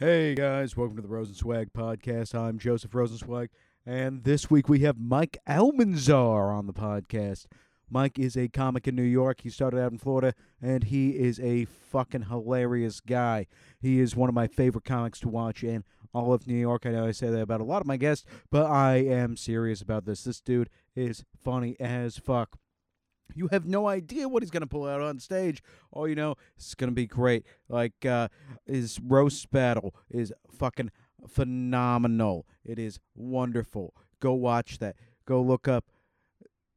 Hey guys, welcome to the Rosenswag Podcast. I'm Joseph Rosenswag, and this week we have Mike Almanzar on the podcast. Mike is a comic in New York. He started out in Florida, and he is a fucking hilarious guy. He is one of my favorite comics to watch in all of New York. I know I say that about a lot of my guests, but I am serious about this. This dude is funny as fuck. You have no idea what he's going to pull out on stage. All you know, it's going to be great. Like, his roast battle is fucking phenomenal. It is wonderful. Go watch that. Go look up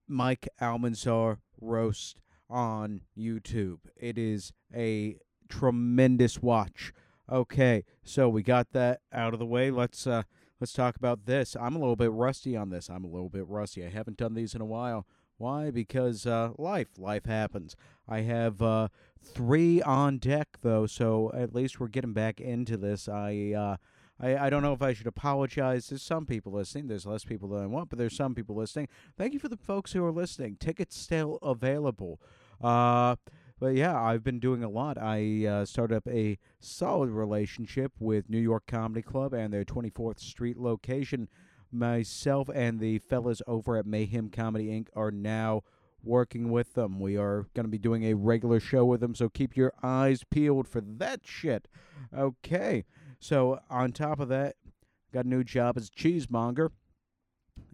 Mike Almanzar roast on YouTube. It is a tremendous watch. Okay, so we got that out of the way. Let's talk about this. I'm a little bit rusty on this. I haven't done these in a while. Why? Because life happens. I have three on deck, though, so at least we're getting back into this. I don't know if I should apologize. There's some people listening. There's less people than I want, but there's some people listening. Thank you for the folks who are listening. Tickets still available. But, yeah, I've been doing a lot. I started up a solid relationship with New York Comedy Club and their 24th Street location. Myself and the fellas over at Mayhem Comedy Inc. are now working with them. We are going to be doing a regular show with them, so keep your eyes peeled for that shit. Okay, so on top of that, got a new job as cheesemonger.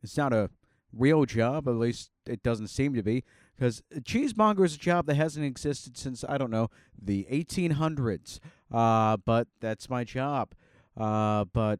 It's not a real job, at least it doesn't seem to be, because a cheesemonger is a job that hasn't existed since, I don't know, the 1800s. But that's my job. But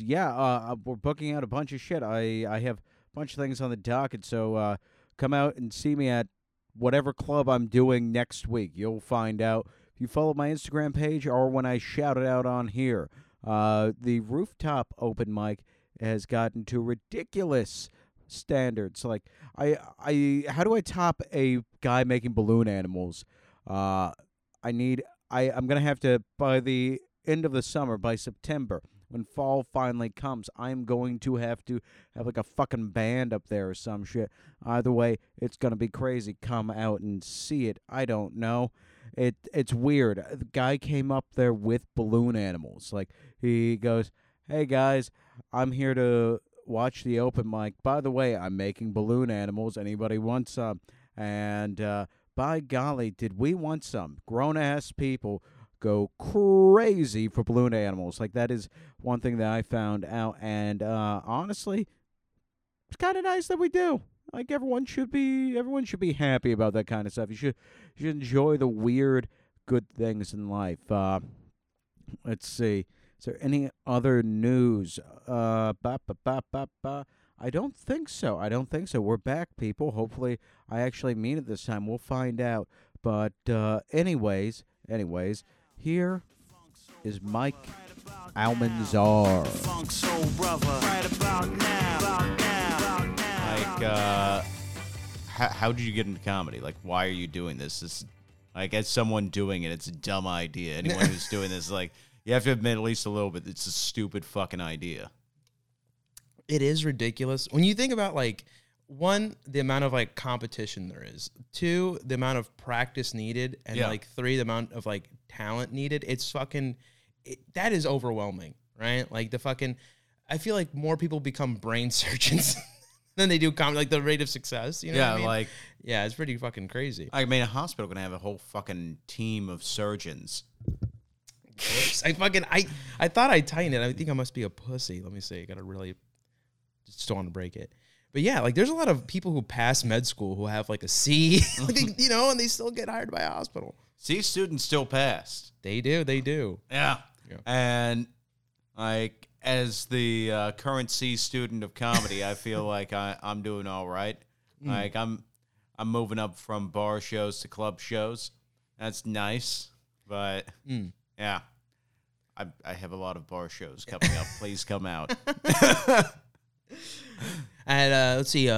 we're booking out a bunch of shit. I have a bunch of things on the docket, so come out and see me at whatever club I'm doing next week. You'll find out if you follow my Instagram page or when I shout it out on here. The rooftop open mic has gotten to ridiculous standards. Like, I how do I top a guy making balloon animals? I'm going to have to, by the end of the summer, by September, when fall finally comes, I'm going to have like a fucking band up there or some shit. Either way, it's going to be crazy. Come out and see it. I don't know. It's weird. The guy came up there with balloon animals. Like, he goes, "Hey guys, I'm here to watch the open mic. By the way, I'm making balloon animals. Anybody want some?" And by golly, did we want some. Grown-ass people go crazy for balloon animals. Like, that is one thing that I found out, and honestly, it's kind of nice that we do. Like, everyone should be happy about that kind of stuff. You should enjoy the weird good things in life. Let's see, is there any other news? I don't think so. We're back, people. Hopefully, I actually mean it this time. We'll find out. But anyways. Here is Mike Almanzar. Like, how did you get into comedy? Like, why are you doing this? Like, as someone doing it, it's a dumb idea. Anyone who's doing this, like, you have to admit at least a little bit, it's a stupid fucking idea. It is ridiculous. When you think about, like, one, the amount of, like, competition there is. Two, the amount of practice needed. And, like, three, the amount of, like, talent needed. It's fucking... that is overwhelming, right? Like, the fucking... I feel like more people become brain surgeons than they do comedy. Like, the rate of success, you know what I mean? Like... yeah, it's pretty fucking crazy. I mean, a hospital can have a whole fucking team of surgeons. I thought I tightened it. I think I must be a pussy. Let me see. I gotta really... just don't want to break it. But yeah, like, there's a lot of people who pass med school who have like a C, like, you know, and they still get hired by a hospital. C students still pass. They do. Yeah. And like, as the current C student of comedy, I feel like I'm doing all right. Like, I'm moving up from bar shows to club shows. That's nice, but yeah, I have a lot of bar shows coming up. Please come out. And let's see,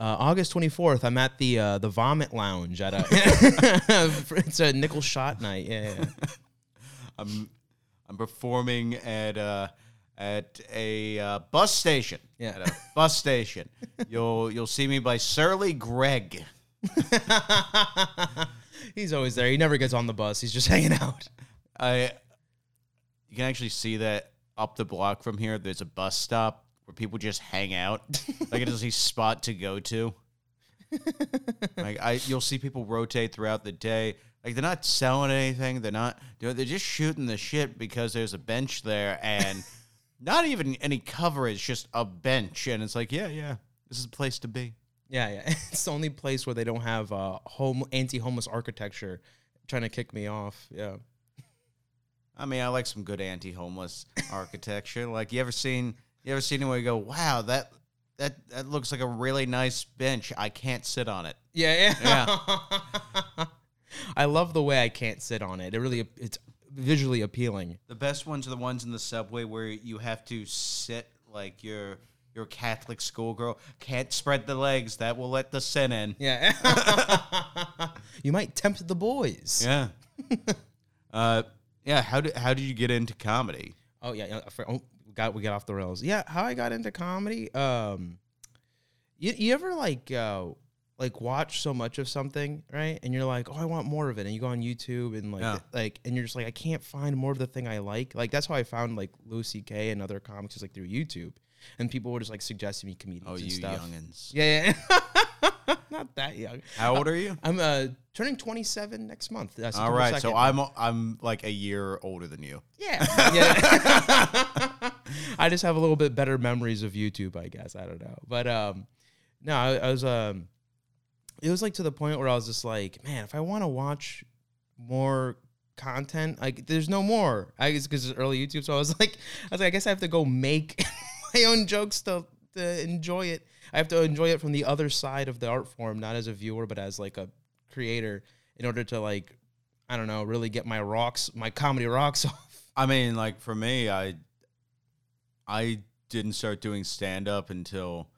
August 24th, I'm at the Vomit Lounge at a it's a nickel shot night. Yeah. I'm performing at a bus station. Yeah, at a bus station. You'll see me by Surly Greg. He's always there. He never gets on the bus. He's just hanging out. I you can actually see that up the block from here, there's a bus stop where people just hang out. Like, it's a spot to go to. Like, you'll see people rotate throughout the day. Like, they're not selling anything. They're not. They're just shooting the shit because there's a bench there and not even any coverage, just a bench. And it's like, yeah, this is a place to be. Yeah. It's the only place where they don't have anti-homeless architecture trying to kick me off. Yeah. I mean, I like some good anti-homeless architecture. Like, you ever seen anyone go, wow, that looks like a really nice bench. I can't sit on it. Yeah. I love the way I can't sit on it. It's visually appealing. The best ones are the ones in the subway where you have to sit like your Catholic schoolgirl. Can't spread the legs. That will let the sin in. Yeah. You might tempt the boys. Yeah. Yeah. How did you get into comedy? Oh yeah. We got off the rails. Yeah. How I got into comedy. You ever like watch so much of something, right? And you're like, oh, I want more of it. And you go on YouTube and and you're just like, I can't find more of the thing I like. Like, that's how I found like Louis C.K. and other comics, is like through YouTube. And people were just like suggesting me comedians and stuff. Oh, you youngins. Yeah. Not that young. How old are you? I'm turning 27 next month. All right, September 2nd. So I'm like a year older than you. Yeah. I just have a little bit better memories of YouTube, I guess. I don't know. But no, I was it was like to the point where I was just like, man, if I want to watch more content, like there's no more. I guess because it's early YouTube, so I guess I have to go make my own jokes to enjoy it. I have to enjoy it from the other side of the art form, not as a viewer, but as like a creator, in order to like, I don't know, really get my comedy rocks off. I mean, like for me, I didn't start doing stand-up until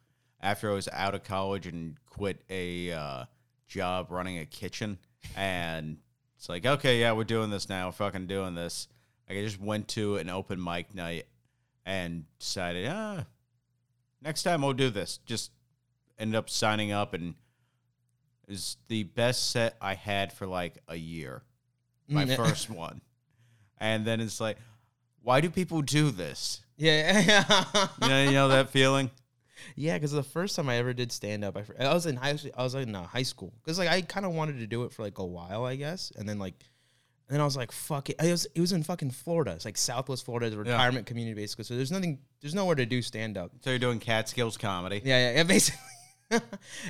after I was out of college and quit a job running a kitchen. And it's like, okay, yeah, we're doing this now. We're fucking doing this. Like, I just went to an open mic night and decided, next time we'll do this. Just ended up signing up, and it was the best set I had for like a year, my first one. And then it's like, why do people do this? Yeah. you know that feeling? Yeah, because the first time I ever did stand up, I was in high school. I was like, no, high school, because like I kind of wanted to do it for like a while, I guess, and then I was like, fuck it. It was in fucking Florida. It's like Southwest Florida, the retirement community, basically. So there's nowhere to do stand up. So you're doing Catskills comedy. Yeah, basically.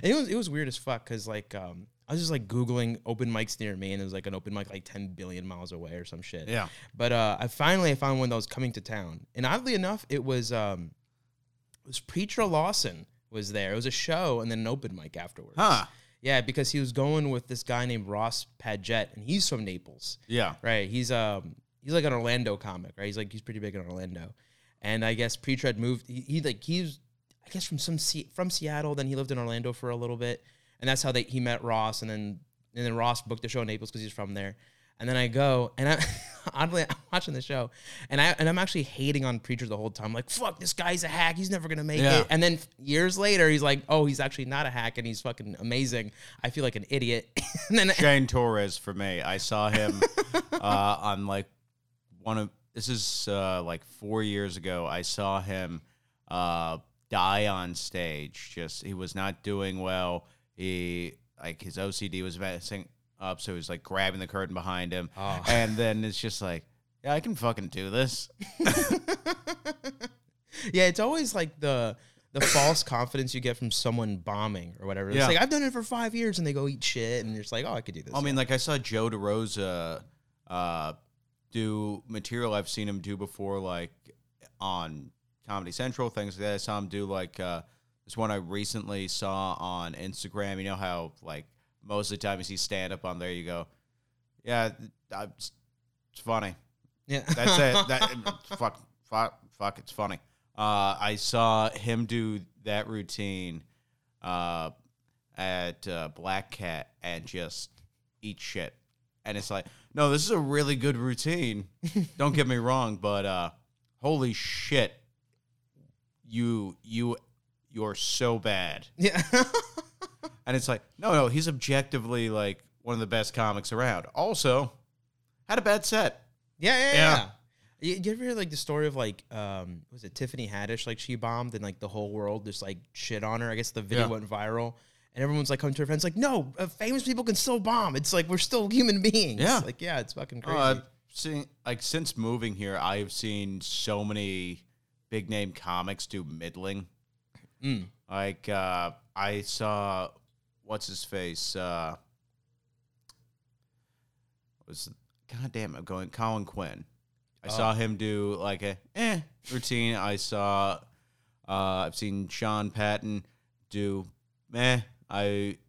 It was weird as fuck, because like I was just like Googling open mics near me, and it was like an open mic like 10 billion miles away or some shit. Yeah. But I found one that was coming to town, and oddly enough, it was. It was Preacher Lawson was there. It was a show and then an open mic afterwards. Huh. Yeah, because he was going with this guy named Ross Padgett, and he's from Naples. Yeah. Right. He's like an Orlando comic, right? He's pretty big in Orlando. And I guess Preacher had moved. He was from from Seattle, then he lived in Orlando for a little bit. And that's how he met Ross, and then Ross booked the show in Naples because he's from there. And then I go, and oddly, I'm watching the show, and I'm actually hating on Preacher the whole time. I'm like, fuck, this guy's a hack. He's never going to make it. And then years later, he's like, oh, he's actually not a hack, and he's fucking amazing. I feel like an idiot. And then Shane Torres for me. I saw him on like this is like 4 years ago. I saw him die on stage. Just, he was not doing well. He, like, his OCD was messing up, so he's like grabbing the curtain behind him. Oh. And then it's just like, yeah, I can fucking do this. Yeah, it's always like the false confidence you get from someone bombing or whatever. It's like, I've done it for 5 years, and they go eat shit, and you're just like, oh, I could do this. I mean, like, I saw Joe DeRosa do material I've seen him do before, like on Comedy Central, things like that. I saw him do like this one I recently saw on Instagram. You know how like most of the time you see stand-up on there, you go, yeah, it's funny. Yeah. That's it. Fuck, it's funny. I saw him do that routine at Black Cat and just eat shit. And it's like, no, this is a really good routine. Don't get me wrong, but holy shit, you're so bad. Yeah. And it's like, no, he's objectively like one of the best comics around. Also, had a bad set. Yeah. You ever hear like the story of like was it Tiffany Haddish? Like she bombed and like the whole world just like shit on her. I guess the video went viral and everyone's like coming to her friends like, no, famous people can still bomb. It's like we're still human beings. Yeah, like it's fucking crazy. I've seen like since moving here, I've seen so many big name comics do middling. Like I saw what's his face was goddamn I'm going Colin Quinn. I saw him do like a routine. I saw, I've seen Sean Patton do I've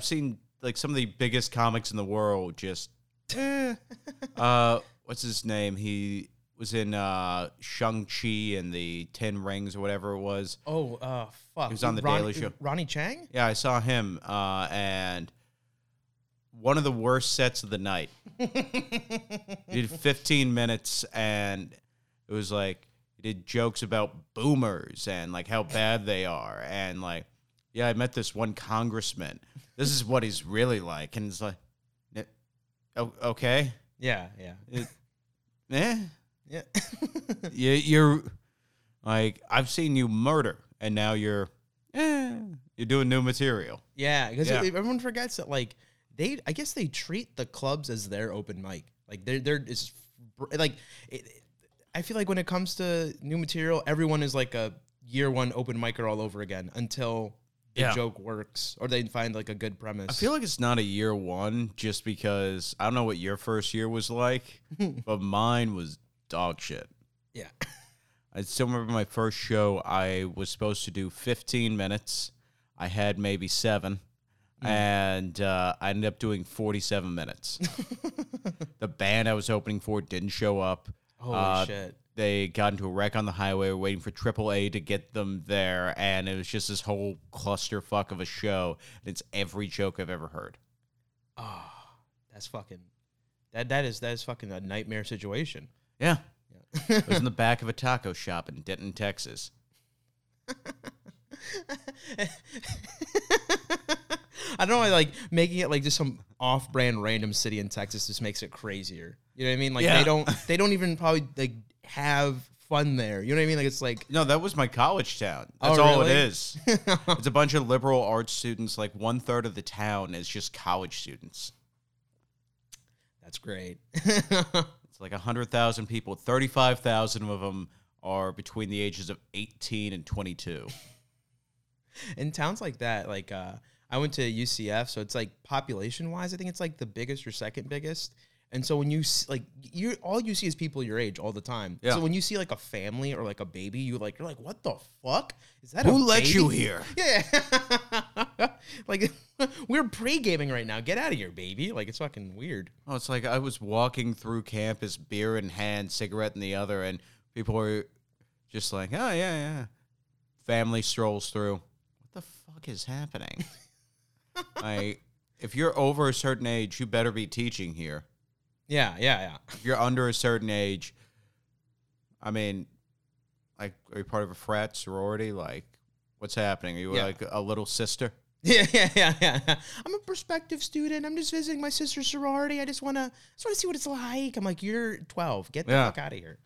seen like some of the biggest comics in the world just what's his name? He was in Shang-Chi and the Ten Rings or whatever it was. He was on the Daily Show. Ronnie Chang? Yeah, I saw him and. One of the worst sets of the night. He did 15 minutes, and it was like he did jokes about boomers and like how bad they are, and like, yeah, I met this one congressman. This is what he's really like, and it's like, okay, you're like, I've seen you murder, and now you're doing new material. Yeah, because everyone forgets that like. I guess they treat the clubs as their open mic. Like they're is like, I feel like when it comes to new material, everyone is like a year one open micer all over again until the joke works or they find like a good premise. I feel like it's not a year one just because I don't know what your first year was like, but mine was dog shit. Yeah, I still remember my first show. I was supposed to do 15 minutes. I had maybe 7. And I ended up doing 47 minutes. The band I was opening for didn't show up. Holy shit. They got into a wreck on the highway. We were waiting for AAA to get them there. And it was just this whole clusterfuck of a show. And it's every joke I've ever heard. Oh, that's fucking... That is fucking a nightmare situation. Yeah. I was in the back of a taco shop in Denton, Texas. I don't know, like, making it, like, just some off-brand random city in Texas just makes it crazier. You know what I mean? Like, they don't even probably, like, have fun there. You know what I mean? Like, it's like... No, that was my college town. That's all it is. It's a bunch of liberal arts students. Like, one-third of the town is just college students. That's great. It's like 100,000 people. 35,000 of them are between the ages of 18 and 22. In towns like that, like... I went to UCF, so it's like population-wise, I think it's like the biggest or second biggest. And so when you like, all you see is people your age all the time. Yeah. So when you see like a family or like a baby, you're like, what the fuck is that? Who let you here? Yeah, like we're pre-gaming right now. Get out of here, baby! Like it's fucking weird. Oh, it's like I was walking through campus, beer in hand, cigarette in the other, and people were just like, oh yeah. Family strolls through. What the fuck is happening? If you're over a certain age, you better be teaching here. Yeah. If you're under a certain age, I mean, like, are you part of a frat sorority? Like, what's happening? Are you like a little sister? Yeah. I'm a prospective student. I'm just visiting my sister's sorority. I just want to see what it's like. I'm like, you're 12. Get the fuck out of here.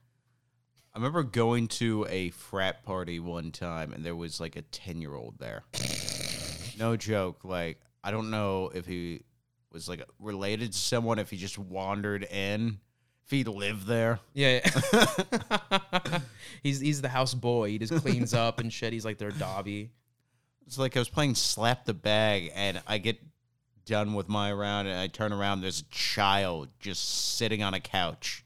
I remember going to a frat party one time, and there was like a 10-year-old there. No joke, like, I don't know if he was, like, related to someone, if he just wandered in, if he lived there. Yeah. He's the house boy. He just cleans up and shit. He's like their Dobby. It's like I was playing Slap the Bag, and I get done with my round, and I turn around, there's a child just sitting on a couch.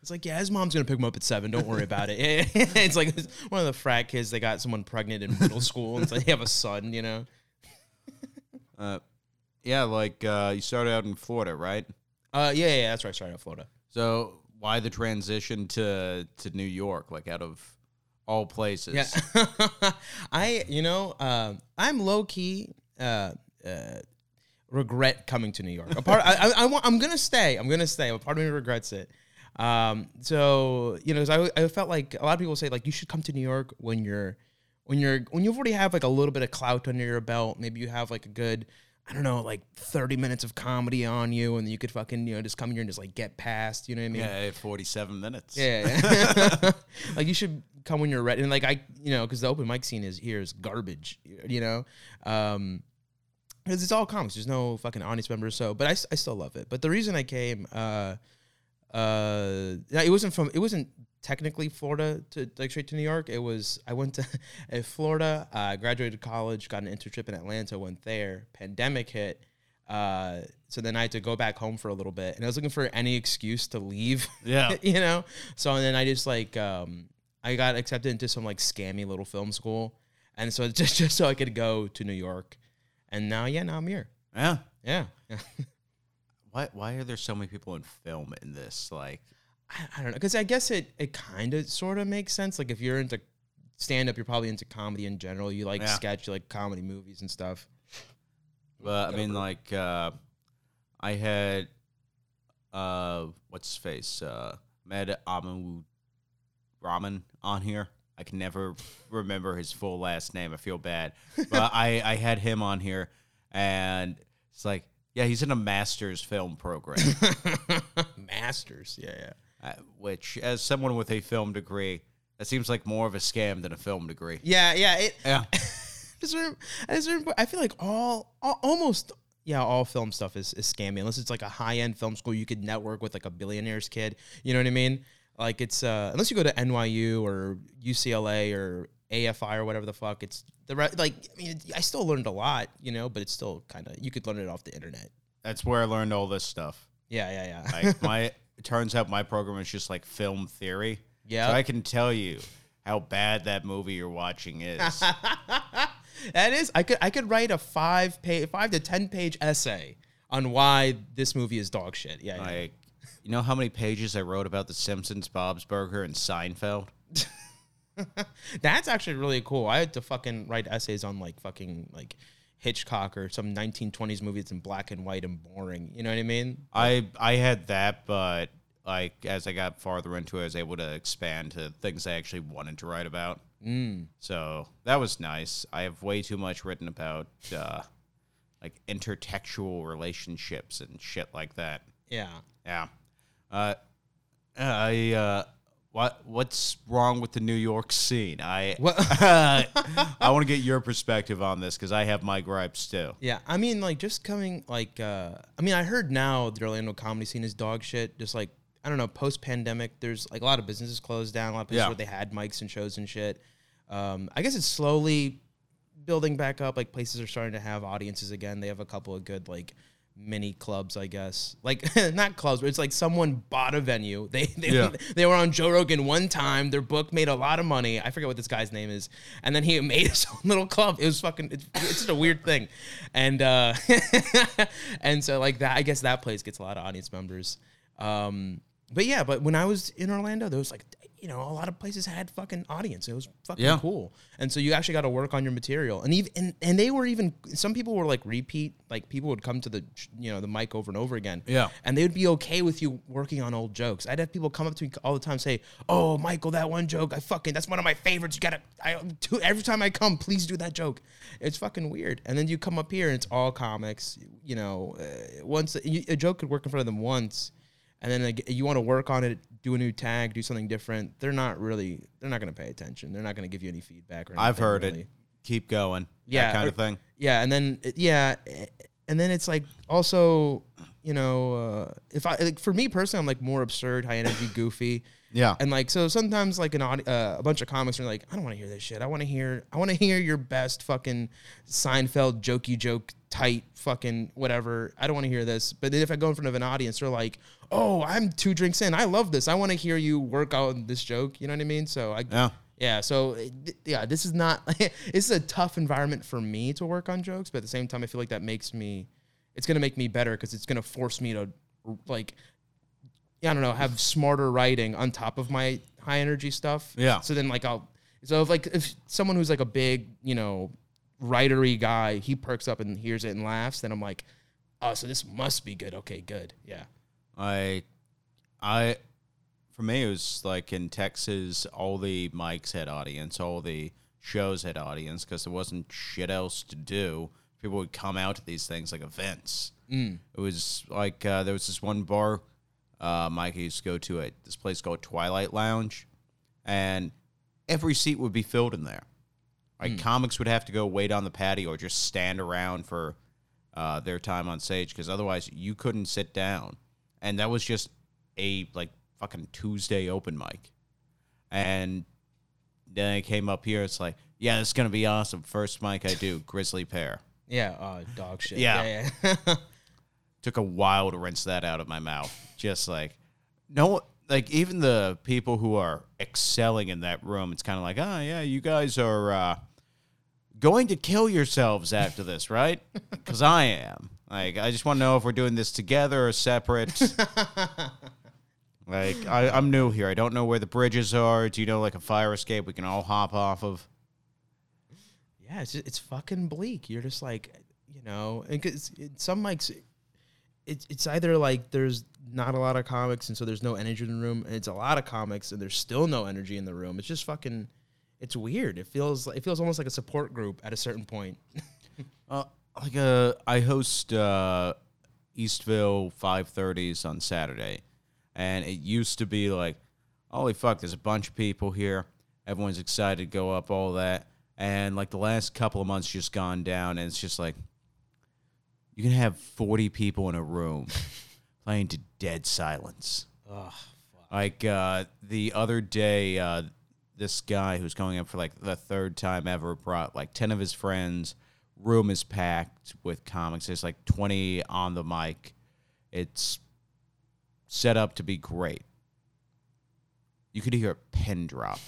It's like, his mom's going to pick him up at 7. Don't worry about it. It's like one of the frat kids, they got someone pregnant in middle school, and it's like they have a son, you know? You started out in Florida, right? Yeah, that's right. I started out in Florida. So why the transition to New York, like out of all places? Yeah. I'm low-key... regret coming to New York. I'm going to stay. But part of me regrets it. So, you know, I felt like a lot of people say like, you should come to New York when you've already have like a little bit of clout under your belt. Maybe you have like a good, I don't know, like 30 minutes of comedy on you, and you could fucking, you know, just come here and just like get past, you know what I mean? Yeah, 47 minutes. Yeah. Like you should come when you're ready. And like you know, because the open mic scene here is garbage, you know? Because it's all comics. There's no fucking audience members. So, but I still love it. But the reason I came, it wasn't technically Florida to like straight to New York. It was, I went to Florida, graduated college, got an internship in Atlanta, went there, pandemic hit. So then I had to go back home for a little bit, and I was looking for any excuse to leave. Yeah. You know? So, and then I just like, I got accepted into some like scammy little film school. And so just so I could go to New York, and now I'm here. Yeah. Why are there so many people in film in this? Like, I don't know, because I guess it kind of sort of makes sense. Like, if you're into stand-up, you're probably into comedy in general. You like sketch, you like comedy movies and stuff. Well, I mean, like, I had, Med Amu Ramen on here. I can never remember his full last name. I feel bad. But I had him on here, and it's like, yeah, he's in a master's film program. Masters, yeah. Which, as someone with a film degree, that seems like more of a scam than a film degree. Yeah. I feel like all film stuff is scammy, unless it's like a high-end film school. You could network with like a billionaire's kid. You know what I mean? Like it's, unless you go to NYU or UCLA or AFI or whatever the fuck, it's I still learned a lot, you know, but it's still kind of, you could learn it off the internet. That's where I learned all this stuff. Yeah. Like it turns out my program is just like film theory. Yeah. So I can tell you how bad that movie you're watching is. That is, I could write a 5 to 10 page essay on why this movie is dog shit. Yeah. Like, you know how many pages I wrote about The Simpsons, Bob's Burger, and Seinfeld? That's actually really cool. I had to fucking write essays on like fucking like Hitchcock or some 1920s movie that's in black and white and boring. You know what I mean? I had that, but like as I got farther into it, I was able to expand to things I actually wanted to write about. So that was nice. I have way too much written about like intertextual relationships and shit like that. Yeah. What's wrong with the New York scene? I want to get your perspective on this because I have my gripes too. Yeah, I mean, like just coming, like I heard now the Orlando comedy scene is dog shit. Just like I don't know, post pandemic, there's like a lot of businesses closed down, a lot of places where they had mics and shows and shit. I guess it's slowly building back up. Like places are starting to have audiences again. They have a couple of good like mini clubs, I guess. Like, not clubs, but it's like someone bought a venue. They were on Joe Rogan one time. Their book made a lot of money. I forget what this guy's name is. And then he made his own little club. It was fucking, it's just a weird thing. And and so like that, I guess that place gets a lot of audience members. But when I was in Orlando, there was like, you know, a lot of places had fucking audience. It was fucking cool. And so you actually got to work on your material. And even and they were even, some people were like repeat, like people would come to the, you know, the mic over and over again. Yeah. And they would be okay with you working on old jokes. I'd have people come up to me all the time and say, oh, Michael, that one joke, that's one of my favorites. You got to, every time I come, please do that joke. It's fucking weird. And then you come up here and it's all comics, you know, a joke could work in front of them once. And then like, you want to work on it, do a new tag, do something different. They're not going to pay attention. They're not going to give you any feedback or anything. I've heard really. It. Keep going. Yeah. That kind of thing. Yeah. And then, And then it's like also, you know, if I, like for me personally, I'm like more absurd, high energy, goofy. Yeah. And like, so sometimes like a bunch of comics are like, I don't want to hear this shit. I want to hear your best fucking Seinfeld jokey joke tight fucking whatever. I don't want to hear this. But then if I go in front of an audience, they're like, oh, I'm 2 drinks in. I love this. I want to hear you work out this joke. You know what I mean? So this is not, it's a tough environment for me to work on jokes, but at the same time, I feel like that makes me, it's going to make me better because it's going to force me to like, I don't know, have smarter writing on top of my high energy stuff. Yeah. So then like if someone who's like a big, you know, writery guy, he perks up and hears it and laughs, then I'm like, oh, so this must be good. Okay, good. Yeah. For me, it was like in Texas, all the mics had audience, all the shows had audience because there wasn't shit else to do. people would come out to these things like events. It was like there was this one bar Mike used to go to at this place called Twilight Lounge, and every seat would be filled in there. Like comics would have to go wait on the patio or just stand around for their time on stage, because otherwise you couldn't sit down. And that was just a like fucking Tuesday open mic. And then I came up here. It's like, yeah, this is gonna be awesome. First mic I do, Grizzly Pear. Yeah, dog shit. Yeah. Took a while to rinse that out of my mouth. Just like, no, like even the people who are excelling in that room, it's kind of like, oh yeah, you guys are going to kill yourselves after this, right? Because I am. Like, I just want to know if we're doing this together or separate. Like, I'm new here. I don't know where the bridges are. Do you know, like, a fire escape we can all hop off of? Yeah, it's fucking bleak. You're just like, you know, and cause in some mics, it's either, like, there's not a lot of comics, and so there's no energy in the room, and it's a lot of comics, and there's still no energy in the room. It's just fucking, it's weird. It feels almost like a support group at a certain point. I host Eastville 5:30s on Saturday. And it used to be like, holy fuck, there's a bunch of people here. Everyone's excited to go up, all that. And, like, the last couple of months just gone down, and it's just like, you can have 40 people in a room playing to dead silence. Oh, fuck. Like, the other day, this guy who's going up for, like, the third time ever brought, like, 10 of his friends. Room is packed with comics. There's, like, 20 on the mic. It's set up to be great. You could hear a pin drop.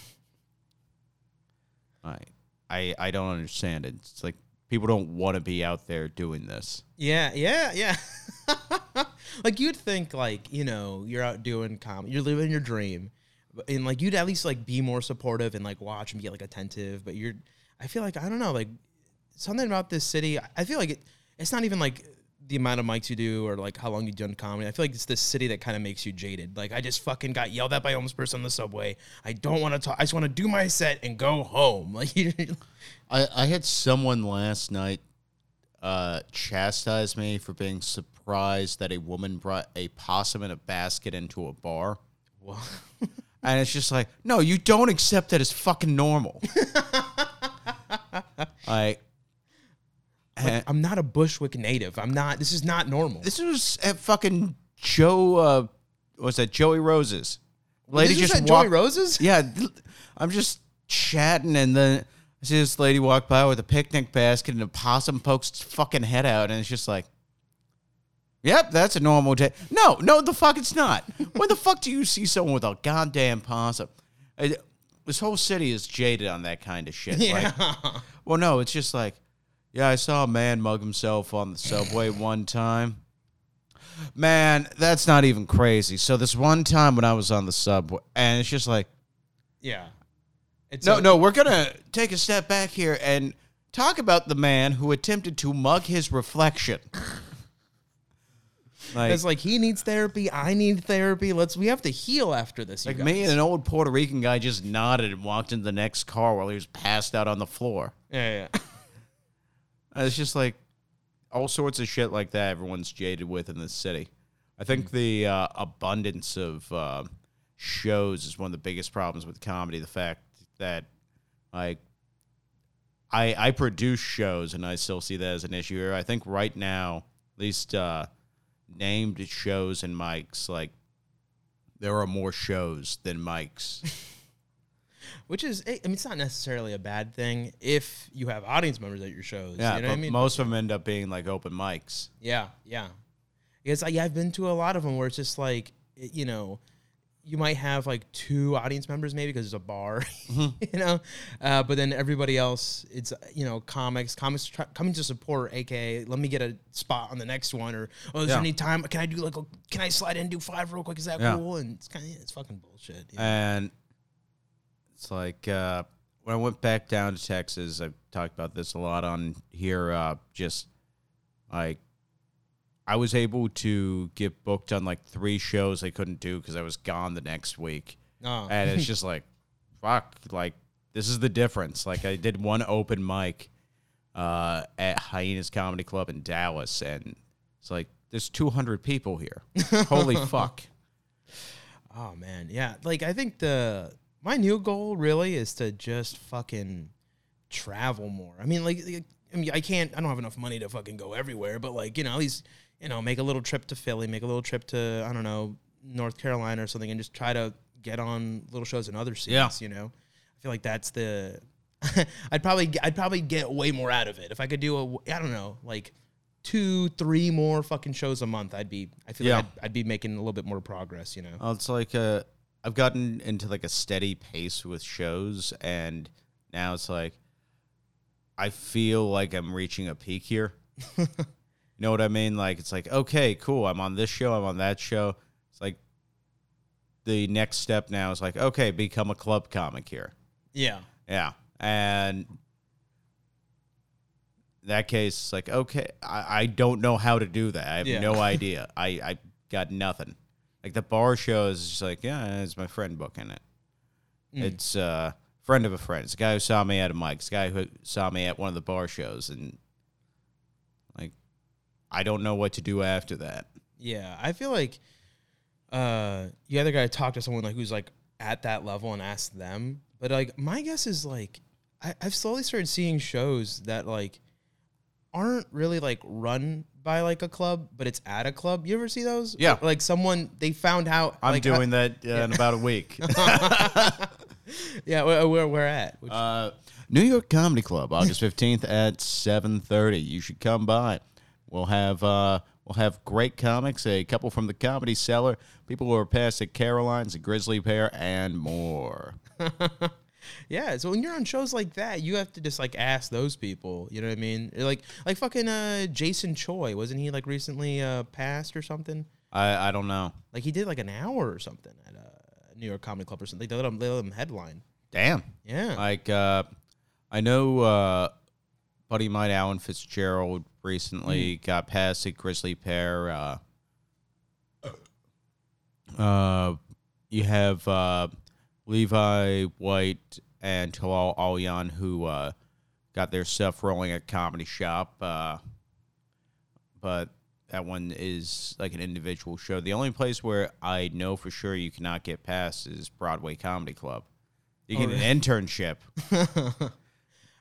I don't understand it. It's like people don't want to be out there doing this. Yeah. Like, you'd think, like, you know, you're out doing comedy, you're living your dream, and, like, you'd at least, like, be more supportive and, like, watch and be, like, attentive. But I feel like, I don't know, like, something about this city. I feel like it's not even like the amount of mics you do or, like, how long you've done comedy. I feel like it's this city that kind of makes you jaded. Like, I just fucking got yelled at by a homeless person on the subway. I don't want to talk. I just want to do my set and go home. Like, I had someone last night chastise me for being surprised that a woman brought a possum in a basket into a bar. What? And it's just like, no, you don't accept that as fucking normal. Like, I'm not a Bushwick native. I'm not. This is not normal. This was at fucking Joey Rose's. Lady just at Joey Rose's? Yeah. I'm just chatting, and then I see this lady walk by with a picnic basket, and a possum pokes its fucking head out, and it's just like, yep, that's a normal day. No, the fuck it's not. When the fuck do you see someone with a goddamn possum? This whole city is jaded on that kind of shit. Yeah. Like, well, no, it's just like, yeah, I saw a man mug himself on the subway one time. Man, that's not even crazy. So this one time when I was on the subway, and it's just like, yeah. No, we're going to take a step back here and talk about the man who attempted to mug his reflection. Like, it's like, he needs therapy, I need therapy. We have to heal after this, you guys. Me and an old Puerto Rican guy just nodded and walked into the next car while he was passed out on the floor. Yeah. It's just like all sorts of shit like that everyone's jaded with in this city. I think the abundance of shows is one of the biggest problems with comedy. The fact that, like, I produce shows, and I still see that as an issue here. I think right now, at least named shows and mics, like, there are more shows than mics. Which is, I mean, it's not necessarily a bad thing if you have audience members at your shows. Yeah, you know what I mean? Most of them end up being, like, open mics. Yeah. Because I've been to a lot of them where it's just, like, you know, you might have, like, two audience members maybe because there's a bar, you know? But then everybody else, it's, you know, comics coming to support, a.k.a. let me get a spot on the next one, or, oh, is there any time? Can I do, like, can I slide in and do five real quick? Is that cool? And it's kind of, it's fucking bullshit. You know? And it's like, when I went back down to Texas, I've talked about this a lot on here, just, like, I was able to get booked on, like, 3 shows I couldn't do because I was gone the next week. Oh. And it's just like, fuck, like, this is the difference. Like, I did one open mic, at Hyenas Comedy Club in Dallas, and it's like, there's 200 people here. Holy fuck. Oh, man. Yeah, like, I think my new goal really is to just fucking travel more. I mean, I don't have enough money to fucking go everywhere, but, like, you know, at least, you know, make a little trip to Philly, make a little trip to, I don't know, North Carolina or something, and just try to get on little shows in other cities, you know? I feel like that's the... I'd probably get way more out of it. If I could do I don't know, like 2-3 more fucking shows a month, I feel like I'd be making a little bit more progress, you know? It's like I've gotten into like a steady pace with shows, and now it's like, I feel like I'm reaching a peak here. You know what I mean? Like, it's like, okay, cool. I'm on this show. I'm on that show. It's like the next step now is like, okay, become a club comic here. Yeah. Yeah. And in that case, it's like, okay, I don't know how to do that. I have no idea. I got nothing. Like, the bar show is just like, yeah, it's my friend booking it. It's a friend of a friend. It's a guy who saw me at a mic. It's a guy who saw me at one of the bar shows. And, like, I don't know what to do after that. Yeah, I feel like you either got to talk to someone, like, who's, like, at that level and ask them. But, like, my guess is, like, I've slowly started seeing shows that, like, aren't really, like, run by, like, a club, but it's at a club. You ever see those? Yeah. Or, like, someone, they found out. I'm like, doing that in about a week. Yeah, where at? New York Comedy Club, August 15th at 7:30. You should come by. We'll have great comics, a couple from the Comedy Cellar, people who are past at Caroline's, a Grizzly Bear, and more. Yeah, so when you're on shows like that, you have to just, like, ask those people. You know what I mean? Like fucking Jason Choi. Wasn't he, like, recently passed or something? I don't know. Like, he did, like, an hour or something at New York Comedy Club or something. They let him headline. Damn. Yeah. Like, I know buddy of mine, Alan Fitzgerald, recently got passed at Grizzly Pear. You have Levi White and Talal Alyan, who got their stuff rolling at Comedy Shop. But that one is like an individual show. The only place where I know for sure you cannot get past is Broadway Comedy Club. You get an internship.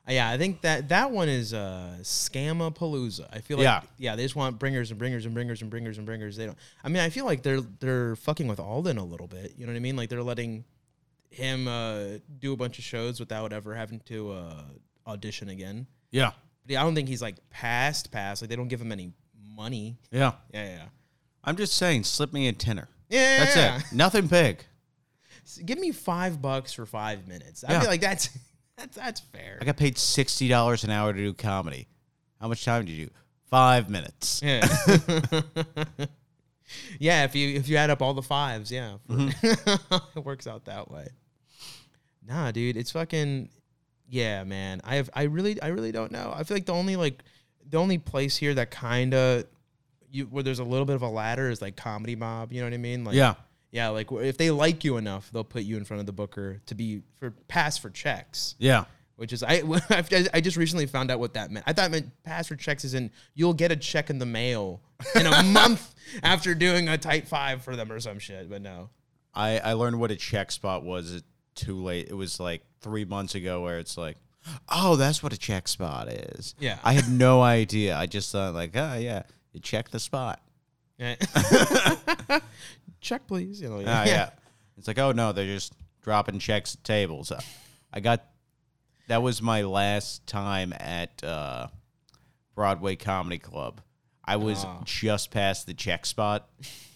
Yeah, I think that one is Scamapalooza. I feel like they just want bringers and bringers and bringers and bringers and bringers. They don't. I mean, I feel like they're fucking with Alden a little bit. You know what I mean? Like, they're letting him do a bunch of shows without ever having to audition again. Yeah. But I don't think he's like past. Like, they don't give him any money. Yeah. Yeah. I'm just saying, slip me a tenner. Yeah. That's it. Nothing big. Give me $5 for 5 minutes. I feel like that's fair. I got paid $60 an hour to do comedy. How much time did you do? 5 minutes. Yeah. Yeah, if you add up all the fives, it works out that way. Nah, dude, it's fucking man. I really don't know. I feel like the only place here that kind of where there's a little bit of a ladder is like Comedy Mob, you know what I mean? Like, yeah, like, if they like you enough, they'll put you in front of the booker to be pass for checks. Yeah. Which is, I just recently found out what that meant. I thought it meant pass for checks as in you'll get a check in the mail in a month after doing a type 5 for them or some shit, but no. I learned what a check spot was too late. It was like 3 months ago where it's like, oh, that's what a check spot is. Yeah. I had no idea. I just thought like, oh, yeah, you check the spot. Yeah. Check, please. You know, yeah. It's like, oh, no, they're just dropping checks at tables. That was my last time at Broadway Comedy Club. I was just past the check spot.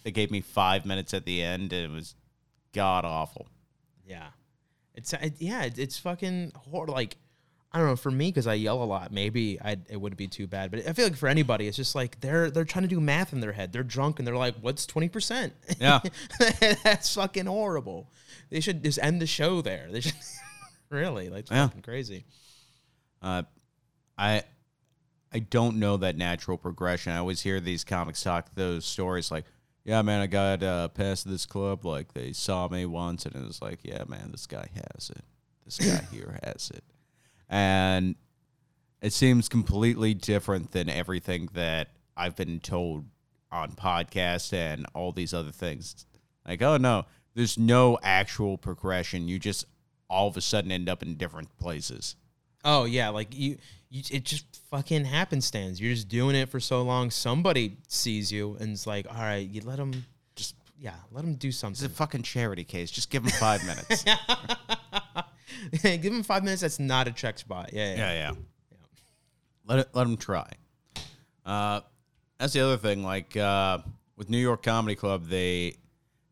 They gave me 5 minutes at the end, and it was god-awful. Yeah. It's fucking horrible. Like, I don't know, for me, because I yell a lot, maybe it wouldn't be too bad. But I feel like for anybody, it's just like they're trying to do math in their head. They're drunk, and they're like, what's 20%? Yeah. That's fucking horrible. They should just end the show there. They should really, like, fucking crazy. I don't know that natural progression. I always hear these comics talk those stories like, yeah, man, I got past this club. Like, they saw me once, and it was like, yeah, man, this guy has it. This guy here has it. And It seems completely different than everything that I've been told on podcasts and all these other things. Like, oh, no, there's no actual progression. You just all of a sudden end up in different places. Oh, yeah, like you it just fucking happenstance. You're just doing it for so long. Somebody sees you and it's like, all right, you let them just, yeah, let them do something. It's a fucking charity case. Just give them 5 minutes. Give them 5 minutes. That's not a check spot. Yeah. Let them try. That's the other thing. Like with New York Comedy Club, they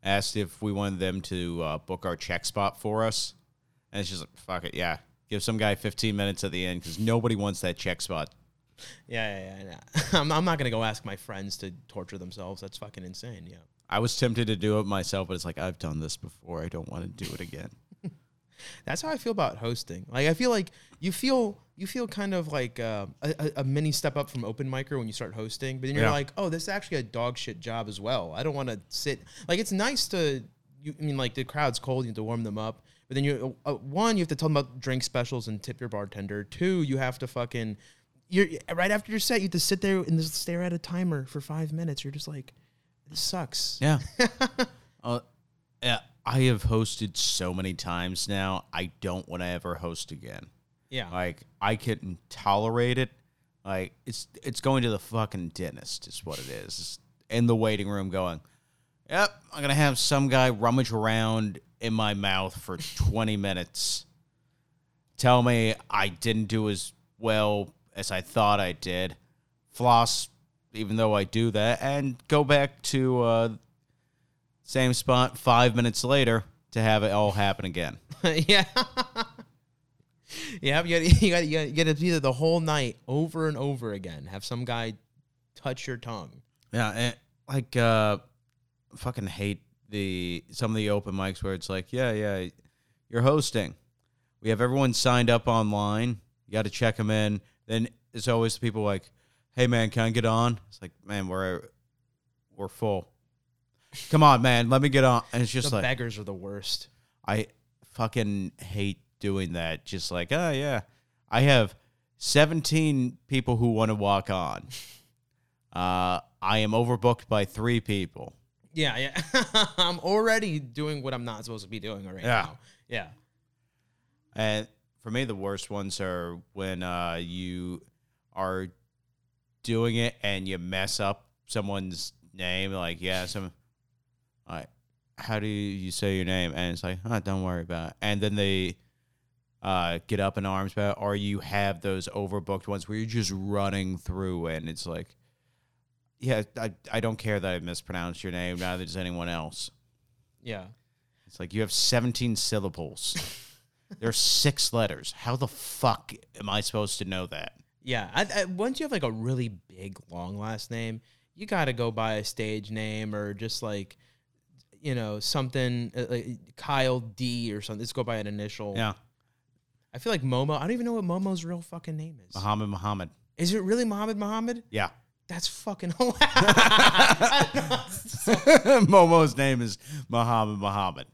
asked if we wanted them to book our check spot for us. And it's just like, fuck it, yeah. Give some guy 15 minutes at the end because nobody wants that check spot. Yeah. I'm not going to go ask my friends to torture themselves. That's fucking insane, yeah. I was tempted to do it myself, but it's like, I've done this before. I don't want to do it again. That's how I feel about hosting. Like, I feel like you feel kind of like a mini step up from open micer when you start hosting. But then you're like, oh, this is actually a dog shit job as well. I don't want to sit. Like, it's nice to, the crowd's cold. You have to warm them up. But then you, one, you have to tell them about drink specials and tip your bartender. Two, you have to right after your set, you have to sit there and just stare at a timer for 5 minutes. You're just like, this sucks. Yeah. Yeah. I have hosted so many times now. I don't want to ever host again. Yeah. Like, I couldn't tolerate it. Like, it's going to the fucking dentist is what it is. It's in the waiting room going, yep, I'm going to have some guy rummage around in my mouth for 20 minutes. Tell me I didn't do as well as I thought I did. Floss, even though I do that, and go back to same spot 5 minutes later to have it all happen again. Yeah. Yeah, you get to do the whole night over and over again. Have some guy touch your tongue. Yeah, and, like, fucking hate some of the open mics where it's like, yeah, you're hosting. We have everyone signed up online. You got to check them in. Then there's always people like, hey, man, can I get on? It's like, man, we're full. Come on, man, let me get on. And it's just the beggars are the worst. I fucking hate doing that. Just like, oh, yeah, I have 17 people who want to walk on. I am overbooked by 3 people. Yeah. I'm already doing what I'm not supposed to be doing right now. Yeah. And for me, the worst ones are when you are doing it and you mess up someone's name. Like, yeah, how do you say your name? And it's like, oh, don't worry about it. And then they get up in arms about it. Or you have those overbooked ones where you're just running through and it's like, yeah, I don't care that I mispronounced your name, neither does anyone else. Yeah. It's like you have 17 syllables. There's 6 letters. How the fuck am I supposed to know that? Yeah. Once you have like a really big, long last name, you got to go by a stage name or just like, something like Kyle D or something. Let's go by an initial. Yeah. I feel like Momo. I don't even know what Momo's real fucking name is. Muhammad. Is it really Muhammad? Yeah. That's fucking hilarious. Momo's name is Muhammad.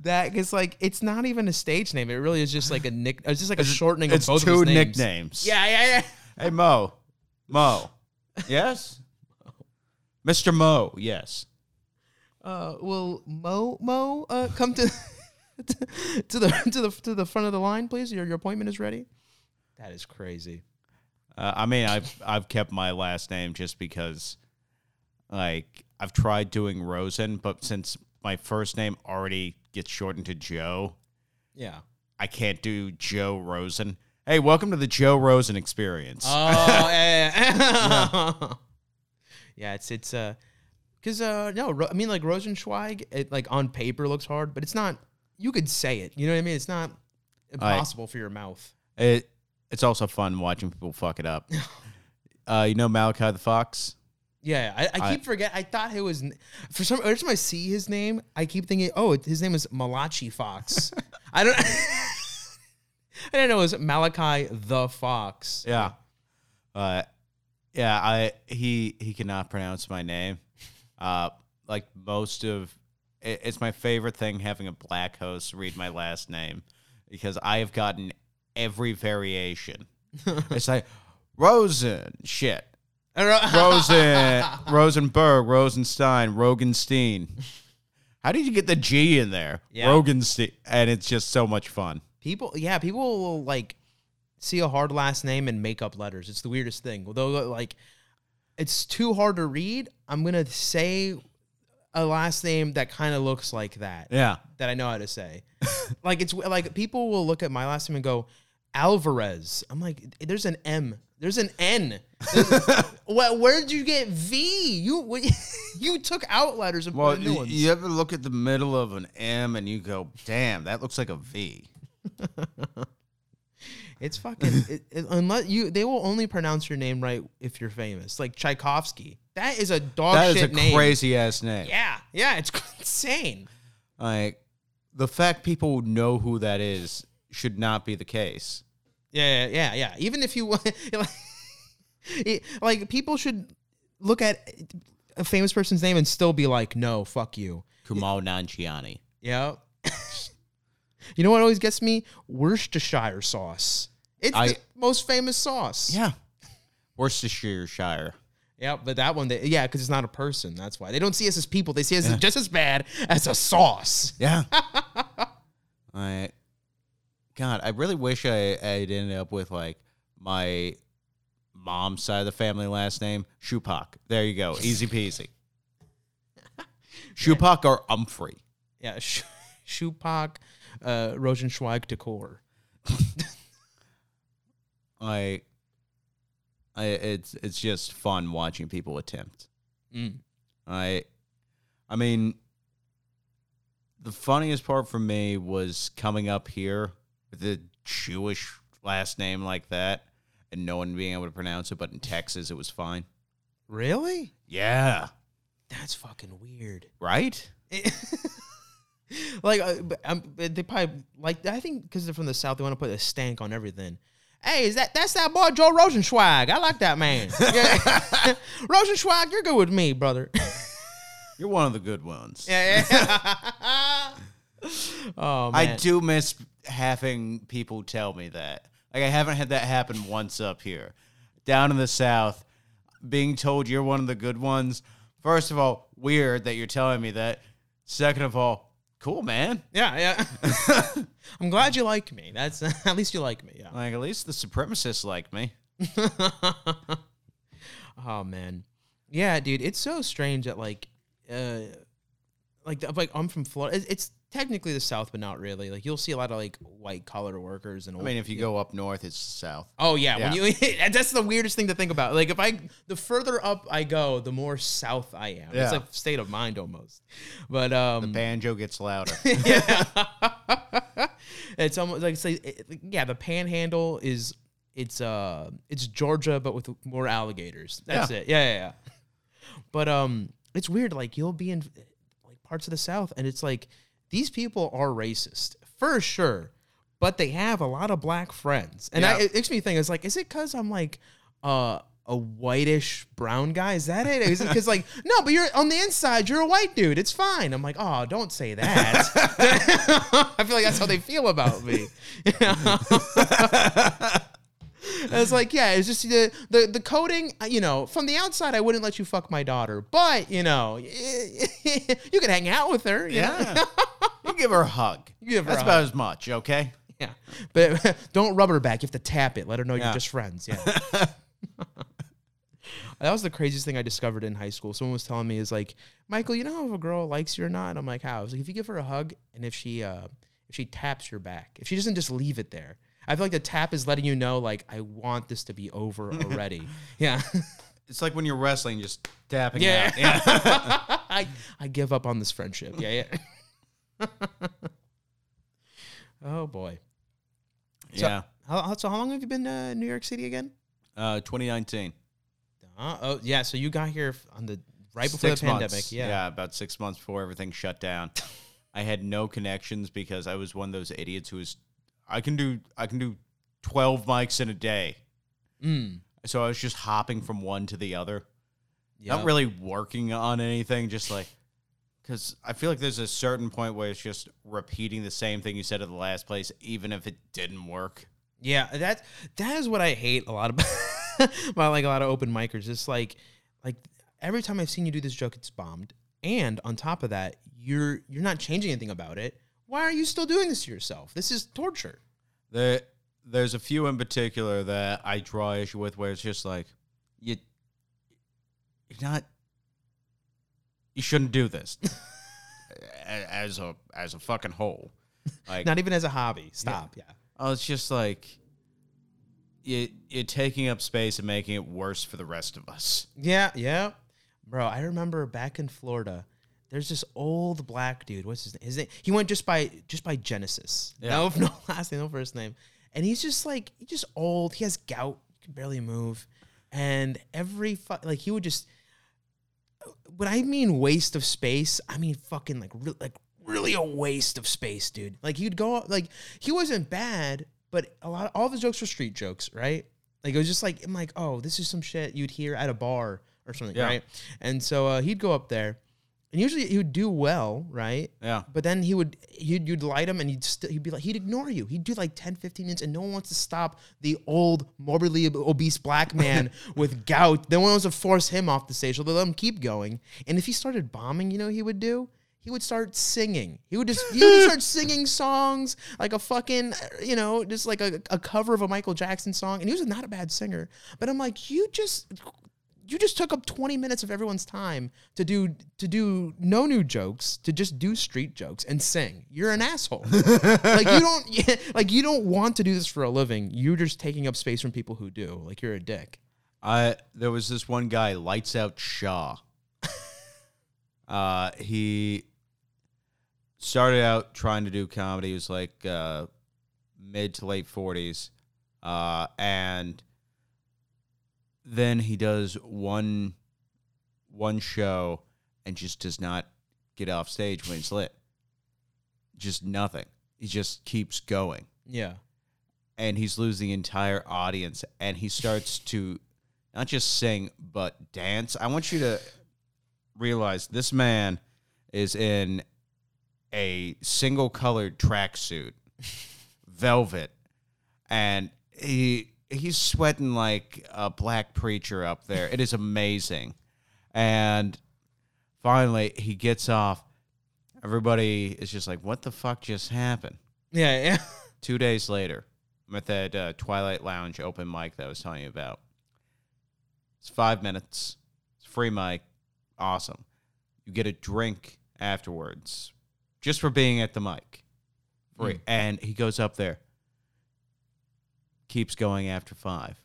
That is like, it's not even a stage name. It really is just like a nick. It's just like a shortening of both of his names. It's 2 nicknames. Yeah. Hey, Mo. Yes? Mr. Mo, yes. Will Mo come to to the front of the line, please? Your appointment is ready. That is crazy. I've kept my last name just because, like, I've tried doing Rosen, but since my first name already gets shortened to Joe, yeah, I can't do Joe Rosen. Hey, welcome to the Joe Rosen experience. Oh, yeah, it's because Rosenschweig, it like on paper looks hard, but it's not. You could say it, you know what I mean? It's not impossible for your mouth. It's also fun watching people fuck it up. Malachi the Fox? Yeah, I keep forgetting. I thought it was... For some reason, I see his name, I keep thinking, oh, his name is Malachi Fox. I didn't know it was Malachi the Fox. Yeah. He cannot pronounce my name. Like most of... It's my favorite thing, having a black host read my last name. Because I have gotten... every variation. It's like, Rosen shit. Rosen, Rosenberg, Rosenstein, Rogenstein. How did you get the G in there? Yeah. Rogenstein. And it's just so much fun. People will, like, see a hard last name and make up letters. It's the weirdest thing. Although, like, it's too hard to read, I'm going to say a last name that kind of looks like that. Yeah. That I know how to say. Like, it's like people will look at my last name and go, Alvarez. I'm like, there's an M. There's an N. Where did you get V? You took out letters and put new ones. You ever look at the middle of an M and you go, damn, that looks like a V. It's fucking. Unless they will only pronounce your name right if you're famous. Like Tchaikovsky. That is a dog shit name. That is a crazy ass name. Yeah. Yeah. It's insane. Like, the fact people know who that is should not be the case. Yeah. Even if you want, like, people should look at a famous person's name and still be like, no, fuck you. Kumail Nanjiani. Yeah. You know what always gets me? Worcestershire sauce. It's the most famous sauce. Yeah. Worcestershire. Yeah, but that one, because it's not a person. That's why. They don't see us as people. They see us as just as bad as a sauce. Yeah. God, I really wish I'd ended up with, like, my mom's side of the family last name, Shupak. There you go. Easy peasy. Shupak or Humphrey. Yeah, Shupak, Rosenschweig decor. It's just fun watching people attempt. Mm. I mean, the funniest part for me was coming up here with a Jewish last name like that and no one being able to pronounce it, but in Texas it was fine. Really? Yeah. That's fucking weird. Right? Like, they probably, like, I think because they're from the South, they want to put a stank on everything. Hey, that's that boy Joe Rosenschweig. I like that man. Yeah. Rosenschweig, you're good with me, brother. You're one of the good ones. Yeah. Oh, man. I do miss having people tell me that. Like, I haven't had that happen once up here. Down in the South, being told you're one of the good ones. First of all, weird that you're telling me that. Second of all, cool, man. Yeah. I'm glad you like me. That's at least you like me. Yeah. Like, at least the supremacists like me. Oh, man. Yeah, dude. It's so strange that, like I'm from Florida. It's technically the South, but not really. Like, you'll see a lot of, like, white collar workers and. I mean, if you go up north, it's the South. Oh yeah. When you that's the weirdest thing to think about. Like, the further up I go, the more South I am. Yeah. It's like state of mind almost. But the banjo gets louder. Yeah, it's almost like the Panhandle is it's Georgia but with more alligators. That's it. Yeah. But it's weird. Like, you'll be in, like, parts of the South, and it's like, these people are racist for sure, but they have a lot of black friends, and it makes me think. It's like, is it because I'm like a whitish brown guy? Is that it? Is it because, like, no, but you're on the inside, you're a white dude. It's fine. I'm like, oh, don't say that. I feel like that's how they feel about me. You know? It's like, yeah, it's just the coding, you know, from the outside, I wouldn't let you fuck my daughter, but, you know, you can hang out with her. You know? You give her a hug. That's about as much, okay? Yeah. But don't rub her back. You have to tap it. Let her know you're just friends. Yeah. That was the craziest thing I discovered in high school. Someone was telling me, is like, Michael, you know how if a girl likes you or not? And I'm like, how? I was like, if you give her a hug and if she taps your back, if she doesn't just leave it there. I feel like the tap is letting you know, like, I want this to be over already. Yeah. It's like when you're wrestling, just tapping out. Yeah. I give up on this friendship. Yeah. Oh, boy. Yeah. So how long have you been in New York City again? 2019. Yeah. So you got here on the right before the pandemic. Months. Yeah, about 6 months before everything shut down. I had no connections because I was one of those idiots who was... I can do 12 mics in a day. Mm. So I was just hopping from one to the other. Yep. Not really working on anything, just like, because I feel like there's a certain point where it's just repeating the same thing you said at the last place, even if it didn't work. Yeah, that is what I hate a lot about by like a lot of open micers. It's like every time I've seen you do this joke, it's bombed. And on top of that, you're not changing anything about it. Why are you still doing this to yourself? This is torture. There's a few in particular that I draw issue with where it's just like, you shouldn't do this as a fucking whole. Like, not even as a hobby. Stop. Yeah. Oh, it's just like you're taking up space and making it worse for the rest of us. Yeah. Bro, I remember back in Florida, there's this old black dude. What's his name? He went just by Genesis. Yeah. No last name, no first name. And he's just like, he's just old. He has gout. He can barely move. And he would just, when I mean waste of space, I mean fucking really a waste of space, dude. Like he'd go, like he wasn't bad, but all of his jokes were street jokes, right? Like it was just like, I'm like, oh, this is some shit you'd hear at a bar or something, yeah. Right? And so he'd go up there, and usually he would do well, right? Yeah. But then you'd light him, and he'd be like, he'd ignore you. He'd do like 10, 15 minutes, and no one wants to stop the old, morbidly obese black man with gout. No one wants to force him off the stage, so they let him keep going. And if he started bombing, you know what he would do? He would start singing. He would just start singing songs like a fucking, you know, just like a cover of a Michael Jackson song. And he was not a bad singer. But I'm like, you just took up 20 minutes of everyone's time to do no new jokes, to just do street jokes and sing. You're an asshole. You don't want to do this for a living. You're just taking up space from people who do. Like you're a dick. There was this one guy, Lights Out Shaw. He started out trying to do comedy. He was like mid to late 40s. And then he does one show and just does not get off stage when it's lit. Just nothing. He just keeps going. Yeah. And he's losing the entire audience. And he starts to not just sing, but dance. I want you to realize this man is in a single colored tracksuit, velvet, and he's sweating like a black preacher up there. It is amazing. And finally, he gets off. Everybody is just like, what the fuck just happened? Yeah. 2 days later, I'm at that Twilight Lounge open mic that I was telling you about. It's 5 minutes. It's a free mic. Awesome. You get a drink afterwards just for being at the mic. Free. And he goes up there. Keeps going after 5.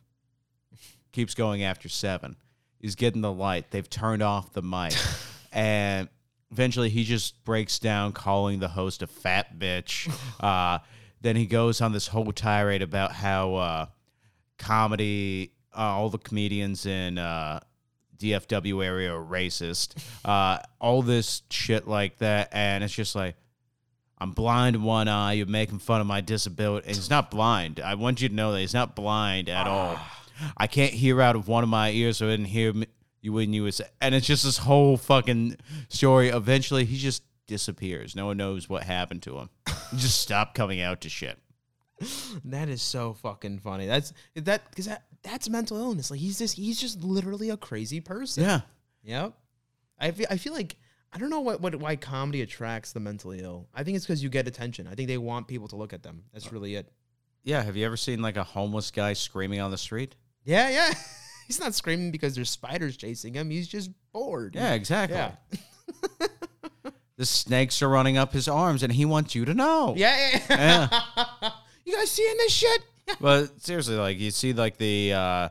Keeps going after 7. He's getting the light. They've turned off the mic. And eventually he just breaks down calling the host a fat bitch. Then he goes on this whole tirade about how comedy, all the comedians in DFW area are racist. All this shit like that. And it's just like, I'm blind in one eye. You're making fun of my disability. And he's not blind. I want you to know that he's not blind at all. I can't hear out of one of my ears, so I didn't hear you when you was. And it's just this whole fucking story. Eventually, he just disappears. No one knows what happened to him. He just stopped coming out to shit. That is so fucking funny. That's mental illness. Like he's just literally a crazy person. Yeah. Yep. I feel like. I don't know why comedy attracts the mentally ill. I think it's because you get attention. I think they want people to look at them. That's really it. Yeah. Have you ever seen like a homeless guy screaming on the street? Yeah. He's not screaming because there's spiders chasing him. He's just bored. Yeah, exactly. Yeah. The snakes are running up his arms, and he wants you to know. Yeah. You guys seeing this shit? But seriously, like you see, like the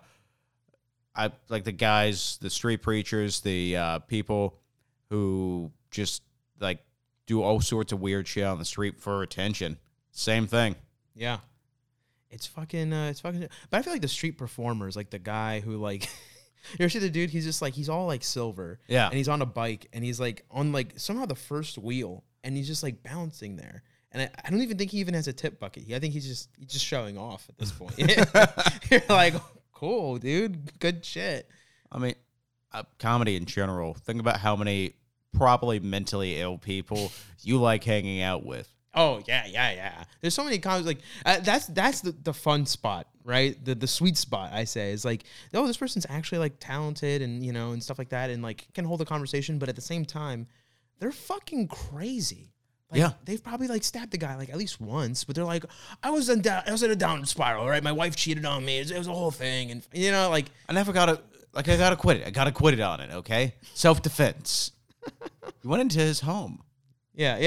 the guys, the street preachers, the people who just, like, do all sorts of weird shit on the street for attention. Same thing. Yeah. It's fucking... But I feel like the street performers, like, the guy who, like... You ever see the dude? He's just, like, he's all, like, silver. Yeah. And he's on a bike, and he's, like, on, like, somehow the first wheel, and he's just, like, bouncing there. And I don't even think he even has a tip bucket. I think he's just showing off at this point. You're like, cool, dude. Good shit. I mean... comedy in general. Think about how many probably mentally ill people you like hanging out with. oh yeah. There's so many comics like that's the fun spot, right? The sweet spot, I say, is like, oh, this person's actually like talented and you know and stuff like that, and like can hold a conversation, but at the same time, they're fucking crazy. Like, yeah, they've probably like stabbed the guy like at least once, but they're like, I was in a downward spiral, right? My wife cheated on me. It was a whole thing, and you know, like, I gotta quit it on it. Okay, self defense. He went into his home. Yeah.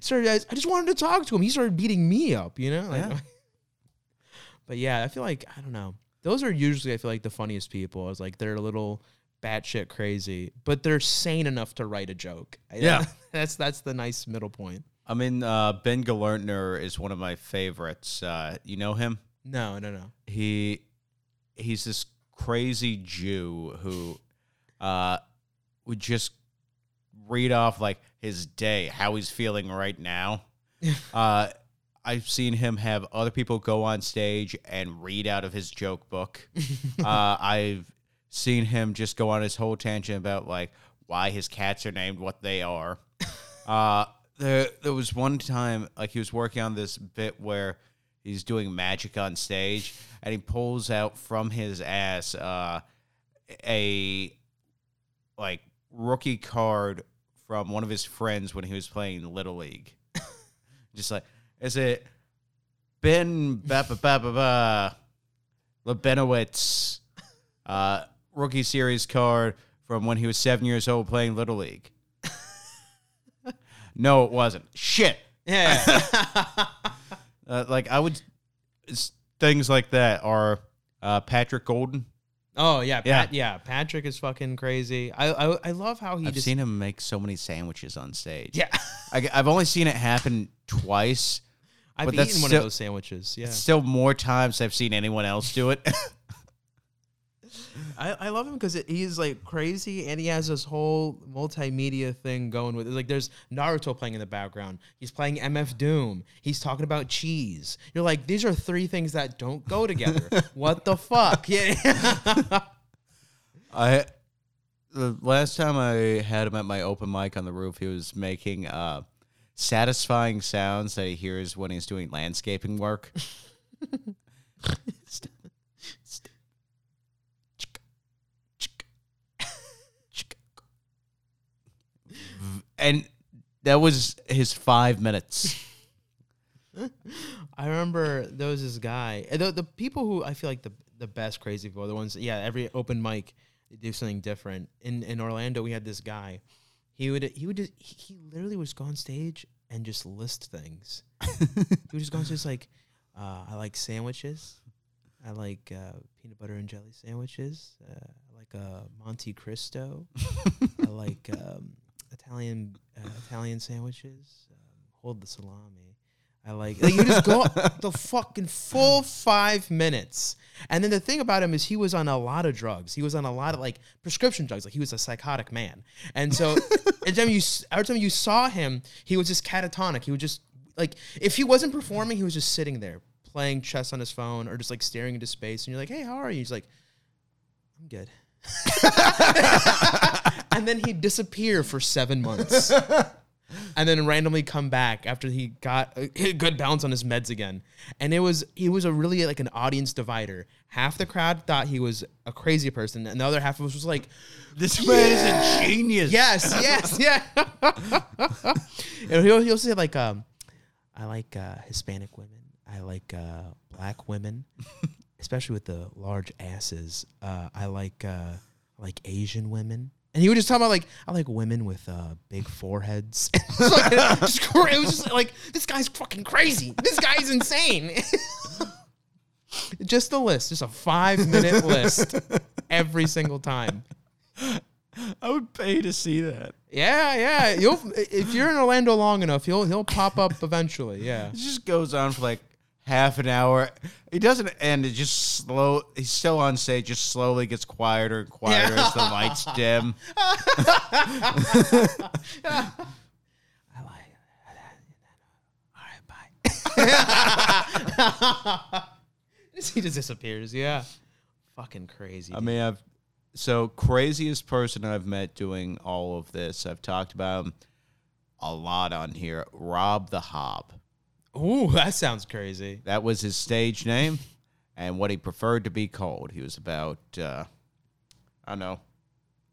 Sorry, guys. I just wanted to talk to him. He started beating me up, you know. Like, yeah. But yeah, I feel like I don't know. Those are usually I feel like the funniest people. It's like they're a little batshit crazy, but they're sane enough to write a joke. Yeah, that's the nice middle point. I mean, Ben Galertner is one of my favorites. You know him? No. He's this crazy Jew who would just read off like his day, how he's feeling right now. I've seen him have other people go on stage and read out of his joke book. I've seen him just go on his whole tangent about like why his cats are named what they are. There was one time like he was working on this bit where he's doing magic on stage, and he pulls out from his ass a like rookie card from one of his friends when he was playing Little League. Just like, is it Ben Lebenowitz? Rookie series card from when he was 7 years old playing Little League. No, it wasn't. Shit. Yeah. Things like that are Patrick Golden. Oh, yeah. Patrick is fucking crazy. I love how I've seen him make so many sandwiches on stage. Yeah. I've only seen it happen twice. I've eaten one of those sandwiches. Yeah. Still more times I've seen anyone else do it. I love him because he's like crazy, and he has this whole multimedia thing going with it. Like, there's Naruto playing in the background. He's playing MF Doom. He's talking about cheese. You're like, these are three things that don't go together. What the fuck? Yeah. The last time I had him at my open mic on the roof, he was making satisfying sounds that he hears when he's doing landscaping work. And that was his 5 minutes. I remember there was this guy. The people who I feel like the best crazy people are the ones. Yeah, every open mic they do something different. In Orlando, we had this guy. He literally would just go on stage and just list things. He would just go on stage like, I like sandwiches. I like peanut butter and jelly sandwiches. I like Monte Cristo. I like Italian sandwiches. Hold the salami. I like you just go the fucking full 5 minutes. And then the thing about him is he was on a lot of drugs. He was on a lot of like prescription drugs. Like, he was a psychotic man. And so every time you saw him, he was just catatonic. He would just like, if he wasn't performing, he was just sitting there playing chess on his phone or just like staring into space. And you're like, hey, how are you? He's like, I'm good. And then he'd disappear for 7 months and then randomly come back after he got a good balance on his meds again. And he was a really like an audience divider. Half the crowd thought he was a crazy person, and the other half of us was like, this man is a genius. Yeah. And he'll say like, I like Hispanic women. I like black women. Especially with the large asses, I like Asian women. And he would just talk about like, I like women with big foreheads. It was just like, this guy's fucking crazy. This guy's insane. Just the list, just a 5 minute list every single time. I would pay to see that. Yeah. If you're in Orlando long enough, he'll pop up eventually. Yeah, it just goes on for like half an hour. He doesn't end. It just slow. He's still on stage. Just slowly gets quieter and quieter as the lights dim. I like that. All right, bye. He just disappears. Yeah, fucking crazy. Dude. I mean, craziest person I've met doing all of this. I've talked about him. a lot on here. Rob the Hob. Ooh, that sounds crazy. That was his stage name and what he preferred to be called. He was about, I don't know,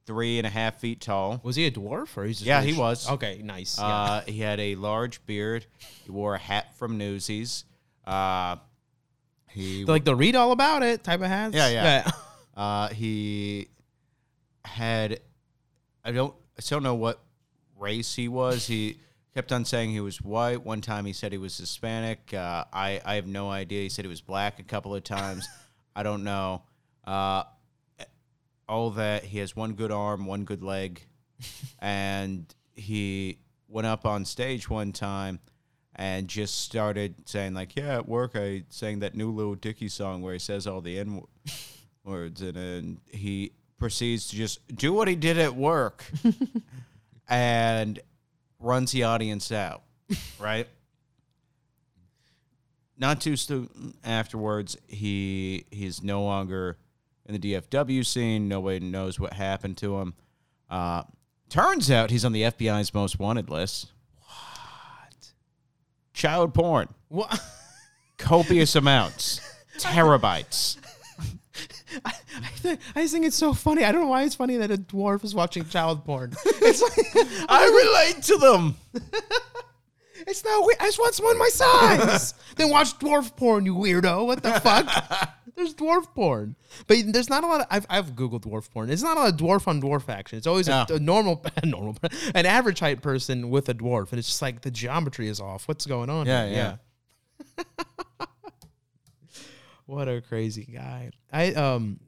3.5 feet tall. Was he a dwarf? Or he's just he was. Okay, nice. Yeah. He had a large beard. He wore a hat from Newsies. He like the read all about it type of hats. Yeah. He had, I still don't know what race he was. He kept on saying he was white. One time he said he was Hispanic. I have no idea. He said he was black a couple of times. I don't know. All that. He has one good arm, one good leg. And he went up on stage one time and just started saying, like, yeah, at work I sang that new Lil Dicky song where he says all the N words. And then he proceeds to just do what he did at work and runs the audience out, right? Not too soon afterwards, he's no longer in the DFW scene. Nobody knows what happened to him. Turns out he's on the FBI's most wanted list. What? Child porn. What? Copious amounts. Terabytes. I just think it's so funny. I don't know why it's funny that a dwarf is watching child porn. It's like, I relate to them. It's not weird. I just want someone my size. Then watch dwarf porn, you weirdo. What the fuck? There's dwarf porn. But there's not a lot of... I've Googled dwarf porn. It's not a lot of dwarf-on-dwarf action. It's always a normal, an average height person with a dwarf. And it's just like the geometry is off. What's going on? Yeah. What a crazy guy.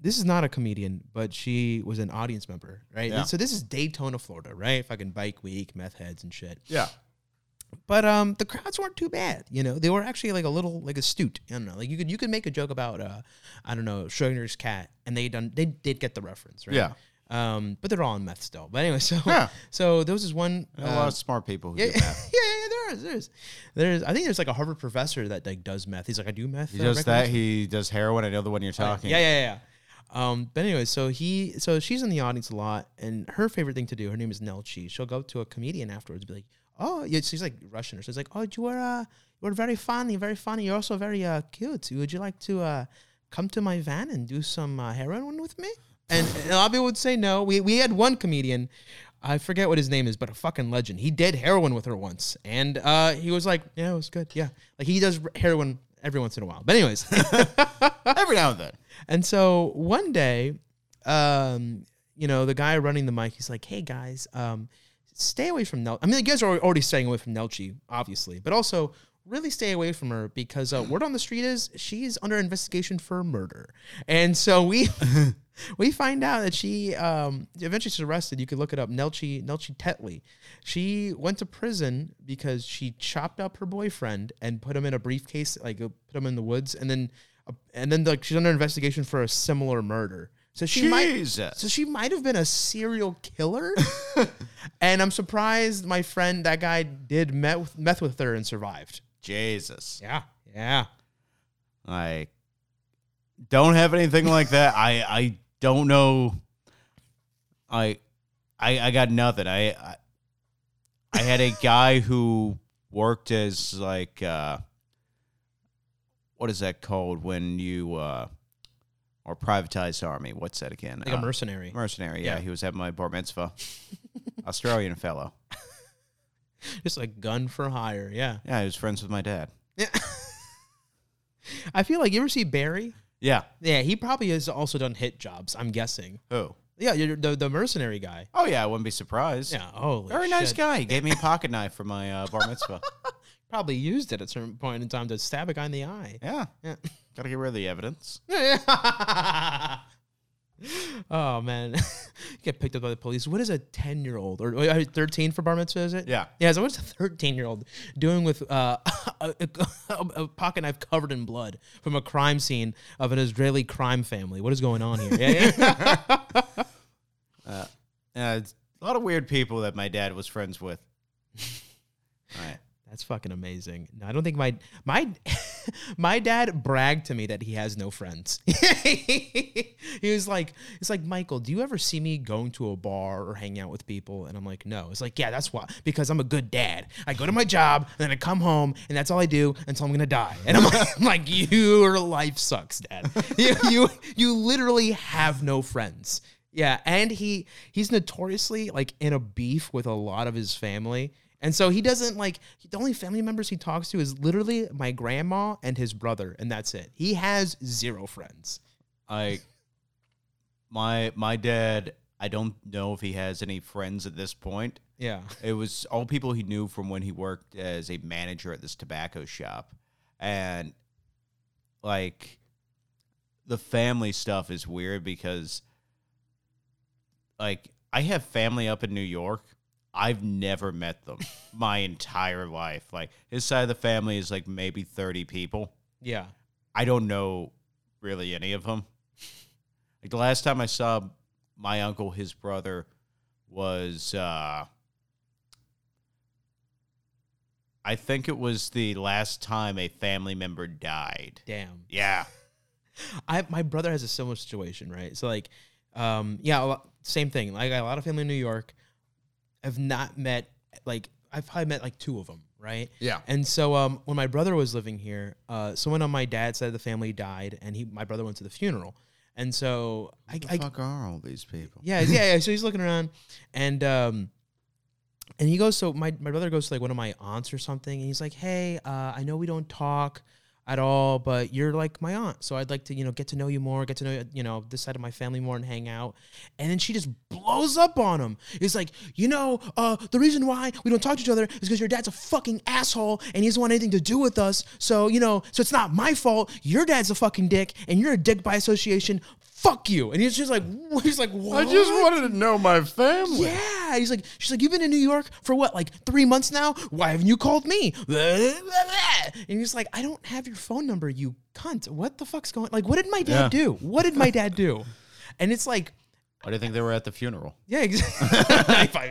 This is not a comedian, but she was an audience member, right? Yeah. So this is Daytona, Florida, right? Fucking bike week, meth heads and shit. Yeah. But the crowds weren't too bad, you know. They were actually like a little like astute. I don't know. Like you could make a joke about I don't know, Schrodinger's cat, and they did get the reference, right? Yeah. But they're all on meth still. But anyway, so there was this one a lot of smart people who do meth. There's I think there's like a Harvard professor that like does meth. He's like, I do meth. He does that. He does heroin. I know the one you're talking. Yeah. But anyway, so she's in the audience a lot, and her favorite thing to do, her name is Nelchi. She'll go up to a comedian afterwards and be like, oh, yeah, she's like Russian. She's like, oh, you were very funny. You're also very cute. Would you like to come to my van and do some heroin with me? And Abby would say no. We had one comedian. I forget what his name is, but a fucking legend. He did heroin with her once. And he was like, yeah, it was good. Yeah. Like he does heroin every once in a while. But anyways. Every now and then. And so one day, you know, the guy running the mic, he's like, hey, guys, stay away from Nelchi. I mean, the guys are already staying away from Nelchi, obviously, but also really stay away from her because word on the street is she's under investigation for murder. And so we find out that she eventually she's arrested. You can look it up. Nelchi Tetley. She went to prison because she chopped up her boyfriend and put him in a briefcase, like put him in the woods, and then like she's under investigation for a similar murder. So she might have been a serial killer, and I'm surprised my friend, that guy, did meth with her and survived. Jesus. Yeah. Like, don't have anything like that. I don't know. I got nothing. I had a guy who worked as like what is that called when you or privatized army. What's that again? Like a mercenary. Mercenary, yeah. He was at my bar mitzvah. Australian fellow. Just like gun for hire, yeah. Yeah, he was friends with my dad. Yeah. I feel like, you ever see Barry? Yeah. Yeah, he probably has also done hit jobs, I'm guessing. Who? Yeah, the mercenary guy. Oh, yeah, I wouldn't be surprised. Yeah, holy very shit. Nice guy. He gave me a pocket knife for my bar mitzvah. Probably used it at a certain point in time to stab a guy in the eye. Yeah. Gotta get rid of the evidence. Oh, man. You get picked up by the police. What is a 10-year-old? Or 13 for bar mitzvah, is it? Yeah, so what's a 13-year-old doing with a pocket knife covered in blood from a crime scene of an Israeli crime family? What is going on here? Yeah. It's a lot of weird people that my dad was friends with. All right. That's fucking amazing. No, I don't think my my dad bragged to me that he has no friends. He was like, it's like, Michael, do you ever see me going to a bar or hanging out with people? And I'm like, no. It's like, yeah, that's why, because I'm a good dad. I go to my job and then I come home and that's all I do until I'm going to die. And I'm like, your life sucks, Dad. You literally have no friends. Yeah. And he's notoriously like in a beef with a lot of his family. And so he doesn't like, the only family members he talks to is literally my grandma and his brother. And that's it. He has zero friends. My dad, I don't know if he has any friends at this point. Yeah. It was all people he knew from when he worked as a manager at this tobacco shop. And like the family stuff is weird because like I have family up in New York. I've never met them my entire life. Like his side of the family is like maybe 30 people. Yeah. I don't know really any of them. Like the last time I saw my uncle, his brother was, I think it was the last time a family member died. Damn. Yeah. My brother has a similar situation, right? So like, same thing. Like a lot of family in New York. I've not met, like, I've probably met, like, two of them, right? Yeah. And so when my brother was living here, someone on my dad's side of the family died, and my brother went to the funeral. And so... Who the fuck are all these people? Yeah. So he's looking around, and he goes, so my brother goes to, like, one of my aunts or something, and he's like, hey, I know we don't talk at all, but you're, like, my aunt, so I'd like to, you know, get to know you more, get to know, you know, this side of my family more and hang out. And then she just blows up on him. It's like, you know, the reason why we don't talk to each other is because your dad's a fucking asshole and he doesn't want anything to do with us. So, you know, so it's not my fault. Your dad's a fucking dick and you're a dick by association. Fuck you. And he's just like, what? I just wanted to know my family. Yeah. He's like, she's like, you've been in New York for what, like 3 months now? Why haven't you called me? And he's like, I don't have your phone number, you cunt. What the fuck's going on? Like, what did my dad do? What did my dad do? And it's like, why do you think they were at the funeral? Yeah, exactly.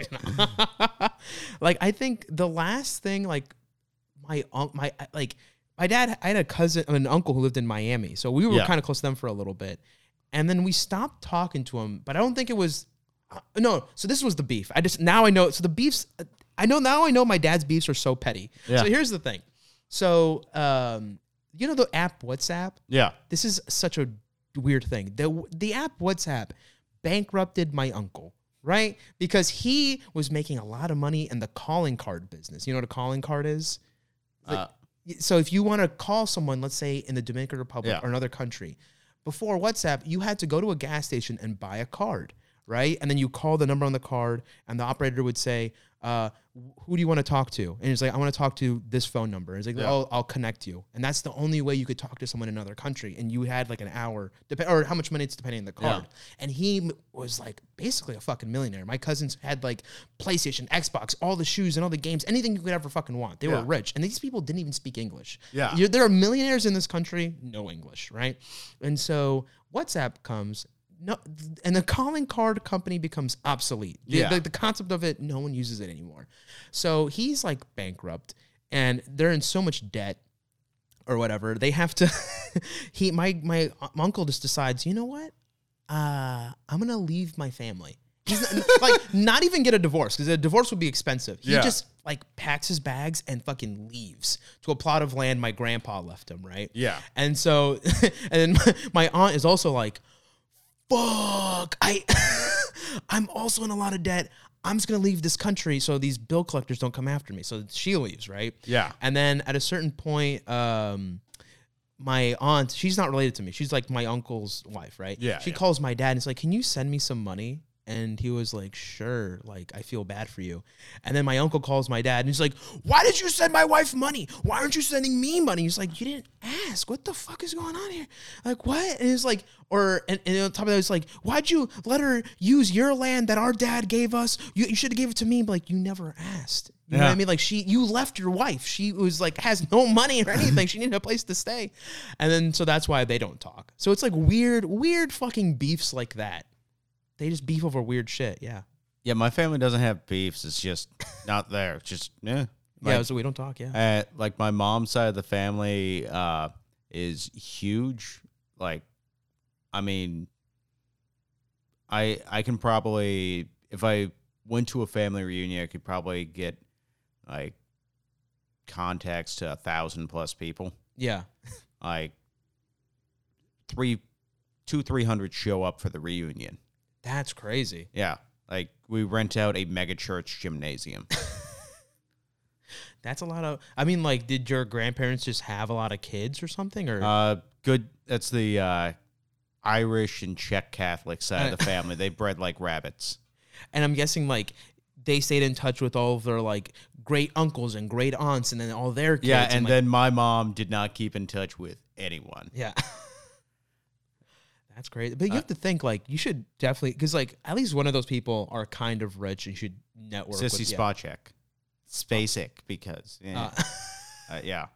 Like, I think the last thing, like, my dad, I had a cousin, an uncle who lived in Miami. So we were kind of close to them for a little bit. And then we stopped talking to him, but I don't think it was, so this was the beef. Now I know, so the beefs, now I know my dad's beefs are so petty. Yeah. So here's the thing. So, you know the app WhatsApp? Yeah. This is such a weird thing. The app WhatsApp bankrupted my uncle, right? Because he was making a lot of money in the calling card business. You know what a calling card is? So if you want to call someone, let's say in the Dominican Republic or another country, before WhatsApp, you had to go to a gas station and buy a card, right? And then you call the number on the card, and the operator would say, who do you want to talk to? And he's like, I want to talk to this phone number. And he's like, oh, I'll connect you. And that's the only way you could talk to someone in another country. And you had like an hour, or how much money it's depending on the card. Yeah. And he was like basically a fucking millionaire. My cousins had like PlayStation, Xbox, all the shoes and all the games, anything you could ever fucking want. They were rich. And these people didn't even speak English. Yeah. There are millionaires in this country, no English, right? And so WhatsApp comes. No, and the calling card company becomes obsolete. The concept of it, no one uses it anymore. So he's like bankrupt, and they're in so much debt or whatever. They have to. My uncle just decides, you know what? I'm gonna leave my family. He's not even get a divorce because a divorce would be expensive. He just like packs his bags and fucking leaves to a plot of land my grandpa left him. Right? Yeah. And so, and then my aunt is also like, fuck, I'm also in a lot of debt. I'm just going to leave this country so these bill collectors don't come after me. So she leaves, right? Yeah. And then at a certain point, my aunt, she's not related to me. She's like my uncle's wife, right? Yeah. She calls my dad and is like, can you send me some money? And he was like, sure, like, I feel bad for you. And then my uncle calls my dad, and he's like, why did you send my wife money? Why aren't you sending me money? He's like, you didn't ask. What the fuck is going on here? Like, what? And he's like, and on top of that, it's like, why'd you let her use your land that our dad gave us? You should have gave it to me, but, like, you never asked. You know what I mean? Like, you left your wife. She was like, has no money or anything. She needed a place to stay. And then, so that's why they don't talk. So it's like weird fucking beefs like that. They just beef over weird shit, yeah. Yeah, my family doesn't have beefs. It's just not there. It's just, yeah. Like, yeah, so we don't talk, yeah. Like, my mom's side of the family is huge. Like, I mean, I can probably, if I went to a family reunion, I could probably get, like, contacts to 1,000+ people. Yeah. Like, 300 show up for the reunion. That's crazy. Yeah. Like, we rent out a mega church gymnasium. That's a lot of, I mean, like, did your grandparents just have a lot of kids or something? Or good. That's the Irish and Czech Catholic side of the family. They bred like rabbits. And I'm guessing, like, they stayed in touch with all of their, like, great uncles and great aunts and then all their kids. Yeah, and like, then my mom did not keep in touch with anyone. Yeah. That's crazy. But you have to think, like, you should definitely, because, like, at least one of those people are kind of rich and you should network with. Sissy Spacek. Spacek, because, yeah. Yeah.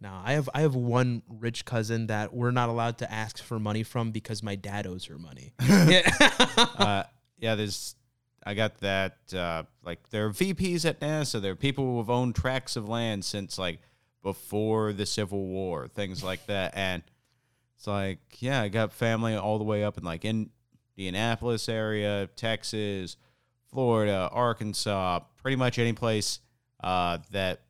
No, I have one rich cousin that we're not allowed to ask for money from because my dad owes her money. Yeah. Yeah, I got that, like, there are VPs at NASA. There are people who have owned tracts of land since, like, before the Civil War, things like that. And it's like, yeah, I got family all the way up in, like, Indianapolis area, Texas, Florida, Arkansas, pretty much any place that,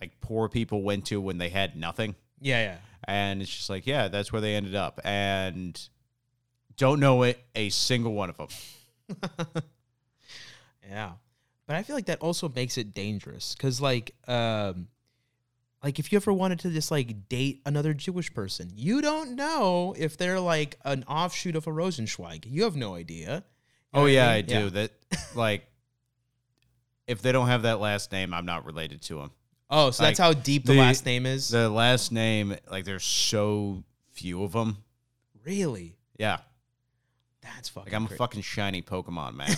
like, poor people went to when they had nothing. Yeah, yeah. And it's just like, yeah, that's where they ended up. And don't know a single one of them. Yeah. But I feel like that also makes it dangerous because, like, if you ever wanted to just, like, date another Jewish person, you don't know if they're, like, an offshoot of a Rosenzweig. You have no idea. Oh, yeah, I do. Yeah. That, like, if they don't have that last name, I'm not related to them. Oh, so, like, that's how deep the last name is? The last name, like, there's so few of them. Really? Yeah. That's fucking crazy. Like, I'm a fucking shiny Pokemon, man.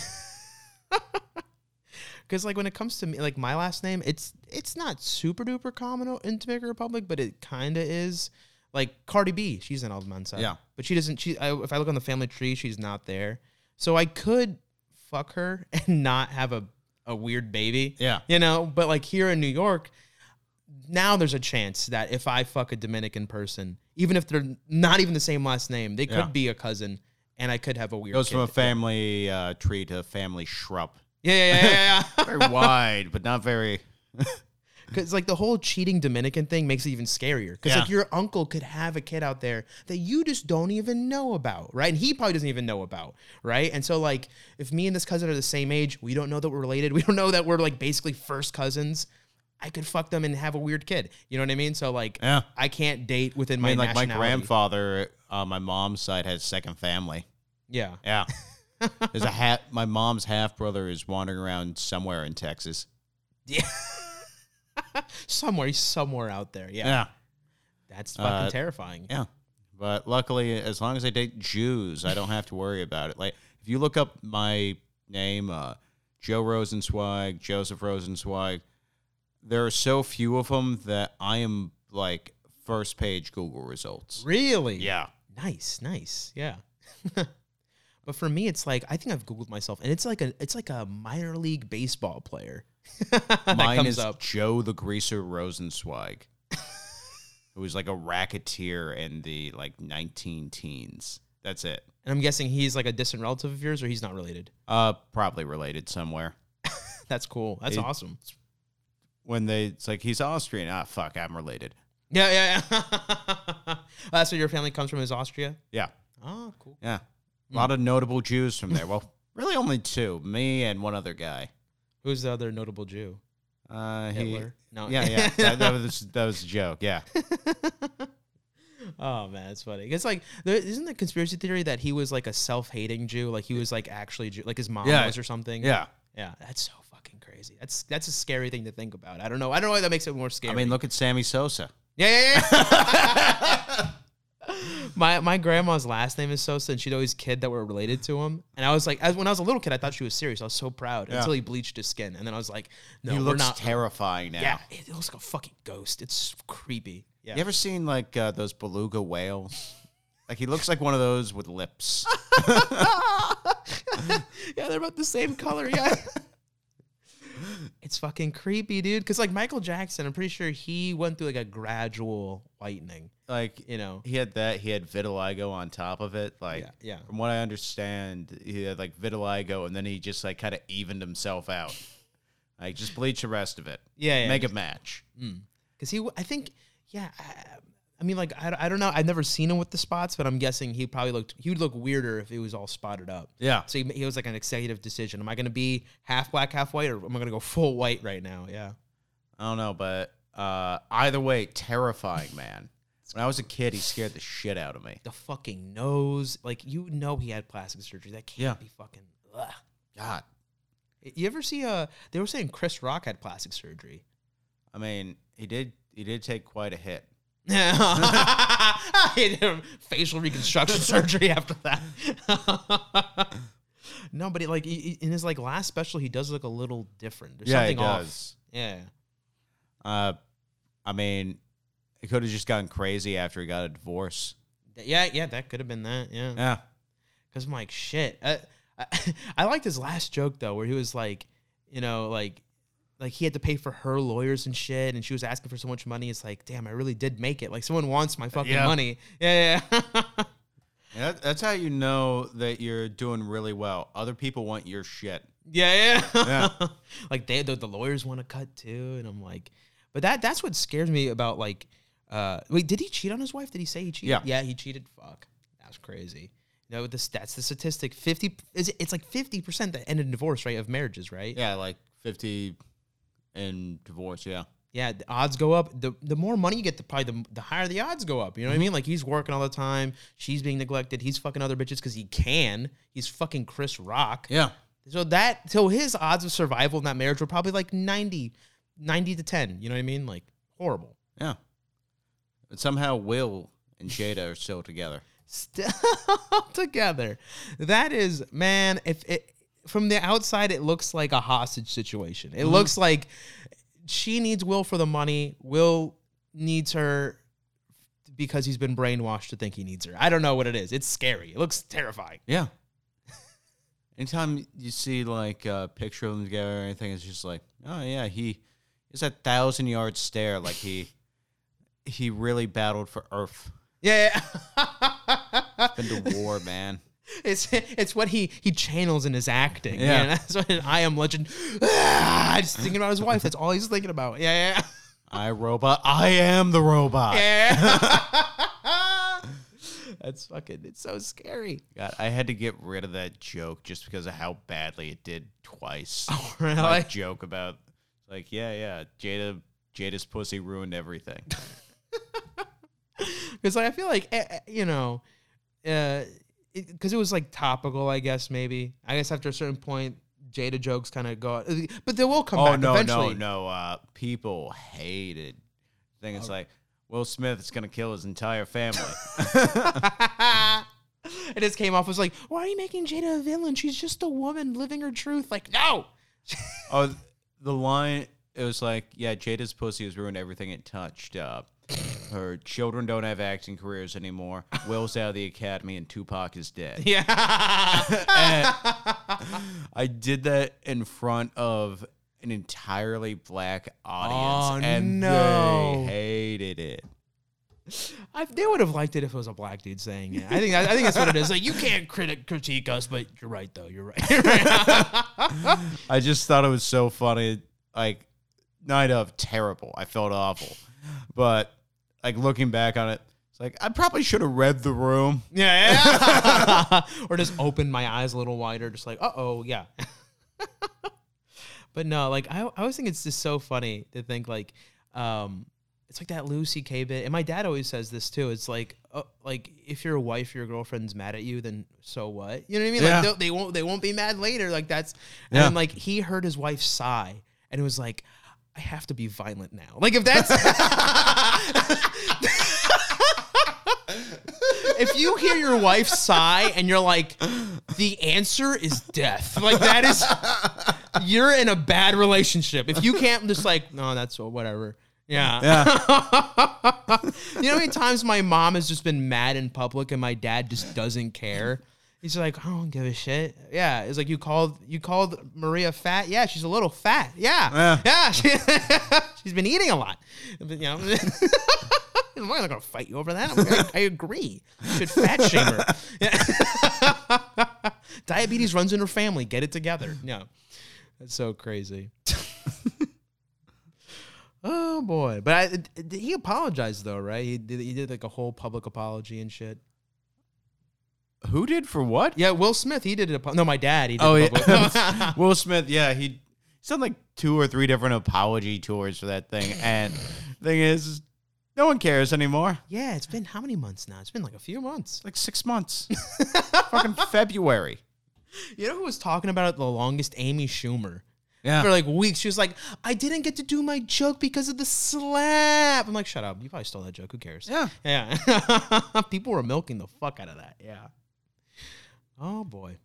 Because, like, when it comes to me, like, my last name, it's not super duper common in Dominican Republic, but it kind of is. Like, Cardi B, she's in Almanza. Yeah. But she doesn't, if I look on the family tree, she's not there. So I could fuck her and not have a weird baby. Yeah. You know, but, like, here in New York, now there's a chance that if I fuck a Dominican person, even if they're not even the same last name, they could be a cousin and I could have a weird kid. From a family tree to a family shrub. Yeah. Very wide, but not very. Because, like, the whole cheating Dominican thing makes it even scarier. Because, like, your uncle could have a kid out there that you just don't even know about, right? And he probably doesn't even know about, right? And so, like, if me and this cousin are the same age, we don't know that we're related. We don't know that we're, like, basically first cousins. I could fuck them and have a weird kid. You know what I mean? So, like, I can't date within my nationality. Like, my grandfather, my mom's side, has second family. Yeah. Yeah. There's my mom's half brother is wandering around somewhere in Texas. Yeah, he's somewhere out there. Yeah, that's fucking terrifying. Yeah, but luckily, as long as I date Jews, I don't have to worry about it. Like, if you look up my name, Joe Rosenzweig, Joseph Rosenzweig, there are so few of them that I am, like, first page Google results. Really? Yeah. Nice. Yeah. But for me, it's like, I think I've Googled myself, and it's like a minor league baseball player. Mine comes is up. Joe the Greaser Rosenzweig, who was, like, a racketeer in the, like, 1910s. That's it. And I'm guessing he's, like, a distant relative of yours, or he's not related? Probably related somewhere. That's cool. That's awesome. It's like, he's Austrian. Ah, fuck, I'm related. Yeah. That's where your family comes from, is Austria? Yeah. Oh, cool. Yeah. A lot of notable Jews from there. Well, really only two, me and one other guy. Who's the other notable Jew? Hitler? No. Yeah. That was a joke, yeah. Oh, man, that's funny. It's like, isn't the conspiracy theory that he was, like, a self-hating Jew? Like, he was, like, actually Jew, like his mom was or something? Yeah. Yeah, that's so fucking crazy. That's a scary thing to think about. I don't know why that makes it more scary. I mean, look at Sammy Sosa. Yeah. My grandma's last name is Sosa, and she'd always kid that we're related to him. And I was like, when I was a little kid, I thought she was serious. I was so proud until he bleached his skin. And then I was like, no, he looks terrifying now. Yeah, it looks like a fucking ghost. It's creepy. Yeah. You ever seen, like, those beluga whales? Like, he looks like one of those with lips. Yeah, they're about the same color, yeah. It's fucking creepy, dude. Because, like, Michael Jackson, I'm pretty sure he went through, like, a gradual whitening. Like, you know. He had that. He had vitiligo on top of it. Like, yeah. From what I understand, he had, like, vitiligo, and then he just, like, kind of evened himself out. Like, just bleach the rest of it. Yeah. Make a match. Because I don't know. I've never seen him with the spots, but I'm guessing he would look weirder if it was all spotted up. Yeah. So he was like an executive decision. Am I going to be half black, half white, or am I going to go full white right now? Yeah. I don't know, but either way, terrifying, man. When I was a kid, he scared the shit out of me. The fucking nose. Like, you know he had plastic surgery. That can't be fucking... Ugh. God. You ever see... They were saying Chris Rock had plastic surgery. I mean, he did take quite a hit. I hate him. Facial reconstruction surgery after that. No, but in his last special, he does look a little different. There's something off. Does. Yeah. I mean, it could have just gotten crazy after he got a divorce. Yeah, that could have been that. Yeah. Because I'm like, shit. I liked his last joke though, where he was like, you know, like. Like, he had to pay for her lawyers and shit, and she was asking for so much money. It's like, damn, I really did make it. Like, someone wants my fucking money. Yeah. That's how you know that you're doing really well. Other people want your shit. Yeah. Like, the lawyers want to cut, too. And I'm like... But that's what scares me about, like... Wait, did he cheat on his wife? Did he say he cheated? Yeah, he cheated. Fuck. That was crazy. No, that's the statistic. 50... It's like 50% that end in divorce, right? Of marriages, right? Yeah, like 50... And divorce, yeah. The odds go up. The more money you get, the higher the odds go up. You know what I mean? Like, he's working all the time. She's being neglected. He's fucking other bitches because he can. He's fucking Chris Rock. Yeah. So his odds of survival in that marriage were probably like 90 to 10. You know what I mean? Like, horrible. Yeah. But somehow Will and Jada are still together. Still together. That is, man. From the outside, it looks like a hostage situation. It looks like she needs Will for the money. Will needs her because he's been brainwashed to think he needs her. I don't know what it is. It's scary. It looks terrifying. Yeah. Anytime you see, like, a picture of them together or anything, it's just like, oh, yeah, he is a 1,000-yard stare. Like, he really battled for Earth. Yeah. It's been to war, man. It's what he channels in his acting. Yeah. Man. That's what I Am Legend. Ah, just thinking about his wife. That's all he's thinking about. Yeah. I, Robot. I am the robot. Yeah. That's fucking, it's so scary. God, I had to get rid of that joke just because of how badly it did twice. Oh, really? That joke about, like, yeah, Jada's pussy ruined everything. Because I feel like, you know, because it was, like, topical, I guess, maybe. I guess after a certain point, Jada jokes kind of go out. But they will come back eventually. No. People hated things. It's like, Will Smith is going to kill his entire family. It just came off as like, why are you making Jada a villain? She's just a woman living her truth. Like, no! The line, it was like, yeah, Jada's pussy has ruined everything it touched up. Her children don't have acting careers anymore. Will's out of the academy and Tupac is dead. Yeah. I did that in front of an entirely black audience. Oh, and no. They hated it. They would have liked it if it was a black dude saying it. I think that's what it is. Like, you can't critique us, but you're right, though. You're right. I just thought it was so funny. Like, night of, terrible. I felt awful. But, like, looking back on it, it's like, I probably should have read the room. Yeah. Or just opened my eyes a little wider, just like, uh-oh, yeah. But no, like, I always think it's just so funny to think, like, it's like that Louis C.K. bit. And my dad always says this, too. It's like, if your wife or your girlfriend's mad at you, then so what? You know what I mean? Yeah. Like, they won't be mad later. Like, that's... And then, like, he heard his wife sigh, and it was like... I have to be violent now. Like, if that's... If you hear your wife sigh and you're like, the answer is death. Like, that is... You're in a bad relationship. If you can't just like, no, that's whatever. Yeah. You know how many times my mom has just been mad in public and my dad just doesn't care? He's like, I don't give a shit. Yeah, it's like you called Maria fat. Yeah, she's a little fat. Yeah. She's been eating a lot. You know, I'm not gonna fight you over that. I agree. You should fat shame her. Yeah. Diabetes runs in her family. Get it together. No, that's so crazy. Oh boy, but he apologized though, right? He did like a whole public apology and shit. Who did for what? Yeah, Will Smith. He did it. No, my dad. He did. Oh, yeah. Will Smith. Yeah, he done like 2 or 3 different apology tours for that thing. And the thing is, no one cares anymore. Yeah, it's been how many months now? It's been like a few months, like 6 months. Fucking February. You know who was talking about it the longest? Amy Schumer. Yeah. For like weeks, she was like, I didn't get to do my joke because of the slap. I'm like, shut up. You probably stole that joke. Who cares? Yeah. People were milking the fuck out of that. Yeah. Oh, boy.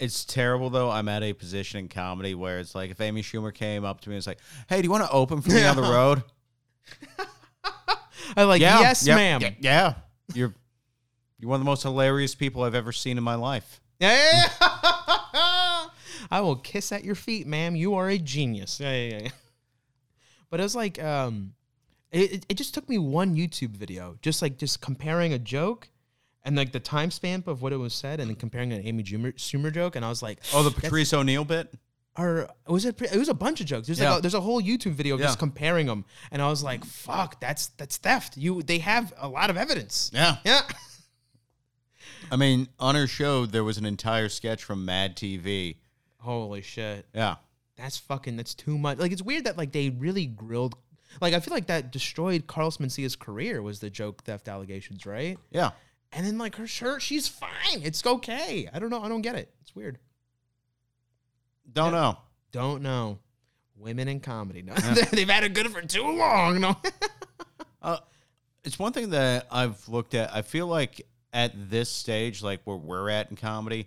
It's terrible, though. I'm at a position in comedy where it's like if Amy Schumer came up to me and was like, hey, do you want to open for me on the road? I'm like, yes, ma'am. Yeah. You're one of the most hilarious people I've ever seen in my life. Yeah. I will kiss at your feet, ma'am. You are a genius. Yeah. But it was like, it just took me one YouTube video, just comparing a joke and like the timestamp of what it was said, and then comparing an Amy Schumer joke, and I was like, oh, the Patrice O'Neill bit, or was it? It was a bunch of jokes. There's a whole YouTube video just comparing them, and I was like, fuck, that's theft. They have a lot of evidence. Yeah. I mean, on her show, there was an entire sketch from Mad TV. Holy shit. Yeah. That's too much. Like, it's weird that, like, they really grilled. Like, I feel like that destroyed Carlos Mencia's career was the joke theft allegations, right? Yeah. And then, like, her shirt, she's fine. It's okay. I don't know. I don't get it. It's weird. Don't know. Don't know. Women in comedy. No. Yeah. They've had it good for too long. No. It's one thing that I've looked at. I feel like at this stage, like, where we're at in comedy,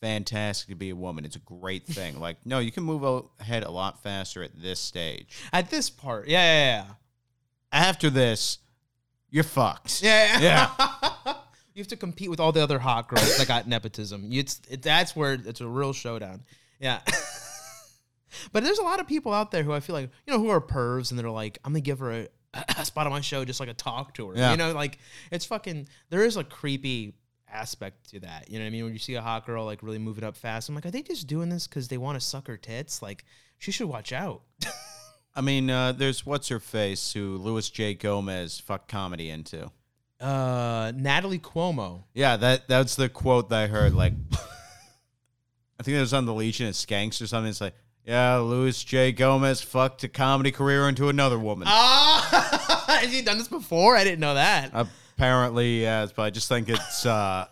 fantastic to be a woman. It's a great thing. Like, no, you can move ahead a lot faster at this stage. At this part. Yeah. After this, you're fucked. Yeah. You have to compete with all the other hot girls that got nepotism. That's where it's a real showdown. Yeah. But there's a lot of people out there who I feel like, you know, who are pervs, and they're like, I'm going to give her a spot on my show, just like a talk to her. Yeah. You know, like, it's fucking, there is a creepy aspect to that, you know what I mean? When you see a hot girl like really moving up fast, I'm like, are they just doing this because they want to suck her tits? Like, she should watch out. I mean, there's what's her face who Louis J. Gomez fucked comedy into. Natalie Cuomo. Yeah, that's the quote that I heard. Like, I think it was on the Legion of Skanks or something. It's like, yeah, Louis J. Gomez fucked a comedy career into another woman. Has he done this before? I didn't know that. Apparently, yes, but I just think it's I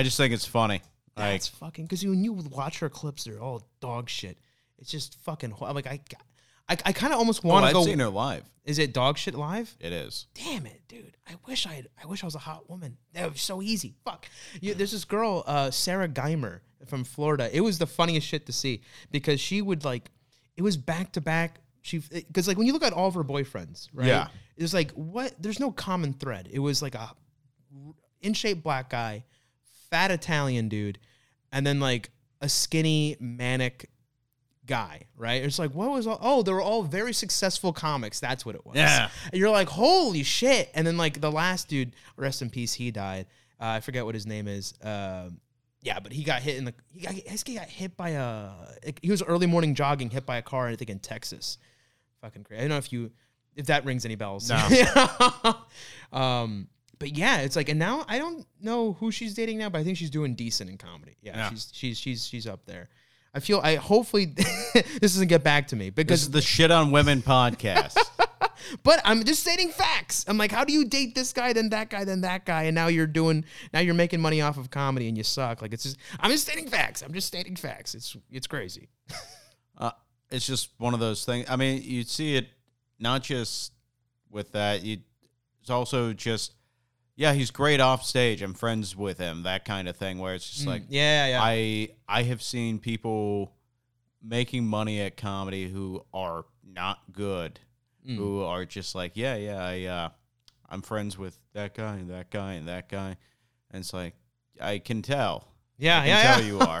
just think it's funny. That's like, fucking, because when you watch her clips, they're all dog shit. It's just fucking. I'm like, I kind of almost want to go. I've seen her live. Is it dog shit live? It is. Damn it, dude! I wish I was a hot woman. That was so easy. Fuck. There's this girl, Sarah Geimer from Florida. It was the funniest shit to see because she would like. It was back to back. Because like when you look at all of her boyfriends, right? Yeah. It was like, what? There's no common thread. It was like a in-shape black guy, fat Italian dude, and then like a skinny manic guy, right? It's like, what was all? Oh, they were all very successful comics. That's what it was. Yeah. And you're like, holy shit. And then like the last dude, rest in peace, he died. I forget what his name is. Yeah, but he got hit in the. He got hit by a. He was early morning jogging, hit by a car. I think in Texas. Fucking crazy. I don't know if that rings any bells. No. But yeah, it's like, and now I don't know who she's dating now, but I think she's doing decent in comedy. Yeah. She's up there. I feel hopefully this doesn't get back to me because this is the Shit on Women podcast. But I'm just stating facts. I'm like, how do you date this guy, then that guy, and now you're making money off of comedy and you suck. Like, it's just, I'm just stating facts. It's crazy. It's just one of those things. I mean, you see it not just with that. It's also just, yeah, he's great off stage. I'm friends with him. That kind of thing where it's just like, yeah. I have seen people making money at comedy who are not good. Who are just like, I'm friends with that guy and that guy and that guy. And it's like, I can tell. Yeah, I can tell you are.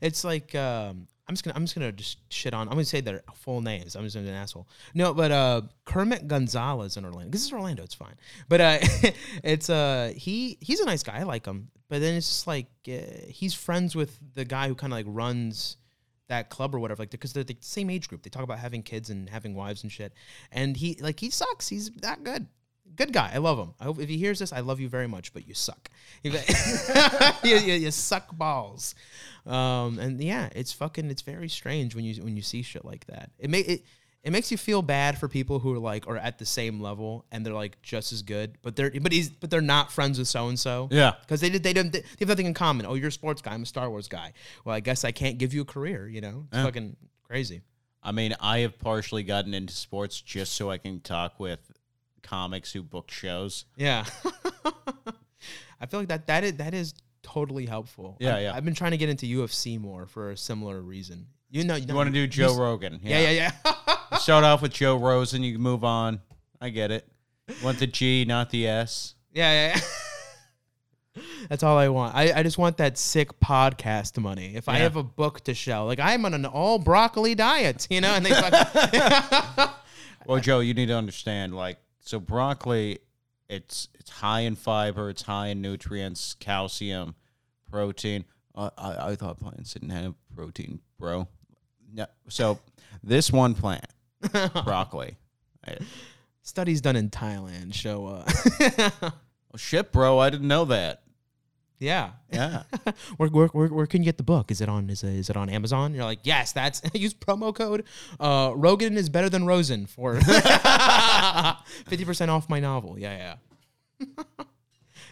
It's like, I'm just gonna shit on. I'm gonna say their full names. I'm just gonna be an asshole. No, but Kermit Gonzalez in Orlando. This is Orlando. It's fine. But it's he's a nice guy. I like him. But then it's just like he's friends with the guy who kind of like runs that club or whatever. Like because they're the same age group. They talk about having kids and having wives and shit. And he sucks. He's that good. Good guy. I love him. I hope if he hears this, I love you very much, but you suck. you suck balls. And yeah, it's very strange when you see shit like that. It makes you feel bad for people who are at the same level and they're like just as good, but they're not friends with so and so. Yeah, because they have nothing in common. Oh, you're a sports guy. I'm a Star Wars guy. Well, I guess I can't give you a career. You know, it's fucking crazy. I mean, I have partially gotten into sports just so I can talk with comics who book shows. Yeah. I feel like that is totally helpful. Yeah, I've been trying to get into UFC more for a similar reason. You want to do Joe Rogan. Yeah. Start off with Joe Rosen, you move on. I get it. You want the G, not the S. Yeah. That's all I want. I just want that sick podcast money. If I have a book to sell, like I'm on an all broccoli diet, you know, and they fucking Well, Joe, you need to understand, like, so broccoli, it's high in fiber, it's high in nutrients, calcium, protein. I thought plants didn't have protein, bro. No. So this one plant, broccoli. Studies done in Thailand show up. Well, shit, bro, I didn't know that. Yeah. Where can you get the book? Is it on Amazon? You're like, yes, that's use promo code Rogan is better than Rosen for 50% off my novel. Yeah.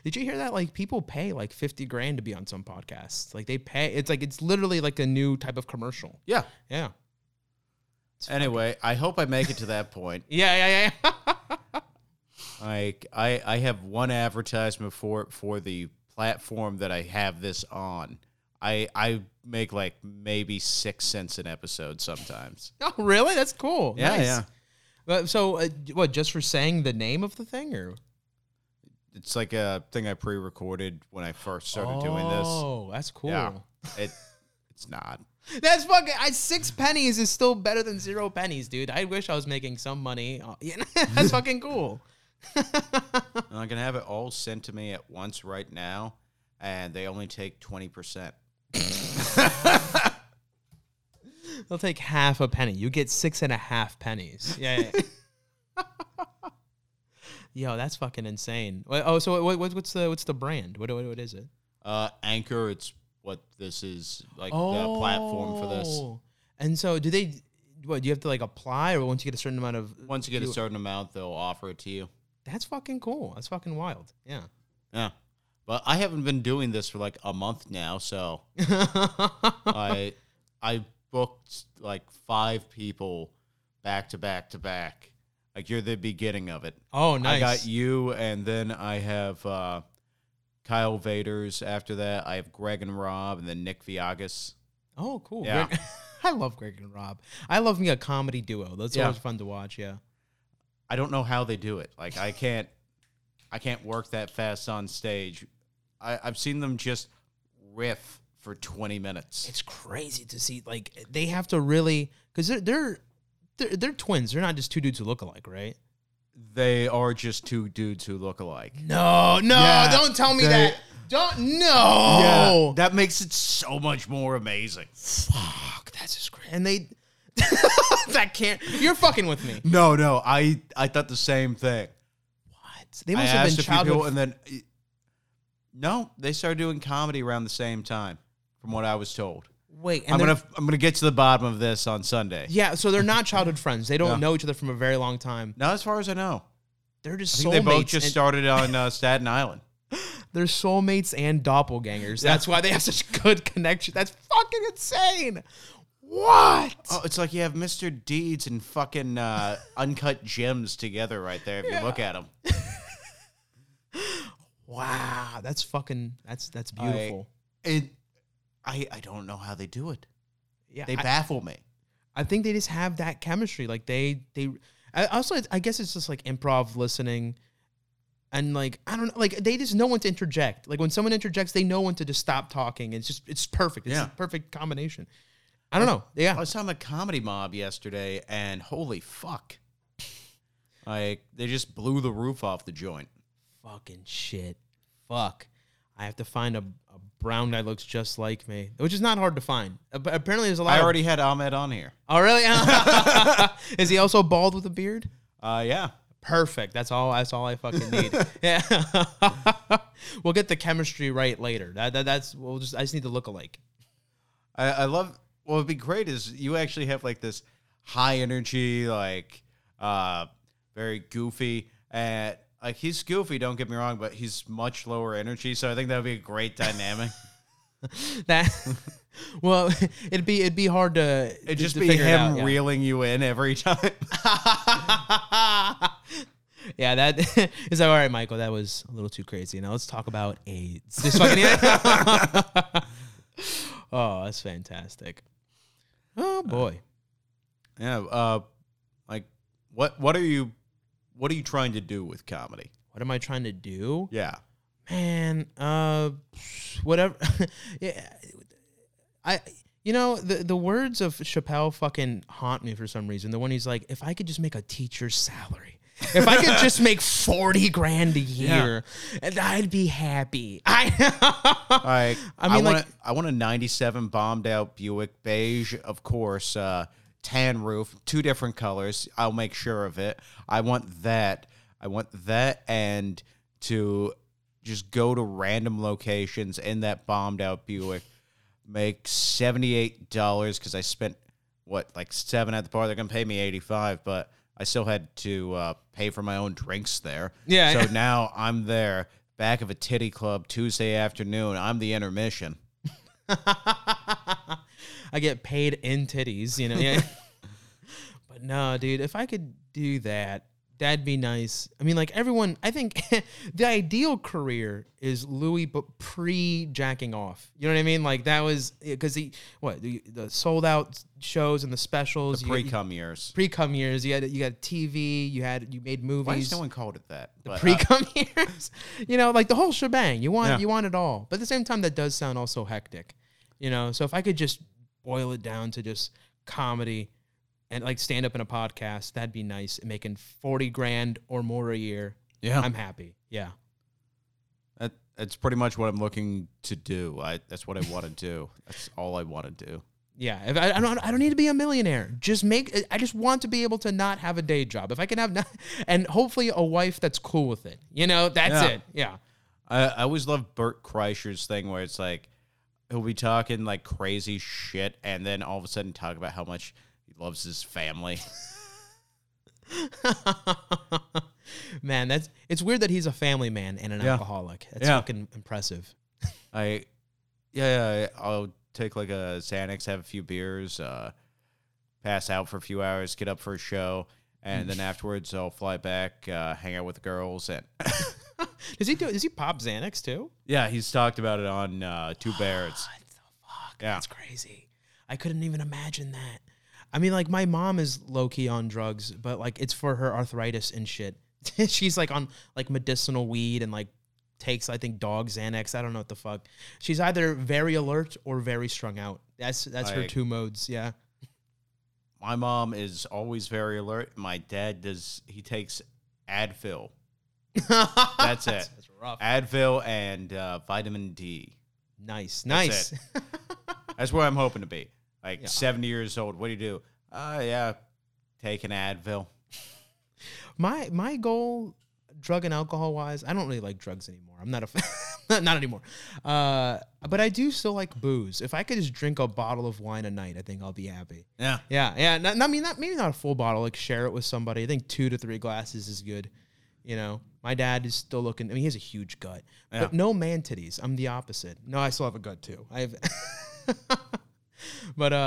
Did you hear that? Like people pay like $50,000 to be on some podcasts. Like they pay. It's like it's literally like a new type of commercial. Yeah. Anyway, I hope I make it to that point. Yeah. Like I have one advertisement for the platform that I have this on. I make like maybe 6 cents an episode sometimes. Oh, really? That's cool. Yeah, nice. So, what? Just for saying the name of the thing, or it's like a thing I pre-recorded when I first started doing this. Oh, that's cool. Yeah, it's not. That's fucking. 6 pennies is still better than 0 pennies, dude. I wish I was making some money. That's fucking cool. I can have it all sent to me at once right now, and they only take 20%. They'll take half a penny. You get 6.5 pennies. Yeah. Yo, that's fucking insane. Oh, so what's the brand? What is it? Anchor. It's what this is like the platform for this. And so do they? What, do you have to like apply, or once you get a certain amount, they'll offer it to you? That's fucking cool. That's fucking wild. Yeah. But I haven't been doing this for like a month now, so I booked like 5 people back to back to back. Like you're the beginning of it. Oh, nice. I got you, and then I have Kyle Vaders. After that, I have Greg and Rob, and then Nick Viagas. Oh, cool. Yeah. I love Greg and Rob. I love me a comedy duo. That's always fun to watch. Yeah. I don't know how they do it. Like I can't work that fast on stage. I've seen them just riff for 20 minutes. It's crazy to see. Like they have to really, because they're twins. They're not just two dudes who look alike, right? They are just two dudes who look alike. No, yeah, don't tell me that. Don't no. Yeah, that makes it so much more amazing. Fuck, that's just crazy. And they. That can't. You're fucking with me. No. I thought the same thing. What? They must have been childhood. And then, no, they started doing comedy around the same time, from what I was told. Wait, and I'm gonna get to the bottom of this on Sunday. Yeah, so they're not childhood friends. They don't know each other from a very long time. Not as far as I know. They're just soulmates. They both just started on Staten Island. They're soulmates and doppelgangers. That's why they have such good connection. That's fucking insane. What? Oh, it's like you have Mr. Deeds and fucking Uncut Gems together right there if you look at them. Wow, that's fucking that's beautiful. I don't know how they do it. Yeah, they baffle me. I think they just have that chemistry. Like I guess it's just like improv listening. And like, I don't know, like they just know when to interject. Like when someone interjects, they know when to just stop talking. It's just, it's perfect. It's a perfect combination. I don't know. Yeah. I was on the Comedy Mob yesterday and holy fuck. Like they just blew the roof off the joint. Fucking shit. Fuck. I have to find a brown guy looks just like me, which is not hard to find. Apparently there's a lot. I already had Ahmed on here. Oh, really? Is he also bald with a beard? Yeah. Perfect. That's all I fucking need. Yeah. We'll get the chemistry right later. I just need to look alike. I love, what would be great is you actually have like this high energy, like very goofy, like he's goofy, don't get me wrong, but he's much lower energy, so I think that would be a great dynamic. Well, it'd be hard to. It'd just be him reeling you in every time. Yeah, that is like, all right, Michael. That was a little too crazy. Now let's talk about AIDS. Oh, that's fantastic. Oh boy. Yeah. Like, what are you trying to do with comedy? What am I trying to do? Yeah. Man, whatever. Yeah, the words of Chappelle fucking haunt me for some reason. The one he's like, if I could just make a teacher's salary, if I could just make 40 grand a year, and I'd be happy. I want a 97 bombed out Buick, beige, of course, tan roof, two different colors. I'll make sure of it. I want that and to just go to random locations in that bombed out Buick, make $78 because I spent, like $7 at the bar. They're going to pay me $85, but I still had to pay for my own drinks there. Yeah. So now I'm there, back of a titty club Tuesday afternoon. I'm the intermission. I get paid in titties, you know. Yeah. But no, dude, if I could do that, that'd be nice. I mean, like everyone, I think the ideal career is Louis, but pre-jacking off. You know what I mean? Like that was, because the sold-out shows and the specials. The pre-cum years. Pre-cum years. You got TV, you made movies. Why is no one called it that? The pre-cum years. You know, like the whole shebang. You want it all. But at the same time, that does sound also hectic. You know, so if I could just boil it down to just comedy and like stand up in a podcast, that'd be nice. Making 40 grand or more a year. Yeah. I'm happy. Yeah. That's pretty much what I'm looking to do. That's what I want to do. That's all I want to do. Yeah. If I don't need to be a millionaire. I just want to be able to not have a day job. If I can have and hopefully a wife that's cool with it. You know, that's it. Yeah. I always love Bert Kreischer's thing where it's like, he'll be talking like crazy shit and then all of a sudden talk about how much he loves his family. Man, it's weird that he's a family man and an alcoholic. That's fucking impressive. I'll take like a Xanax, have a few beers, pass out for a few hours, get up for a show, and then afterwards I'll fly back, hang out with the girls, and Does he pop Xanax too? Yeah, he's talked about it on Two Bears. What the fuck? Yeah. That's crazy. I couldn't even imagine that. I mean, like, my mom is low-key on drugs, but, like, it's for her arthritis and shit. She's, like, on, like, medicinal weed and, like, takes, I think, dog Xanax. I don't know what the fuck. She's either very alert or very strung out. That's her two modes, yeah. My mom is always very alert. My dad takes Advil. That's it. That's rough. Advil and vitamin D. Nice. That's where I'm hoping to be. Like 70 years old, what do you do? Take an Advil. My goal, drug and alcohol wise, I don't really like drugs anymore. I'm not not anymore. But I do still like booze. If I could just drink a bottle of wine a night, I think I'll be happy. Yeah. Maybe not a full bottle. Like share it with somebody. I think 2 to 3 glasses is good. You know, my dad is still looking. I mean, he has a huge gut, but no man titties. I'm the opposite. No, I still have a gut too. But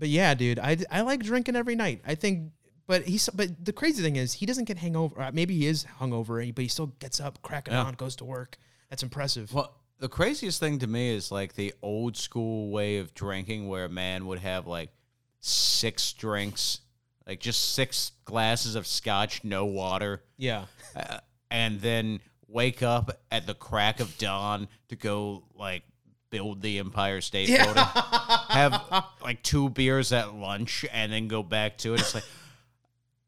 yeah, dude, I like drinking every night. I think, but the crazy thing is he doesn't get hangover. Maybe he is hungover, but he still gets up, cracking on, goes to work. That's impressive. Well, the craziest thing to me is like the old school way of drinking where a man would have like 6 drinks, like just 6 glasses of scotch, no water. Yeah. And then wake up at the crack of dawn to go, like, build the Empire State Building, have, like, 2 beers at lunch, and then go back to it. It's like,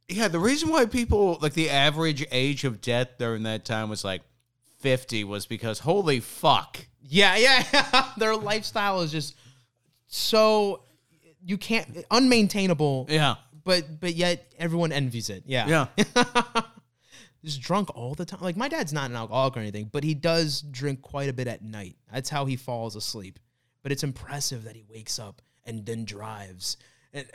yeah, the reason why people, like, the average age of death during that time was, like, 50 was because, holy fuck. Yeah. Their lifestyle is just so, you can't, unmaintainable. Yeah. But yet everyone envies it. Yeah. Just drunk all the time. Like, my dad's not an alcoholic or anything, but he does drink quite a bit at night. That's how he falls asleep. But it's impressive that he wakes up and then drives. And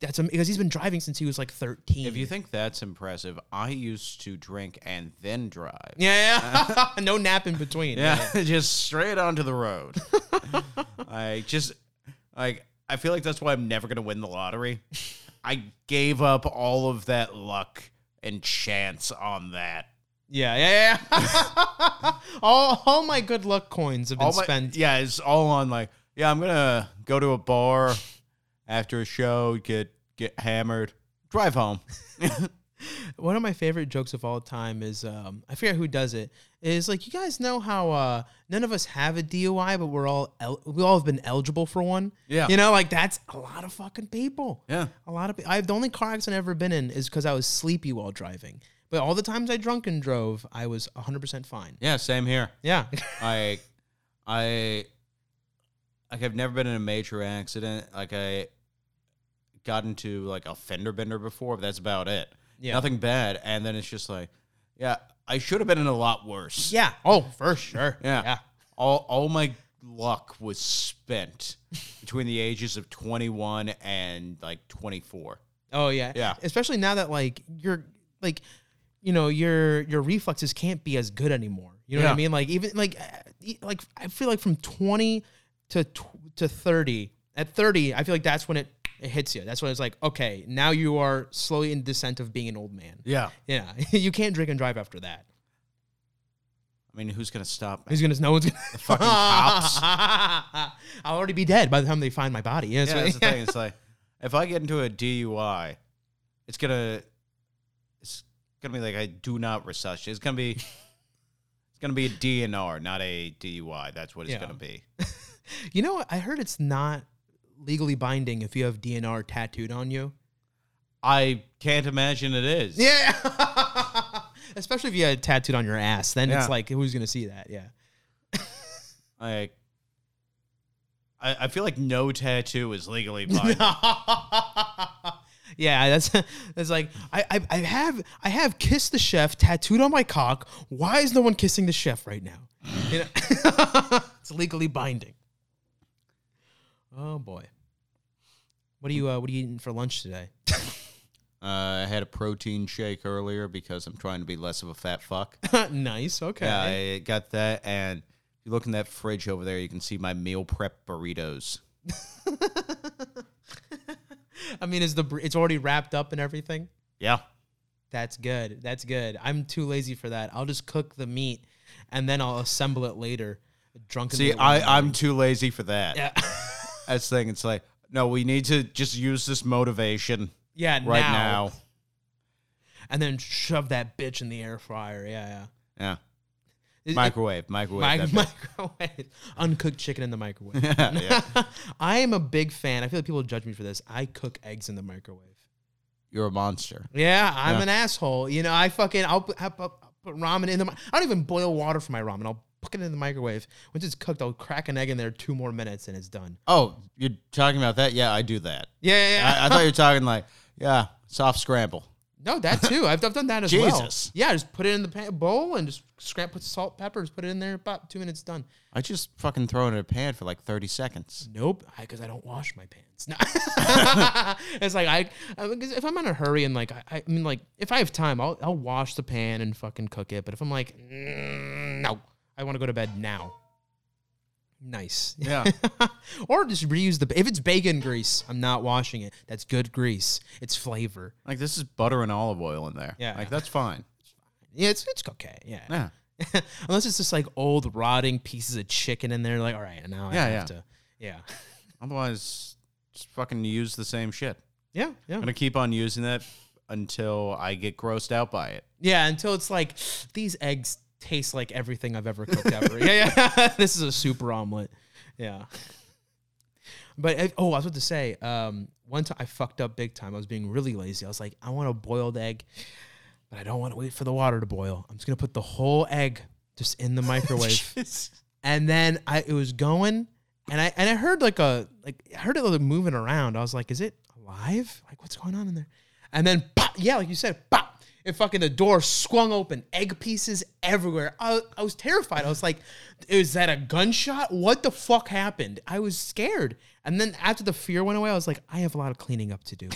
that's because he's been driving since he was like 13. If you think that's impressive, I used to drink and then drive. Yeah. No nap in between. Yeah. Just straight onto the road. I feel like that's why I'm never gonna win the lottery. I gave up all of that luck and chance on that. Yeah. all my good luck coins have been spent. Yeah, it's all on I'm gonna go to a bar after a show, get hammered, drive home. One of my favorite jokes of all time is, I forget who does it, is like, you guys know how none of us have a DUI, but we all have been eligible for one. Yeah. You know, like, that's a lot of fucking people. Yeah. A lot of people. The only car accident I've ever been in is because I was sleepy while driving. But all the times I drunk and drove, I was 100% fine. Yeah, same here. Yeah. I've never been in a major accident. Like, I got into, like, a fender bender before, but that's about it. Yeah. Nothing bad. And then it's just like, yeah, I should have been in a lot worse. Yeah. Oh, for sure. Yeah. All my luck was spent between the ages of 21 and like 24. Oh yeah. Yeah. Especially now that, like, you're like, you know, your reflexes can't be as good anymore. You know what I mean? Like, even like I feel like from 20 to 30, at 30, I feel like that's when it hits you. That's when it's like, okay, now you are slowly in descent of being an old man. Yeah. You can't drink and drive after that. I mean, who's gonna stop me? No one's gonna. The fucking cops. I'll already be dead by the time they find my body. You know, that's the thing. It's like, if I get into a DUI, it's gonna be like I do not resuscitate. It's gonna be a DNR, not a DUI. That's what it's gonna be. You know, I heard it's not legally binding if you have DNR tattooed on you. I can't imagine it is. Yeah. Especially if you had it tattooed on your ass. Then it's like, who's going to see that? Yeah. I feel like no tattoo is legally binding. Yeah, that's like, I have Kiss the Chef tattooed on my cock. Why is no one kissing the chef right now? You know? It's legally binding. Oh boy, what are you eating for lunch today? I had a protein shake earlier because I'm trying to be less of a fat fuck. Nice, okay. Yeah, I got that, and if you look in that fridge over there, you can see my meal prep burritos. I mean, it's already wrapped up and everything? Yeah, that's good. I'm too lazy for that. I'll just cook the meat and then I'll assemble it later. See, I'm too lazy for that. Yeah. That's the thing. It's like, no, we need to just use this motivation right now. And then shove that bitch in the air fryer. Yeah. Microwave. Uncooked chicken in the microwave. Yeah. I am a big fan. I feel like people judge me for this. I cook eggs in the microwave. You're a monster. Yeah, I'm an asshole. You know, I'll put ramen in the microwave. I don't even boil water for my ramen. I'll put it in the microwave. Once it's cooked, I'll crack an egg in there 2 more minutes and it's done. Oh, you're talking about that? Yeah, I do that. Yeah. I thought you were talking soft scramble. No, that too. I've done that as well. Jesus. Yeah, just put it in the bowl and just put salt, peppers, put it in there, pop, 2 minutes, done. I just fucking throw it in a pan for like 30 seconds. Nope, because I don't wash my pans. No. It's like, if I'm in a hurry and if I have time, I'll wash the pan and fucking cook it. But if I'm like, no. I want to go to bed now. Nice. Yeah. Or just reuse if it's bacon grease, I'm not washing it. That's good grease. It's flavor. Like, this is butter and olive oil in there. Yeah. Like, that's fine. Yeah, it's okay. Yeah. Unless it's just like old rotting pieces of chicken in there. Like, all right, now I have to. Yeah. Otherwise, just fucking use the same shit. Yeah. I'm going to keep on using that until I get grossed out by it. Yeah, until it's like, these eggs taste like everything I've ever cooked ever. Yeah. This is a super omelet. Yeah. But, I was about to say, one time I fucked up big time. I was being really lazy. I was like, I want a boiled egg, but I don't want to wait for the water to boil. I'm just going to put the whole egg just in the microwave. And then it was going, and I heard I heard it like moving around. I was like, is it alive? Like, what's going on in there? And then, pop, yeah, like you said, pop, and fucking the door swung open, egg pieces everywhere. I was terrified. I was like, is that a gunshot? What the fuck happened? I was scared. And then after the fear went away, I was like, I have a lot of cleaning up to do.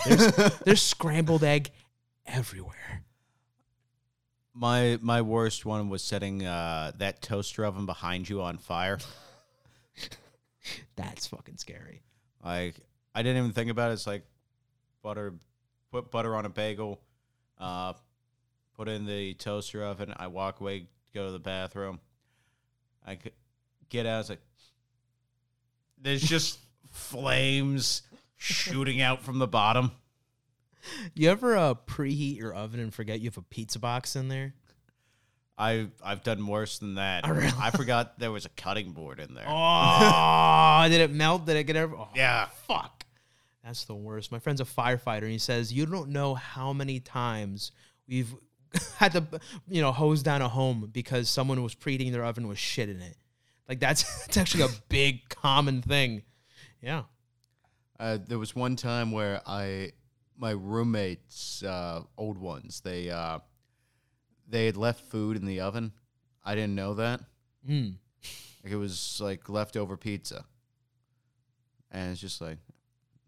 There's scrambled egg everywhere. My worst one was setting that toaster oven behind you on fire. That's fucking scary. Like, I didn't even think about it. It's like butter. Put butter on a bagel, put in the toaster oven. I walk away, go to the bathroom. I get out. It's like, there's just flames shooting out from the bottom. You ever preheat your oven and forget you have a pizza box in there? I've done worse than that. Oh, really? I forgot there was a cutting board in there. Oh, did it melt? Did it get every? Oh, yeah. Fuck. That's the worst. My friend's a firefighter, and he says, you don't know how many times we've had to, hose down a home because someone was preheating their oven with shit in it. Like, that's actually a big common thing. Yeah. There was one time where my roommates, old ones, they had left food in the oven. I didn't know that. Mm. Like, it was like leftover pizza. And it's just like,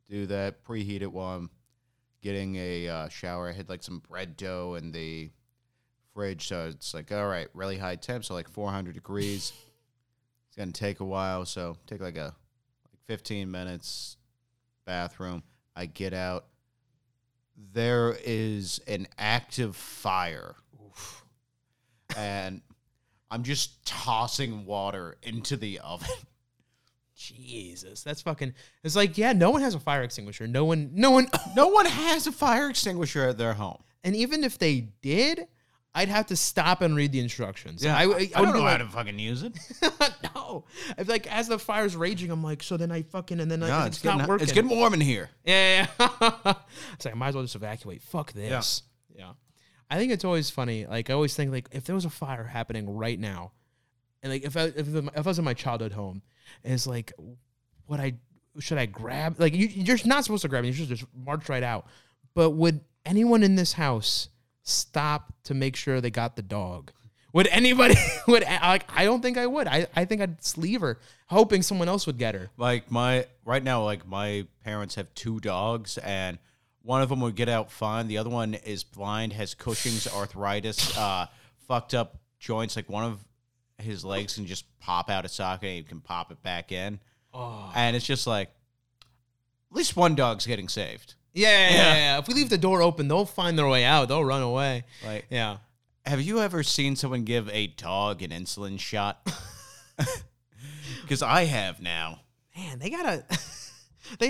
do that, preheat it while I'm getting a shower. I had like some bread dough in the fridge, so it's like, all right, really high temp, so like 400 degrees. It's going to take a while, so take like 15 minutes, bathroom. I get out. There is an active fire. Oof. And I'm just tossing water into the oven. Jesus, that's fucking. It's like, yeah, no one has a fire extinguisher. No one has a fire extinguisher at their home. And even if they did, I'd have to stop and read the instructions. Yeah, I don't know how to fucking use it. No, it's like as the fire's raging, I'm like, so then I fucking and then no, it's not working. It's getting warm in here. Yeah. It's like I might as well just evacuate. Fuck this. Yeah. I think it's always funny. Like I always think, like if there was a fire happening right now, and like if I was in my childhood home. And it's like, should I grab? Like, you're not supposed to grab it. You should just march right out. But would anyone in this house stop to make sure they got the dog? Would anybody? I don't think I would. I think I'd leave her, hoping someone else would get her. Like right now, like my parents have two dogs, and one of them would get out fine. The other one is blind, has Cushing's arthritis, fucked up joints. Like one of his legs can just pop out a socket and he can pop it back in. Oh. And it's just like, at least one dog's getting saved. Yeah. If we leave the door open, they'll find their way out. They'll run away. Like, yeah. Have you ever seen someone give a dog an insulin shot? Because I have now. Man, they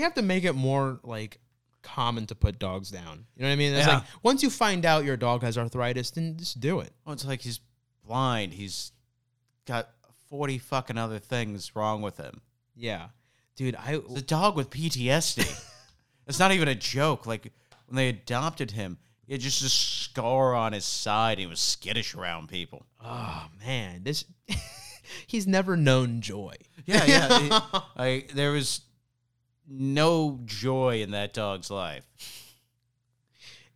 have to make it more like common to put dogs down. You know what I mean? It's like, once you find out your dog has arthritis, then just do it. Well, it's like he's blind. He's got 40 fucking other things wrong with him. Yeah. Dude, it's a dog with PTSD. It's not even a joke. Like, when they adopted him, he had just a scar on his side. He was skittish around people. Oh, man. He's never known joy. Yeah. There was no joy in that dog's life.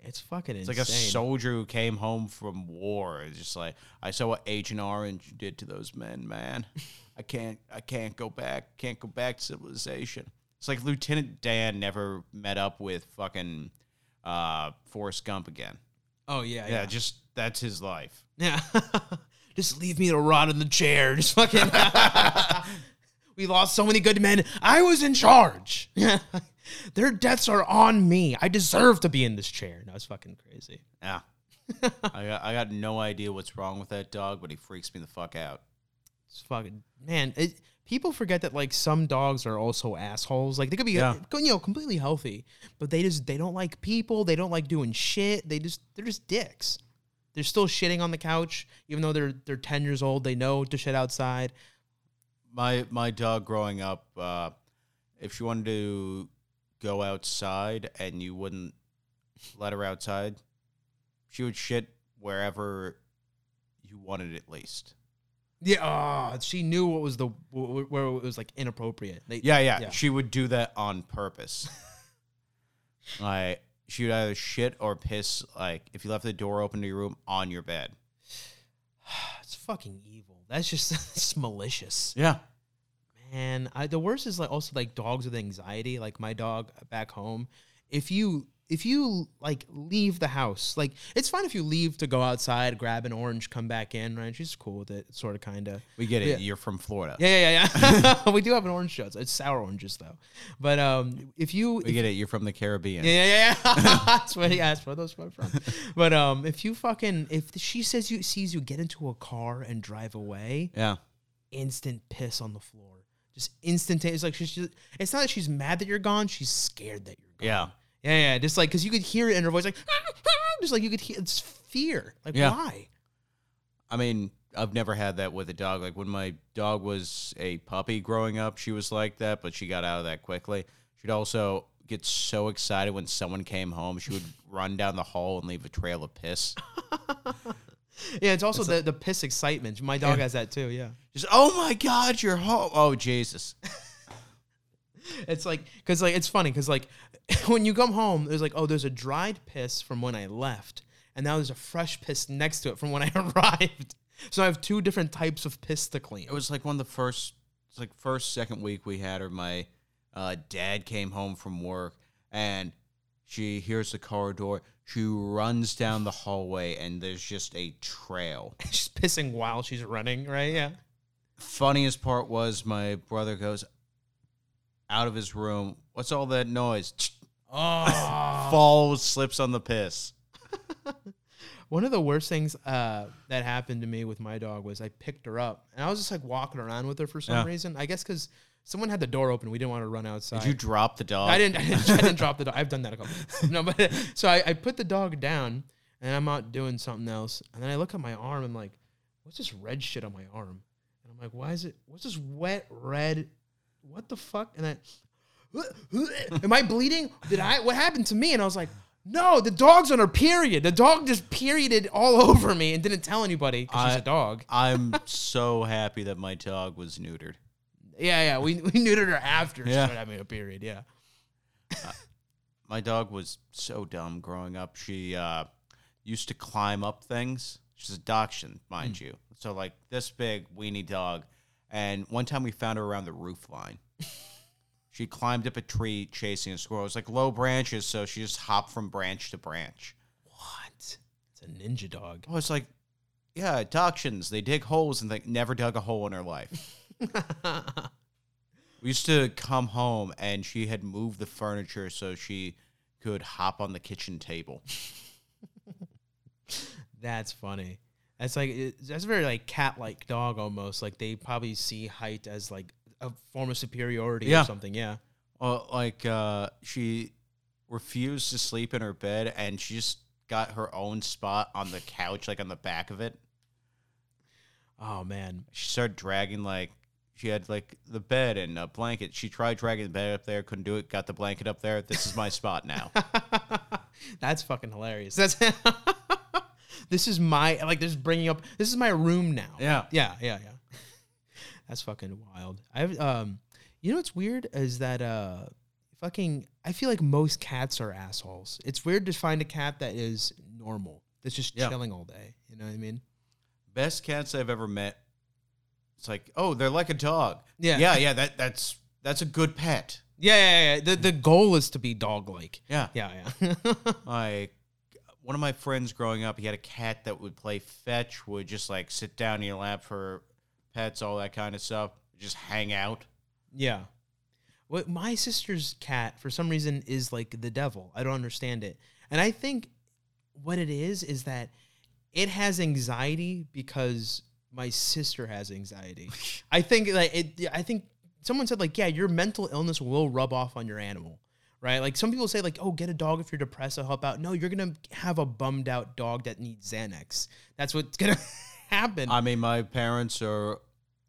It's fucking insane. It's like a soldier who came home from war. It's just like, I saw what Agent Orange did to those men, man. I can't go back. Can't go back to civilization. It's like Lieutenant Dan never met up with fucking Forrest Gump again. Oh, yeah. Yeah, just, that's his life. Yeah. Just leave me to rot in the chair. Just fucking... We lost so many good men. I was in charge. Their deaths are on me. I deserve to be in this chair. No, it's fucking crazy. Yeah. I got no idea what's wrong with that dog, but he freaks me the fuck out. It's fucking, man. People forget that like some dogs are also assholes. Like they could be, completely healthy, but they don't like people. They don't like doing shit. They're just dicks. They're still shitting on the couch, even though they're 10 years old. They know to shit outside. My dog growing up, if she wanted to go outside and you wouldn't let her outside, she would shit wherever you wanted it least. Yeah, she knew what was where it was like inappropriate. She would do that on purpose. Like she would either shit or piss. Like if you left the door open to your room on your bed, it's fucking evil. That's malicious. Yeah, man. The worst is like also like dogs with anxiety. Like my dog back home, if you like leave the house, like it's fine if you leave to go outside, grab an orange, come back in, right? She's cool with it, sort of, kind of. We get it. Yeah. You're from Florida. Yeah. We do have an orange show. It's sour oranges though. But you're from the Caribbean. Yeah. That's where those are from. But if she sees you get into a car and drive away, yeah, instant piss on the floor, just instantaneous. Like it's not that she's mad that you're gone. She's scared that you're gone. Yeah. Yeah, just like, because you could hear it in her voice, like, ah, ah, just like you could hear, it's fear. Like, why? I mean, I've never had that with a dog. Like, when my dog was a puppy growing up, she was like that, but she got out of that quickly. She'd also get so excited when someone came home, she would run down the hall and leave a trail of piss. Yeah, it's also the piss excitement. My dog has that too, yeah. Just, oh my God, you're home. Oh, Jesus. It's like, because like, it's funny, because like, when you come home, there's like, oh, there's a dried piss from when I left, and now there's a fresh piss next to it from when I arrived. So I have two different types of piss to clean. It was like one of the second week we had her, my dad came home from work, and she hears the car door. She runs down the hallway, and there's just a trail. She's pissing while she's running, right? Yeah. Funniest part was my brother goes out of his room. What's all that noise? Oh. Falls, slips on the piss. One of the worst things that happened to me with my dog was I picked her up, and I was just like walking around with her for some reason. I guess because someone had the door open. We didn't want to run outside. Did you drop the dog? I didn't drop the dog. I've done that a couple times. No, but so I put the dog down, and I'm out doing something else, and then I look at my arm. I'm like, what's this red shit on my arm? And I'm like, what's this wet red, what the fuck? And I... am I bleeding? What happened to me? And I was like, no, the dog's on her period. The dog just perioded all over me and didn't tell anybody because she's a dog. I'm so happy that my dog was neutered. Yeah. We neutered her after she started having a period. Yeah. My dog was so dumb growing up. She used to climb up things. She's a dachshund, mind you. So like this big weenie dog. And one time we found her around the roof line. She climbed up a tree chasing a squirrel. It was like low branches, so she just hopped from branch to branch. What? It's a ninja dog. Oh, it's like, yeah, dachshunds. They dig holes, and they never dug a hole in her life. We used to come home, and she had moved the furniture so she could hop on the kitchen table. That's funny. That's very like cat-like dog almost. Like they probably see height as like a form of superiority or something, yeah. Well, like, she refused to sleep in her bed, and she just got her own spot on the couch, like, on the back of it. Oh, man. She started dragging, like, she had, like, the bed and a blanket. She tried dragging the bed up there, couldn't do it, got the blanket up there. This is my spot now. That's fucking hilarious. This is my, like, this is my room now. Yeah. That's fucking wild. You know what's weird is that I feel like most cats are assholes. It's weird to find a cat that is normal. That's just chilling all day. You know what I mean? Best cats I've ever met. It's like, oh, they're like a dog. Yeah. That's a good pet. Yeah. The goal is to be dog like. Yeah. Like one of my friends growing up, he had a cat that would play fetch, would just like sit down in your lap for pets, all that kind of stuff. Just hang out. Yeah. Well, my sister's cat, for some reason, is like the devil. I don't understand it. And I think what it is that it has anxiety because my sister has anxiety. I think like it, I think someone said like, yeah, your mental illness will rub off on your animal, right? Like some people say like, oh, get a dog if you're depressed, it'll help out. No, you're going to have a bummed out dog that needs Xanax. That's what's going to happen. I mean, my parents are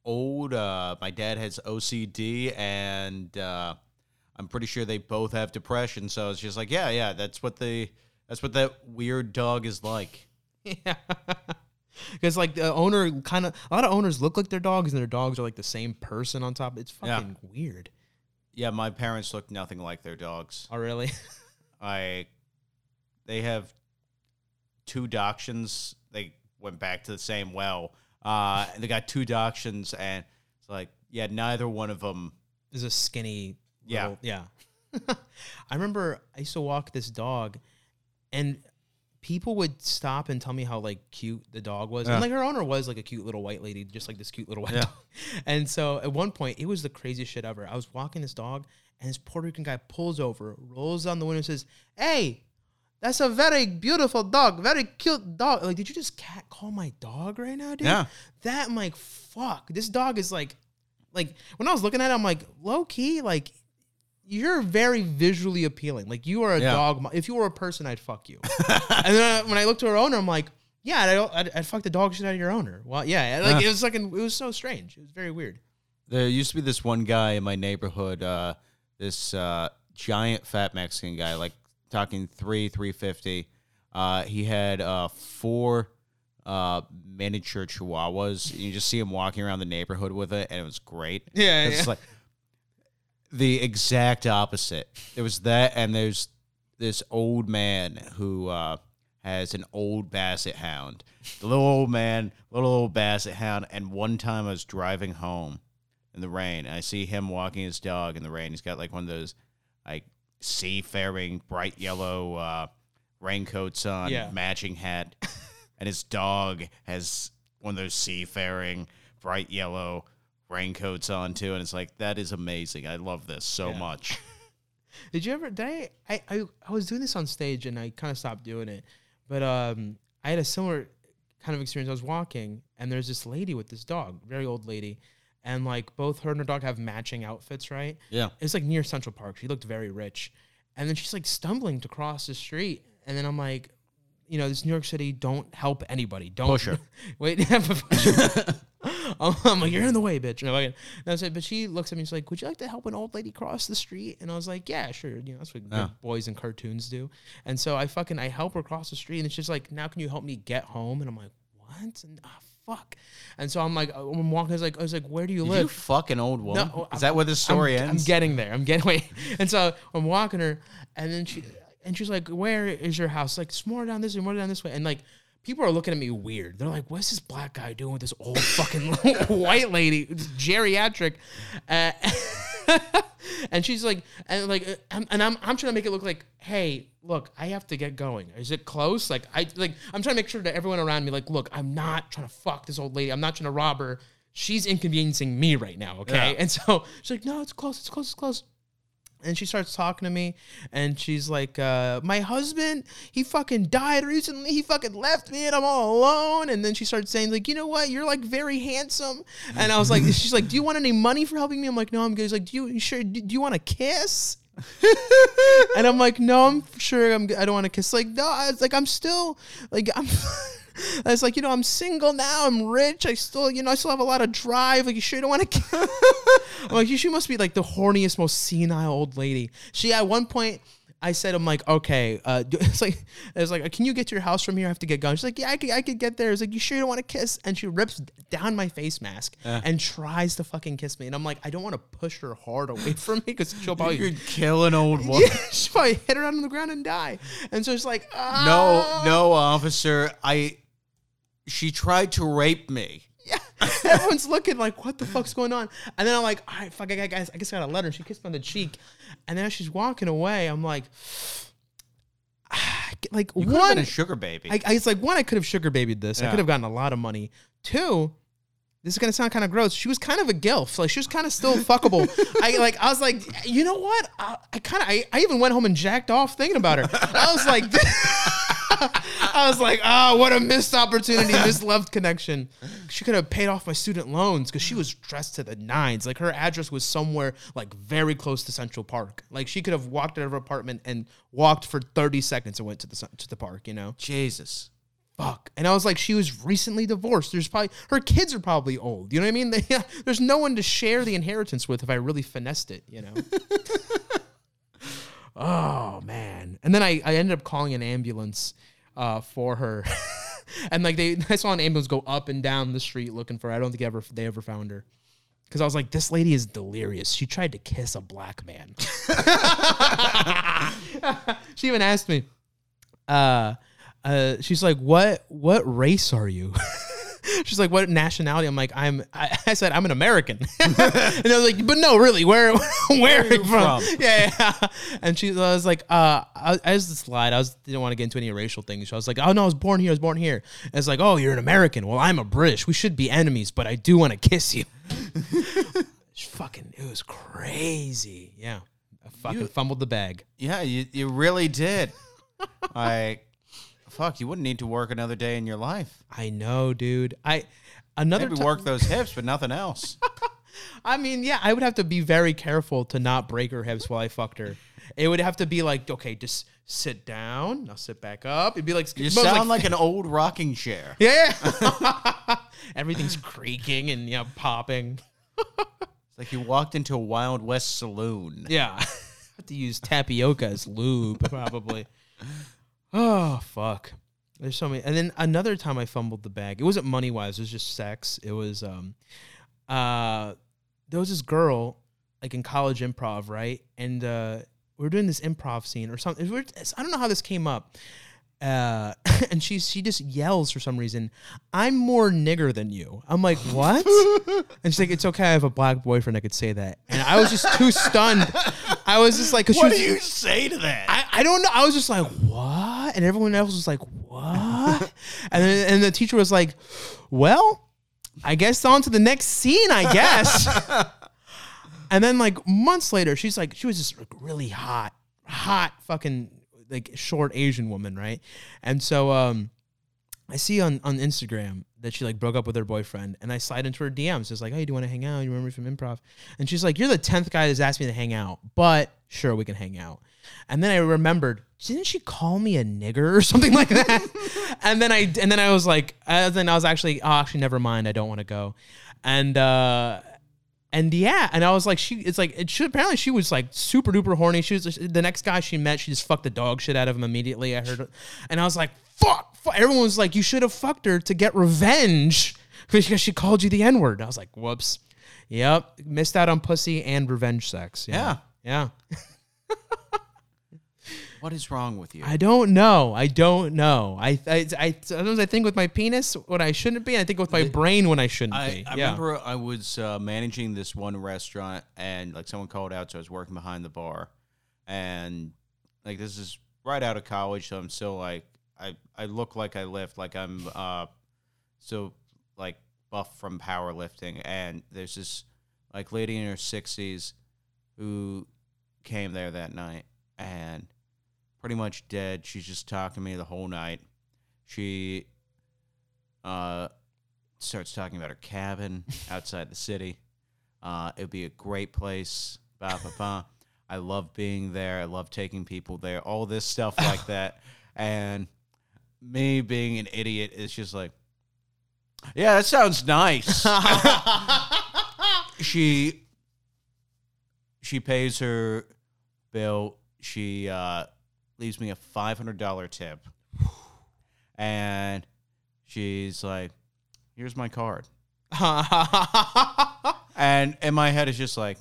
old. My dad has OCD and I'm pretty sure they both have depression. So it's just like, yeah, that's what that weird dog is like. Yeah. Because, like, the owner kind of... A lot of owners look like their dogs, and their dogs are, like, the same person on top. It's fucking weird. Yeah, my parents look nothing like their dogs. Oh, really? They have two dachshunds. They went back to the same well. And they got two dachshunds, and it's like, yeah, neither one of them... is a skinny... little, yeah. I remember I used to walk this dog, and... people would stop and tell me how, like, cute the dog was. Yeah. And, like, her owner was, like, a cute little white lady, just like this cute little white dog. And so at one point, it was the craziest shit ever. I was walking this dog, and this Puerto Rican guy pulls over, rolls down the window, and says, "Hey, that's a very beautiful dog, very cute dog." Like, did you just call my dog right now, dude? Yeah. That, I'm like, fuck. This dog is, like, when I was looking at it, I'm like, low-key, like, you're very visually appealing. Like, you are a dog. If you were a person, I'd fuck you. And then when I look to her owner, I'm like, yeah, I'd fuck the dog shit out of your owner. Well, yeah. Like, it was so strange. It was very weird. There used to be this one guy in my neighborhood, this giant fat Mexican guy, like talking 350. He had four miniature chihuahuas. You just see him walking around the neighborhood with it, and it was great. Yeah, it's like... the exact opposite. There was that, and there's this old man who has an old basset hound. The little old man, little old basset hound, and one time I was driving home in the rain, and I see him walking his dog in the rain. He's got, like, one of those, like, seafaring, bright yellow raincoats on, matching hat, and his dog has one of those seafaring, bright yellow raincoats on too, and it's like, that is amazing. I love this so much. I was doing this on stage and I kind of stopped doing it, but I had a similar kind of experience. I was walking and there's this lady with this dog, very old lady, and like both her and her dog have matching outfits, right? Yeah. It's like near Central Park. She looked very rich, and then she's like stumbling to cross the street, and then I'm like, you know, this New York City, don't help anybody. Don't push her. Wait, push her. I'm like, you're in the way, bitch. And I said, but she looks at me, she's like, would you like to help an old lady cross the street? And I was like, yeah, sure. You know, that's what good boys in cartoons do. And so I help her cross the street, and it's just like, now can you help me get home? And I'm like, what? And fuck. And so I'm like, I'm walking, I was like, where do you live? You fucking old woman. No, is that where the story ends? I'm getting there. Wait. And so I'm walking her, and then she's like, where is your house? Like, it's more down this way, more down this way. And like, people are looking at me weird. They're like, what's this black guy doing with this old fucking white lady? It's geriatric. And she's like, I'm trying to make it look like, hey, look, I have to get going. Is it close? Like, I'm trying to make sure that everyone around me, like, look, I'm not trying to fuck this old lady. I'm not trying to rob her. She's inconveniencing me right now, okay? Yeah. And so she's like, no, it's close. And she starts talking to me, and she's like, my husband, he fucking died recently. He fucking left me, and I'm all alone. And then she starts saying, like, you know what? You're, like, very handsome. And I was like, she's like, do you want any money for helping me? I'm like, no, I'm good. She's like, do you want a kiss? And I'm like, no, I'm sure I don't want to kiss. Like, no, I was like, I'm still, like, I'm... I was like, you know, I'm single now. I'm rich. I still have a lot of drive. Like, you sure you don't want to? I'm like, she must be like the horniest, most senile old lady. She at one point, I said, I'm like, okay. It's like, can you get to your house from here? I have to get going. She's like, yeah, I could get there. It's like, you sure you don't want to kiss? And she rips down my face mask and tries to fucking kiss me. And I'm like, I don't want to push her hard away from me because she'll probably kill an old woman. Yeah, she'll probably hit her on the ground and die. And so it's like, no, officer, she tried to rape me. Yeah, everyone's looking like, what the fuck's going on? And then I'm like, all right, fuck, I guess I got a letter. She kissed me on the cheek. And then as she's walking away, I'm like, you could have been a sugar baby. It's like, one, I could have sugar babied this. Yeah. I could have gotten a lot of money. Two, this is gonna sound kind of gross. She was kind of a gilf. Like, she was kind of still fuckable. I was like, you know what? I even went home and jacked off thinking about her. I was like, oh, what a missed opportunity, misloved connection. she could have paid off my student loans because she was dressed to the nines. Like, her address was somewhere, like, very close to Central Park. Like, she could have walked out of her apartment and walked for 30 seconds and went to the park, you know? Jesus. Fuck. And I was like, she was recently divorced. There's probably, her kids are probably old. You know what I mean? There's no one to share the inheritance with if I really finessed it, you know? Oh, man. And then I ended up calling an ambulance for her. And like I saw an ambulance go up and down the street looking for her. I don't think they ever found her. Because I was like, this lady is delirious. She tried to kiss a black man. She even asked me, she's like, what race are you? She's like, what nationality? I'm like, I said, I'm an American. And I was like, but no, really, where are you from? Yeah. And I was like, I was the slide. Didn't want to get into any racial things. So I was like, oh no, I was born here. And it's like, oh, you're an American. Well, I'm a British. We should be enemies, but I do want to kiss you. It was crazy. Yeah. I fucking fumbled the bag. Yeah, you really did. Like, fuck, you wouldn't need to work another day in your life. I know, dude. Maybe work those hips, but nothing else. I mean, yeah, I would have to be very careful to not break her hips while I fucked her. It would have to be like, okay, just sit down. I'll sit back up. It'd be like... You sound like an old rocking chair. Yeah. Everything's creaking and, yeah, popping. It's like you walked into a Wild West saloon. Yeah. I have to use tapioca as lube, probably. Oh, fuck. There's so many. And then another time I fumbled the bag. It wasn't money-wise. It was just sex. It was, there was this girl, like, in college improv, right? And we were doing this improv scene or something. I don't know how this came up. And she just yells for some reason, I'm more nigger than you. I'm like, what? And she's like, it's okay, I have a black boyfriend, I could say that. And I was just too stunned. I was just like, what do you say to that? I don't know. I was just like, what? And everyone else was like, what? and the teacher was like, well, I guess on to the next scene, I guess. And then like months later, she's like, she was just like really hot fucking like short Asian woman, right? And so I see on Instagram that she like broke up with her boyfriend, and I slide into her DMs. So it's like, hey, do you want to hang out? You remember me from improv? And she's like, you're the 10th guy that's asked me to hang out, but sure, we can hang out. And then I remembered, didn't she call me a nigger or something like that? and then I was like, never mind, I don't want to go. And yeah, and I was like, apparently she was like super duper horny. She was the next guy she met, she just fucked the dog shit out of him immediately. I heard, and I was like, fuck. Everyone was like, you should have fucked her to get revenge because she called you the N-word. I was like, whoops. Yep. Missed out on pussy and revenge sex. Yeah. What is wrong with you? I don't know. I sometimes I think with my penis when I shouldn't be, and I think with my brain when I shouldn't be. I remember I was managing this one restaurant, and like someone called out, so I was working behind the bar, and like this is right out of college, so I'm still like I look like I lift, like I'm so like buff from powerlifting, and there's this like lady in her 60s who came there that night and. Pretty much dead. She's just talking to me the whole night. She starts talking about her cabin outside the city. It would be a great place. Bah, bah, bah. I love being there. I love taking people there. All this stuff like that. And me being an idiot is just like, yeah, that sounds nice. She pays her bill. She... leaves me a $500 tip, and she's like, here's my card. And in my head, it's just like,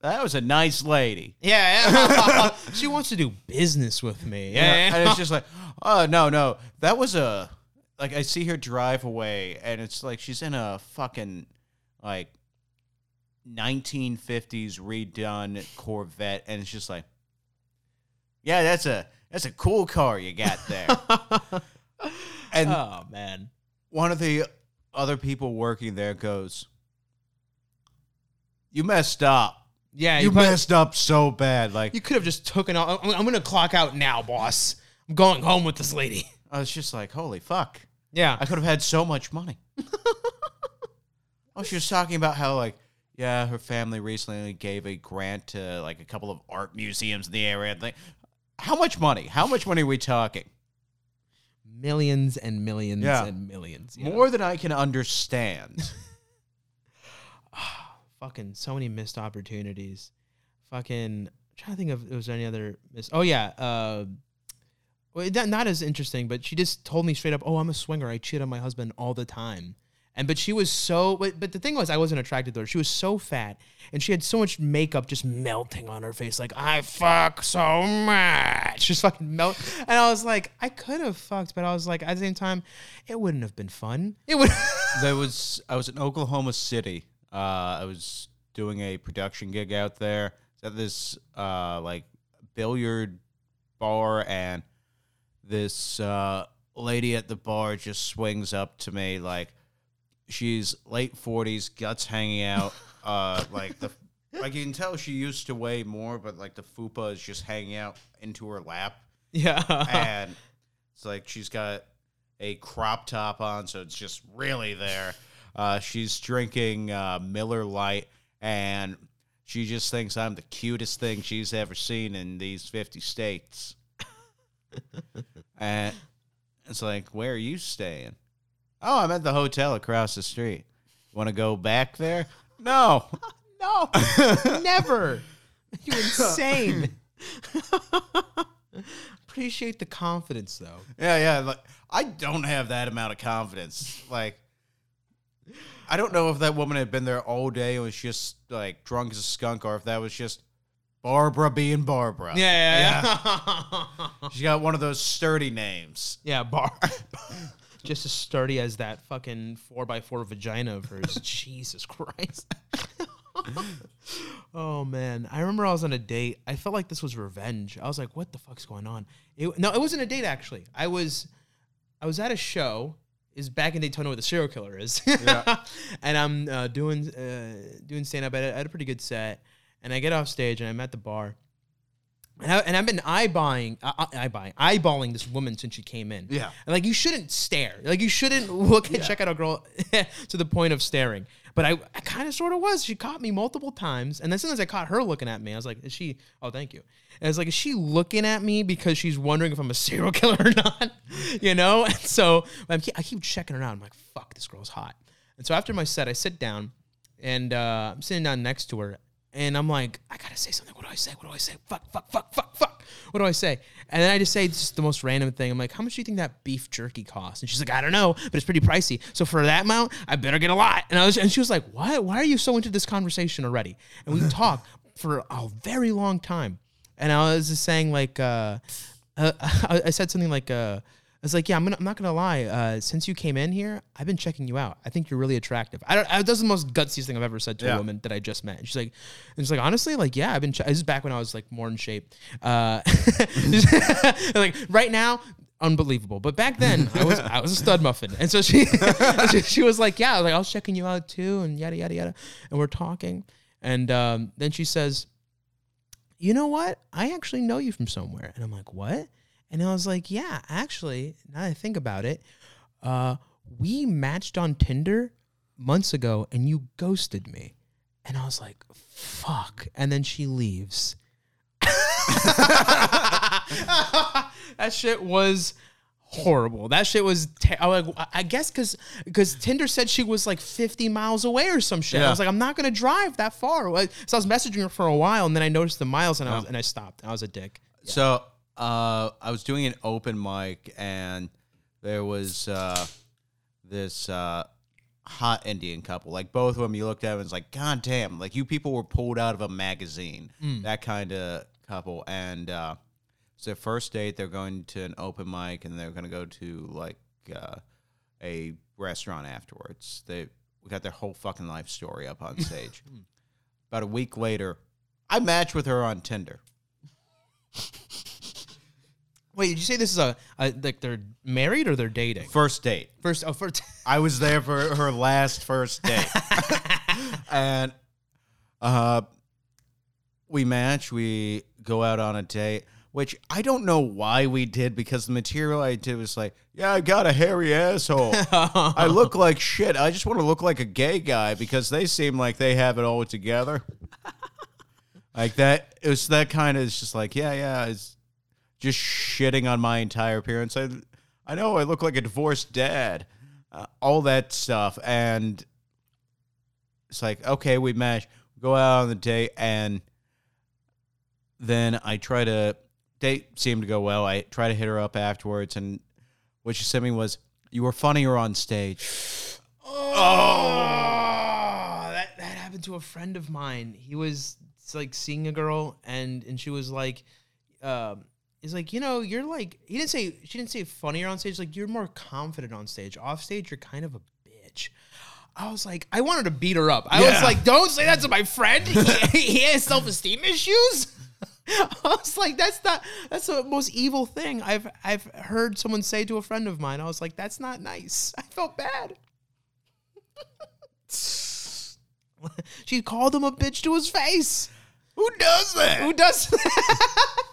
that was a nice lady. Yeah. She wants to do business with me. Yeah. And it's just like, oh, no. That was like, I see her drive away, and it's like she's in a fucking, like, 1950s redone Corvette, and it's just like, yeah, that's a cool car you got there. And oh, man. One of the other people working there goes, you messed up. Yeah. You messed up so bad. Like, you could have just took an I'm going to clock out now, boss. I'm going home with this lady. I was just like, holy fuck. Yeah. I could have had so much money. Oh, she was talking about how, like, yeah, her family recently gave a grant to, like, a couple of art museums in the area. Like, how much money? How much money are we talking? Millions and millions and millions. Yeah. More than I can understand. Oh, fucking so many missed opportunities. Fucking, I'm trying to think if there was any other missed. Oh, yeah. Well, not as interesting, but she just told me straight up, oh, I'm a swinger. I cheat on my husband all the time. But she was so, but the thing was, I wasn't attracted to her. She was so fat, and she had so much makeup just melting on her face. Like, I fuck so much. Just fucking melt. And I was like, I could have fucked, but I was like, at the same time, it wouldn't have been fun. It would. I was in Oklahoma City. I was doing a production gig out there. It's at this, like, billiard bar, and this lady at the bar just swings up to me, like, she's late 40s, guts hanging out. Like you can tell she used to weigh more, but like the fupa is just hanging out into her lap. Yeah. And it's like she's got a crop top on, so it's just really there. She's drinking Miller Lite, and she just thinks I'm the cutest thing she's ever seen in these 50 states. And it's like, where are you staying? Oh, I'm at the hotel across the street. Want to go back there? No. No. Never. You're insane. Appreciate the confidence, though. Yeah. Like, I don't have that amount of confidence. Like, I don't know if that woman had been there all day and was just, like, drunk as a skunk, or if that was just Barbara being Barbara. Yeah. She got one of those sturdy names. Yeah, just as sturdy as that fucking 4x4 vagina of hers. Jesus Christ. Oh, man. I remember I was on a date. I felt like this was revenge. I was like, what the fuck's going on? It wasn't a date, actually. I was at a show. It's back in Daytona where the serial killer is. Yeah. And I'm doing stand-up at a pretty good set. And I get off stage, and I'm at the bar. And I've been eyeballing this woman since she came in. Yeah. And like, you shouldn't stare. Like, you shouldn't look and check out a girl to the point of staring. But I kind of sort of was. She caught me multiple times. And then sometimes I caught her looking at me. I was like, is she? Oh, thank you. And I was like, is she looking at me because she's wondering if I'm a serial killer or not? You know? And so I keep checking her out. I'm like, fuck, this girl's hot. And so after my set, I sit down, and I'm sitting down next to her. And I'm like, I gotta say something. What do I say? What do I say? Fuck. What do I say? And then I just say just the most random thing. I'm like, how much do you think that beef jerky costs? And she's like, I don't know, but it's pretty pricey. So for that amount, I better get a lot. And she was like, what? Why are you so into this conversation already? And we talked for a very long time. And I was just saying, like, I said something like, I was like, yeah, I'm not gonna lie. Since you came in here, I've been checking you out. I think you're really attractive. That's the most gutsiest thing I've ever said to a woman that I just met. And she's like, honestly, like, yeah, I've been. This is back when I was like more in shape. Like right now, unbelievable. But back then, I was a stud muffin. And so she was like, yeah, like I was checking you out too, and yada yada yada. And we're talking, and then she says, you know what? I actually know you from somewhere. And I'm like, what? And I was like, yeah, actually, now that I think about it, we matched on Tinder months ago, and you ghosted me. And I was like, fuck. And then she leaves. That shit was horrible. That shit was I guess because Tinder said she was like 50 miles away or some shit. Yeah. I was like, I'm not gonna drive that far. So I was messaging her for a while, and then I noticed the miles, and I stopped. I was a dick. Yeah. So. I was doing an open mic, and there was this hot Indian couple. Like, both of them, you looked at them and it's like, God damn, like, you people were pulled out of a magazine, that kind of couple. And it's their first date. They're going to an open mic, and they're going to go to, like, a restaurant afterwards. We got their whole fucking life story up on stage. About a week later, I matched with her on Tinder. Wait, did you say this is like they're married or they're dating? First date. I was there for her last first date. And we match. We go out on a date. which I don't know why we did, because the material I did was like, yeah, I got a hairy asshole. I look like shit. I just want to look like a gay guy because they seem like they have it all together. Like that, it was that kind of, it's just like, yeah, it's just shitting on my entire appearance. I know I look like a divorced dad, all that stuff. And it's like, okay, we match, go out on the date, and then I try to, date seemed to go well. I try to hit her up afterwards, and what she sent me was, you were funnier on stage. Oh, that happened to a friend of mine. He was like seeing a girl, and she was like, he's like, you know, you're like, she didn't say funnier on stage. Like, you're more confident on stage. Off stage, you're kind of a bitch. I was like, I wanted to beat her up. I was like, don't say that to my friend. He has self-esteem issues. I was like, that's the most evil thing I've heard someone say to a friend of mine. I was like, that's not nice. I felt bad. She called him a bitch to his face. Who does that?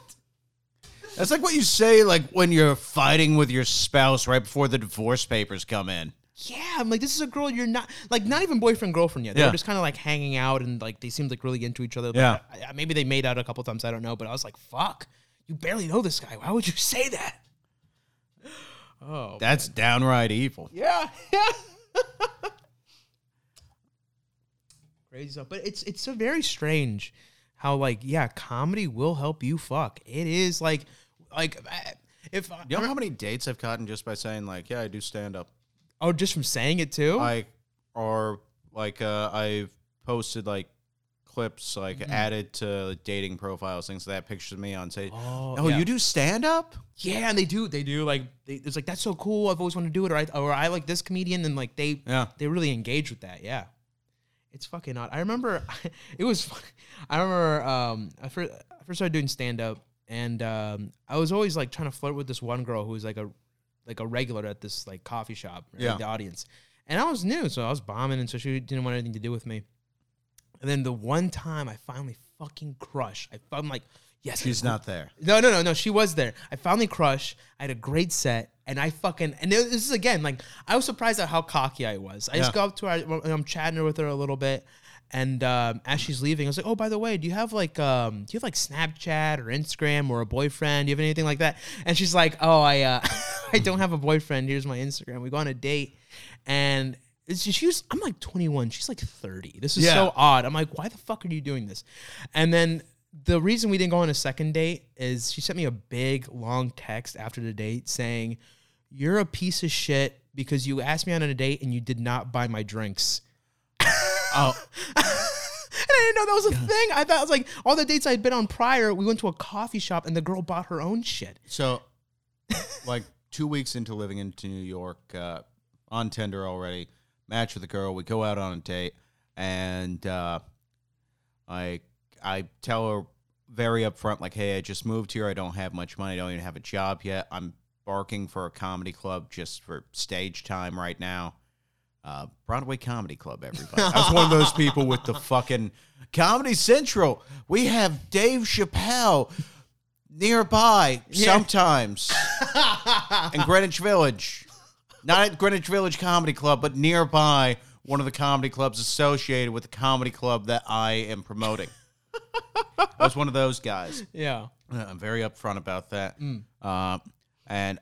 That's like what you say, like when you're fighting with your spouse right before the divorce papers come in. Yeah, I'm like, this is a girl you're not, like, not even boyfriend, girlfriend yet. They were just kind of like hanging out, and like they seemed like really into each other. Yeah. Like, maybe they made out a couple times, I don't know, but I was like, fuck, you barely know this guy. Why would you say that? Oh. That's downright evil. Yeah. Crazy stuff. But it's so very strange how, like, yeah, comedy will help you fuck. It is like, if... You know how many dates I've gotten just by saying, like, yeah, I do stand-up? Oh, just from saying it too? I've posted like clips added to dating profiles, things like that, pictures of me on stage. You do stand up? Yeah, and they do it's like, that's so cool. I've always wanted to do it, or I like this comedian, and like they really engage with that. Yeah, it's fucking odd. I remember it was funny. I remember I first started doing stand up, and I was always like trying to flirt with this one girl who was like a regular at this like coffee shop, right? Yeah. The audience. And I was new, so I was bombing, and so she didn't want anything to do with me. And then the one time I finally fucking crush. I'm like, yes. She's not there. No, she was there. I finally crush. I had a great set, and this is again, like, I was surprised at how cocky I was. I just go up to her, and I'm chatting with her a little bit, and as she's leaving, I was like, oh, by the way, do you have like Snapchat or Instagram or a boyfriend? Do you have anything like that? And she's like, oh, I don't have a boyfriend. Here's my Instagram. We go on a date, and I'm like 21. She's like 30. This is so odd. I'm like, why the fuck are you doing this? And then the reason we didn't go on a second date is she sent me a big, long text after the date saying, you're a piece of shit because you asked me out on a date and you did not buy my drinks. Oh. And I didn't know that was a thing. I thought it was like all the dates I'd been on prior, we went to a coffee shop and the girl bought her own shit. So like 2 weeks into living into New York, on Tinder already, match with a girl. We go out on a date, and I tell her very upfront, like, hey, I just moved here. I don't have much money. I don't even have a job yet. I'm barking for a comedy club just for stage time right now. Broadway Comedy Club, everybody. I was one of those people with the fucking Comedy Central. We have Dave Chappelle nearby sometimes in Greenwich Village. Not at Greenwich Village Comedy Club, but nearby one of the comedy clubs associated with the comedy club that I am promoting. I was one of those guys. Yeah. I'm very upfront about that. And I'm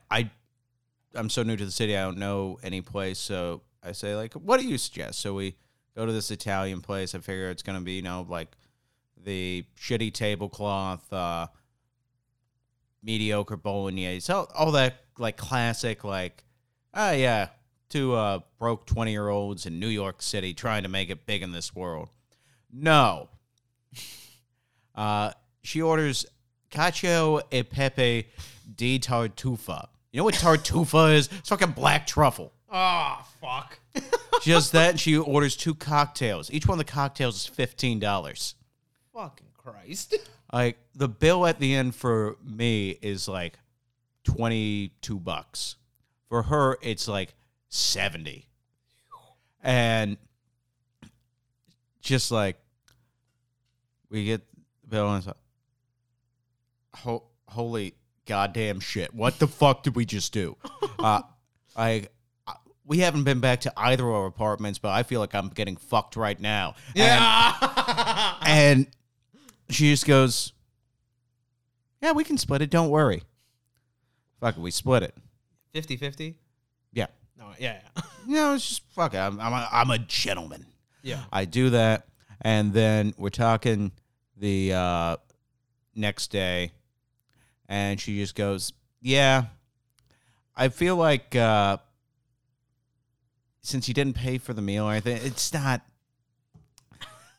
so new to the city, I don't know any place, so... I say, like, what do you suggest? So we go to this Italian place. I figure it's going to be, you know, like the shitty tablecloth, mediocre bolognese, all that, like, classic, like, two broke 20-year-olds in New York City trying to make it big in this world. No. She orders cacio e pepe di tartufa. You know what tartufa is? It's fucking black truffle. Oh, fuck. Just that, and she orders two cocktails. Each one of the cocktails is $15. Fucking Christ. Like, the bill at the end for me is like $22. For her, it's like $70. And just like, we get the bill, and it's like, holy goddamn shit, what the fuck did we just do? We haven't been back to either of our apartments, but I feel like I'm getting fucked right now. Yeah. And she just goes, yeah, we can split it. Don't worry. Fuck it. We split it. 50-50? Yeah. No, yeah. No, it's just, fuck it. I'm a gentleman. Yeah. I do that. And then we're talking the next day. And she just goes, yeah, I feel like since you didn't pay for the meal or anything, it's not,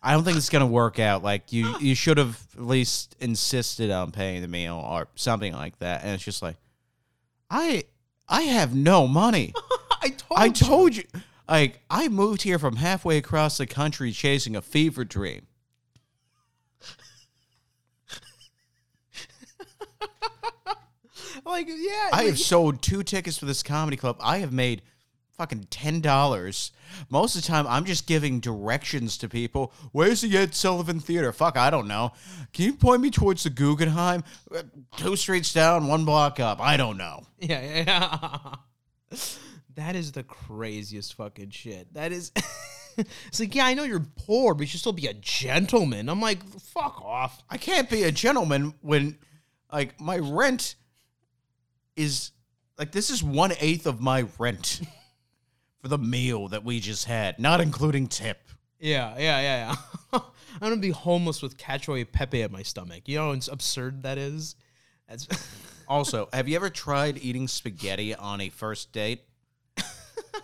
I don't think it's going to work out. Like, you should have at least insisted on paying the meal or something like that. And it's just like, I have no money. I told you. Like, I moved here from halfway across the country chasing a fever dream. Like, yeah. I have sold 2 tickets for this comedy club. I have made fucking $10. Most of the time, I'm just giving directions to people. Where's the Ed Sullivan Theater? Fuck, I don't know. Can you point me towards the Guggenheim? 2 streets down, 1 block up. I don't know. Yeah. That is the craziest fucking shit. That is... It's like, yeah, I know you're poor, but you should still be a gentleman. I'm like, fuck off. I can't be a gentleman when, like, my rent... is, like, this is 1/8 of my rent for the meal that we just had, not including tip. Yeah. I'm going to be homeless with cacio e pepe at my stomach. You know how absurd that is? That's Also, have you ever tried eating spaghetti on a first date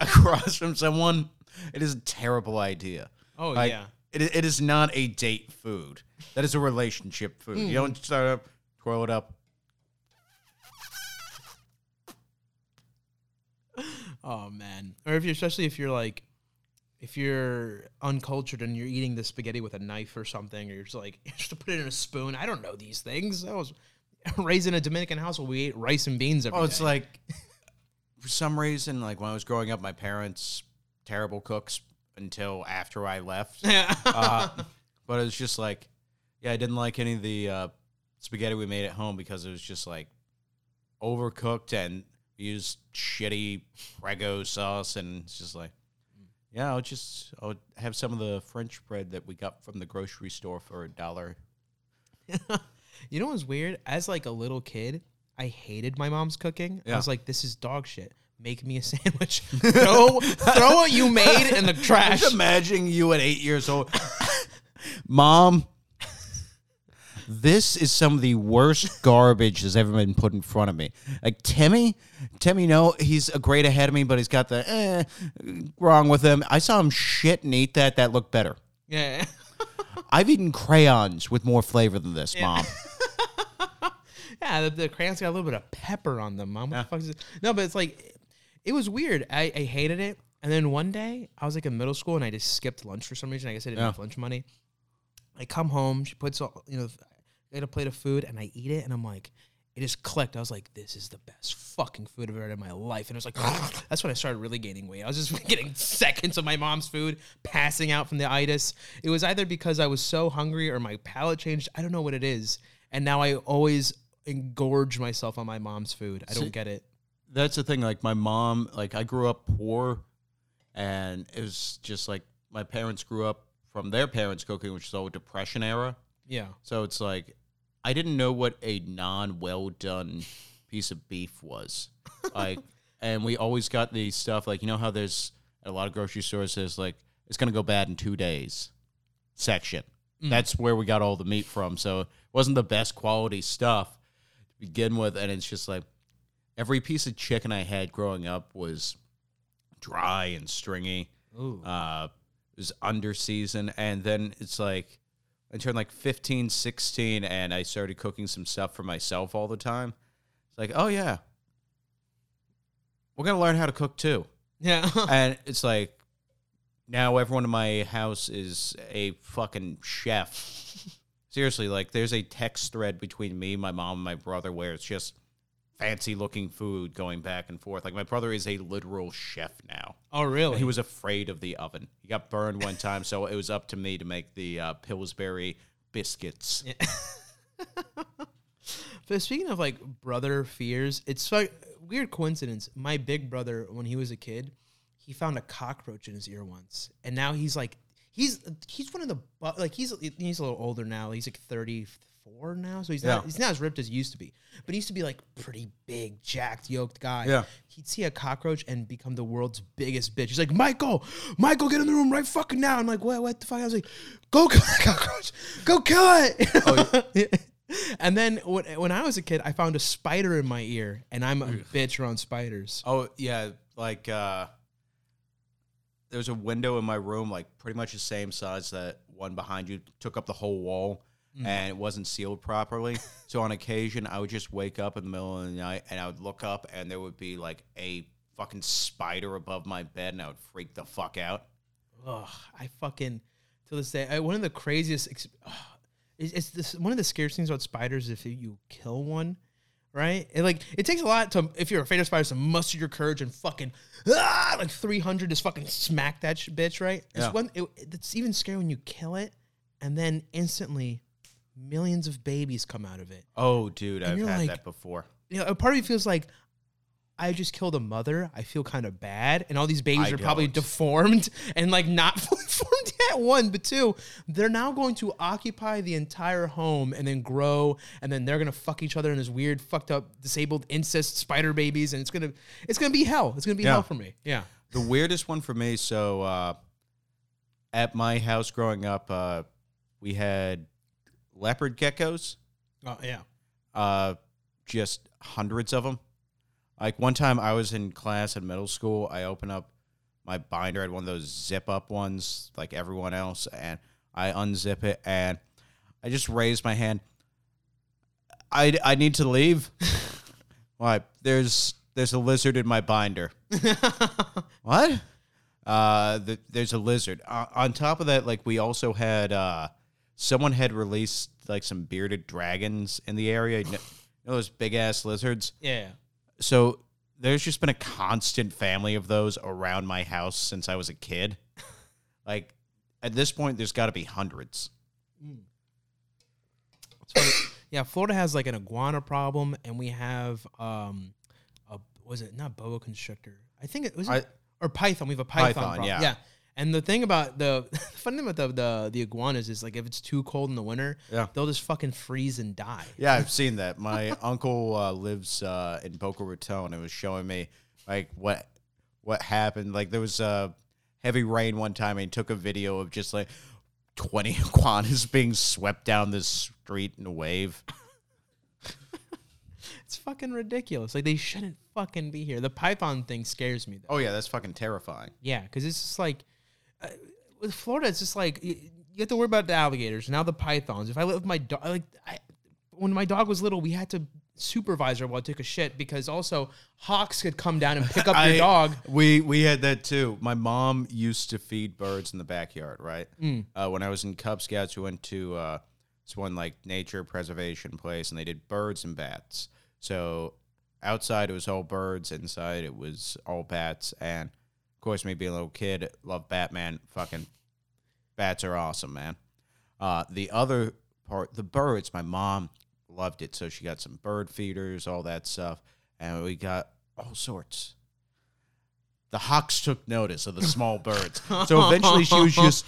across from someone? It is a terrible idea. Oh, like, yeah. It is not a date food. That is a relationship food. Mm. You don't start up, twirl it up. Oh, man. Or if you're uncultured and you're eating the spaghetti with a knife or something, or you're just put it in a spoon. I don't know these things. I was raised in a Dominican household. We ate rice and beans every day. Oh, it's like, for some reason, like when I was growing up, my parents, terrible cooks until after I left. But it was just like, yeah, I didn't like any of the spaghetti we made at home because it was just like overcooked and... used shitty Prego sauce, and it's just like, yeah, I'll have some of the French bread that we got from the grocery store for $1. You know what's weird? As like a little kid, I hated my mom's cooking. Yeah. I was like, this is dog shit. Make me a sandwich. Throw what you made in the trash. Just imagine you at 8 years old. Mom, this is some of the worst garbage that's ever been put in front of me. Like, Timmy, no, he's a grade ahead of me, but he's got the wrong with him. I saw him shit and eat that. That looked better. Yeah. I've eaten crayons with more flavor than this, Mom. Yeah, the crayons got a little bit of pepper on them, Mom. What the fuck is this? No, but it's like, it was weird. I hated it. And then one day, I was like in middle school, and I just skipped lunch for some reason. I guess I didn't have lunch money. I come home, she puts all, I get a plate of food, and I eat it, and I'm like, it just clicked. I was like, this is the best fucking food I've ever had in my life. And it was like, that's when I started really gaining weight. I was just getting seconds of my mom's food, passing out from the itis. It was either because I was so hungry or my palate changed. I don't know what it is. And now I always engorge myself on my mom's food. I don't get it. That's the thing. Like, my mom, like, I grew up poor, and it was just like my parents grew up from their parents' cooking, which is all Depression era. Yeah. So it's like... I didn't know what a non-well-done piece of beef was. Like, and we always got the stuff, like, you know how there's a lot of grocery stores that's like, it's going to go bad in 2 days section. Mm. That's where we got all the meat from. So it wasn't the best quality stuff to begin with. And it's just like, every piece of chicken I had growing up was dry and stringy. Ooh. It was under-seasoned. And then it's like... I turned like 15, 16, and I started cooking some stuff for myself all the time. It's like, oh, yeah, we're going to learn how to cook, too. Yeah. And it's like, now everyone in my house is a fucking chef. Seriously, like, there's a text thread between me, my mom, and my brother where it's just fancy-looking food going back and forth. Like, my brother is a literal chef now. Oh, really? And he was afraid of the oven. He got burned one time, so it was up to me to make the Pillsbury biscuits. Yeah. But speaking of like brother fears, it's like weird coincidence. My big brother, when he was a kid, he found a cockroach in his ear once, and now he's like he's one of the like he's a little older now. He's like 34 now, so he's not as ripped as he used to be. But he used to be like pretty big, jacked, yoked guy. Yeah. He'd see a cockroach and become the world's biggest bitch. He's like, Michael, get in the room right fucking now. I'm like, what the fuck? I was like, go kill that cockroach, go kill it. Oh, yeah. And then when I was a kid, I found a spider in my ear, and I'm a bitch around spiders. Oh yeah, like there was a window in my room, like pretty much the same size that one behind you, took up the whole wall, and it wasn't sealed properly. So on occasion, I would just wake up in the middle of the night, and I would look up, and there would be like a fucking spider above my bed, and I would freak the fuck out. Ugh, I fucking to this day, one of the craziest. It's this one of the scariest things about spiders. If you kill one, right? It, like it takes a lot to, if you're afraid of spiders, to muster your courage and fucking like 300 just fucking smack that bitch, right? Yeah. It's even scary when you kill it, and then instantly millions of babies come out of it. Oh, dude, I've had that before. You know, a part of me feels like, I just killed a mother. I feel kind of bad. And all these babies are probably deformed and like not fully formed yet. One, but two, they're now going to occupy the entire home and then grow. And then they're going to fuck each other in this weird, fucked up, disabled incest spider babies. And it's going to be hell. It's going to be hell for me. Yeah. The weirdest one for me. So at my house growing up, we had leopard geckos. Oh, yeah. Just hundreds of them. Like, one time I was in class in middle school, I opened up my binder. I had one of those zip-up ones, like everyone else, and I unzip it, and I just raised my hand. I need to leave. Why? There's a lizard in my binder. What? There's a lizard. On top of that, like, we also had, someone had released, like, some bearded dragons in the area. You know those big-ass lizards? Yeah. So there's just been a constant family of those around my house since I was a kid. Like, at this point, there's got to be hundreds. Mm. Yeah, Florida has, like, an iguana problem, and we have, was it not boa constrictor? I think it was, or python. We have a python problem. Yeah. And the thing about the iguanas is, like, if it's too cold in the winter, they'll just fucking freeze and die. Yeah, I've seen that. My uncle lives in Boca Raton, and was showing me, like, what happened. Like, there was heavy rain one time, and he took a video of just, like, 20 iguanas being swept down this street in a wave. It's fucking ridiculous. Like, they shouldn't fucking be here. The python thing scares me, though. Oh, yeah, that's fucking terrifying. Yeah, because it's just, like... with Florida, it's just like you have to worry about the alligators, now the pythons. If I live with my dog, when my dog was little, we had to supervise her while I took a shit because also hawks could come down and pick up your dog. We had that too. My mom used to feed birds in the backyard, right? Mm. When I was in Cub Scouts, we went to this one like nature preservation place, and they did birds and bats. So outside it was all birds, inside it was all bats, and of course, me being a little kid, love Batman. Fucking bats are awesome, man. The other part, the birds, my mom loved it. So she got some bird feeders, all that stuff. And we got all sorts. The hawks took notice of the small birds. So eventually she was just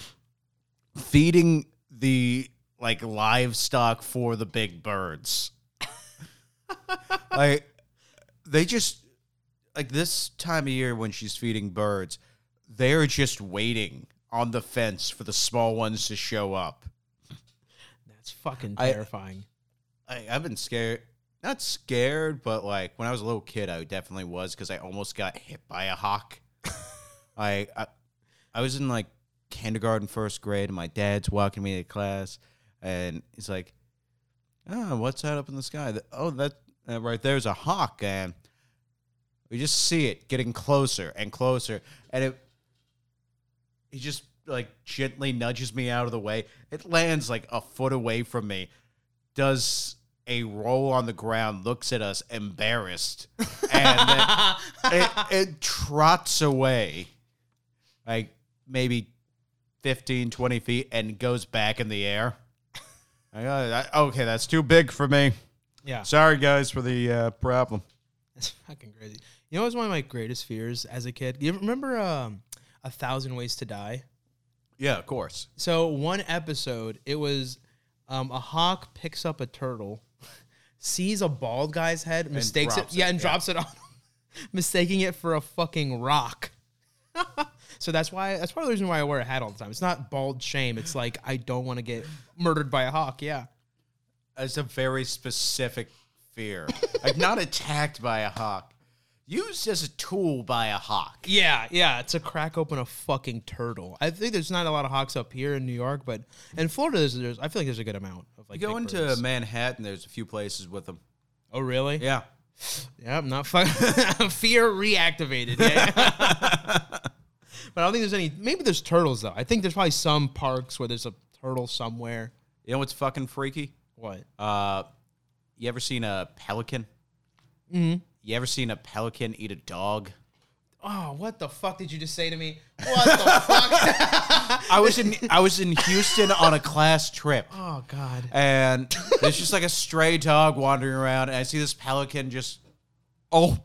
feeding the like livestock for the big birds. Like, they just... Like, this time of year when she's feeding birds, they're just waiting on the fence for the small ones to show up. That's fucking terrifying. I've been scared. Not scared, but, like, when I was a little kid, I definitely was because I almost got hit by a hawk. I was in, like, kindergarten, first grade, and my dad's walking me to class, and he's like, oh, what's that up in the sky? Oh, that right there's a hawk, and... We just see it getting closer and closer, and he just, like, gently nudges me out of the way. It lands, like, a foot away from me, does a roll on the ground, looks at us embarrassed, and it trots away, like, maybe 15, 20 feet, and goes back in the air. Okay, that's too big for me. Yeah. Sorry, guys, for the problem. That's fucking crazy. You know, it was one of my greatest fears as a kid. You remember 1,000 Ways to Die? Yeah, of course. So one episode, it was a hawk picks up a turtle, sees a bald guy's head, mistakes it. Yeah, and drops it on him, mistaking it for a fucking rock. So that's part of the reason why I wear a hat all the time. It's not bald shame. It's like, I don't want to get murdered by a hawk. Yeah. That's a very specific fear. Like, not attacked by a hawk. Used as a tool by a hawk. Yeah, yeah. To crack open a fucking turtle. I think there's not a lot of hawks up here in New York, but in Florida, I feel like there's a good amount. Of like, you go into Manhattan, there's a few places with them. Oh, really? Yeah. Yeah, I'm not fucking... Fear reactivated. Yeah. But I don't think there's any... Maybe there's turtles, though. I think there's probably some parks where there's a turtle somewhere. You know what's fucking freaky? What? You ever seen a pelican? Mm-hmm. You ever seen a pelican eat a dog? Oh, what the fuck did you just say to me? What the fuck? I was in Houston on a class trip. Oh, God. And there's just like a stray dog wandering around, and I see this pelican just... Oh.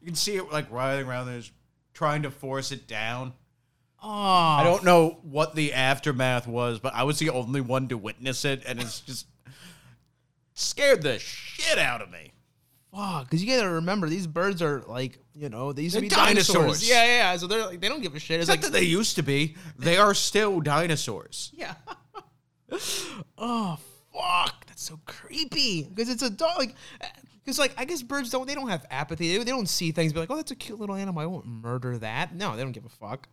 You can see it like writhing around there, trying to force it down. Oh, I don't know what the aftermath was, but I was the only one to witness it, and it's just scared the shit out of me. Wow, because you gotta remember, these birds are like, you know, they used to be dinosaurs. Yeah. So they're like, they don't give a shit. It's like that they used to be. They are still dinosaurs. Yeah. Oh, fuck. That's so creepy. Because it's a dog. Because I guess birds don't have apathy. They don't see things, be like, oh, that's a cute little animal. I won't murder that. No, they don't give a fuck.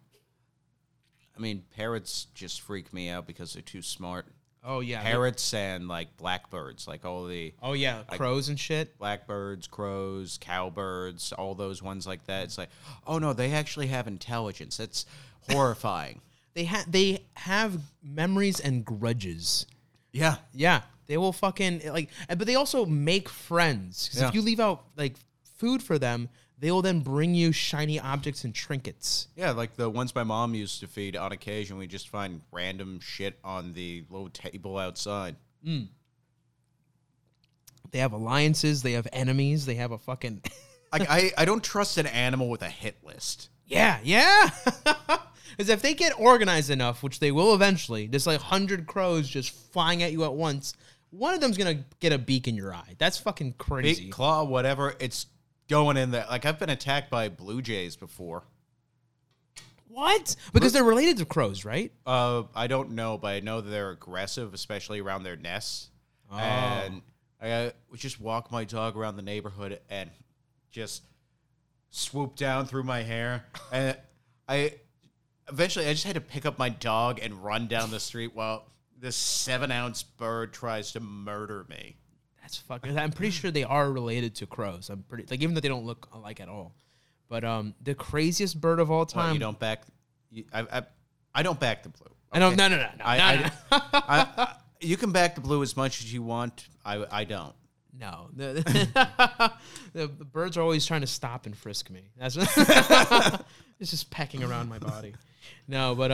I mean, parrots just freak me out because they're too smart. Oh, yeah. Parrots and, like, blackbirds, like all the... Oh, yeah, like, crows and shit. Blackbirds, crows, cowbirds, all those ones like that. It's like, oh, no, they actually have intelligence. That's horrifying. They have memories and grudges. Yeah. Yeah. They will fucking, like... But they also make friends. Because if you leave out, like, food for them... They will then bring you shiny objects and trinkets. Yeah, like the ones my mom used to feed on occasion. We just find random shit on the little table outside. Mm. They have alliances. They have enemies. They have a fucking... Like, I don't trust an animal with a hit list. Yeah. Because if they get organized enough, which they will eventually, there's like 100 crows just flying at you at once. One of them's going to get a beak in your eye. That's fucking crazy. Beak, claw, whatever. It's... Going in there, like I've been attacked by blue jays before. What? Because they're related to crows, right? I don't know, but I know that they're aggressive, especially around their nests. Oh. And I would just walk my dog around the neighborhood and just swoop down through my hair. And I just had to pick up my dog and run down the street while this 7-ounce bird tries to murder me. That's fucking... I'm pretty sure they are related to crows. I'm pretty... Like, even though they don't look alike at all. But the craziest bird of all time... Well, you don't back... I don't back the blue. Okay? I don't... No. You can back the blue as much as you want. I don't. No. The birds are always trying to stop and frisk me. That's what... It's just pecking around my body. No, but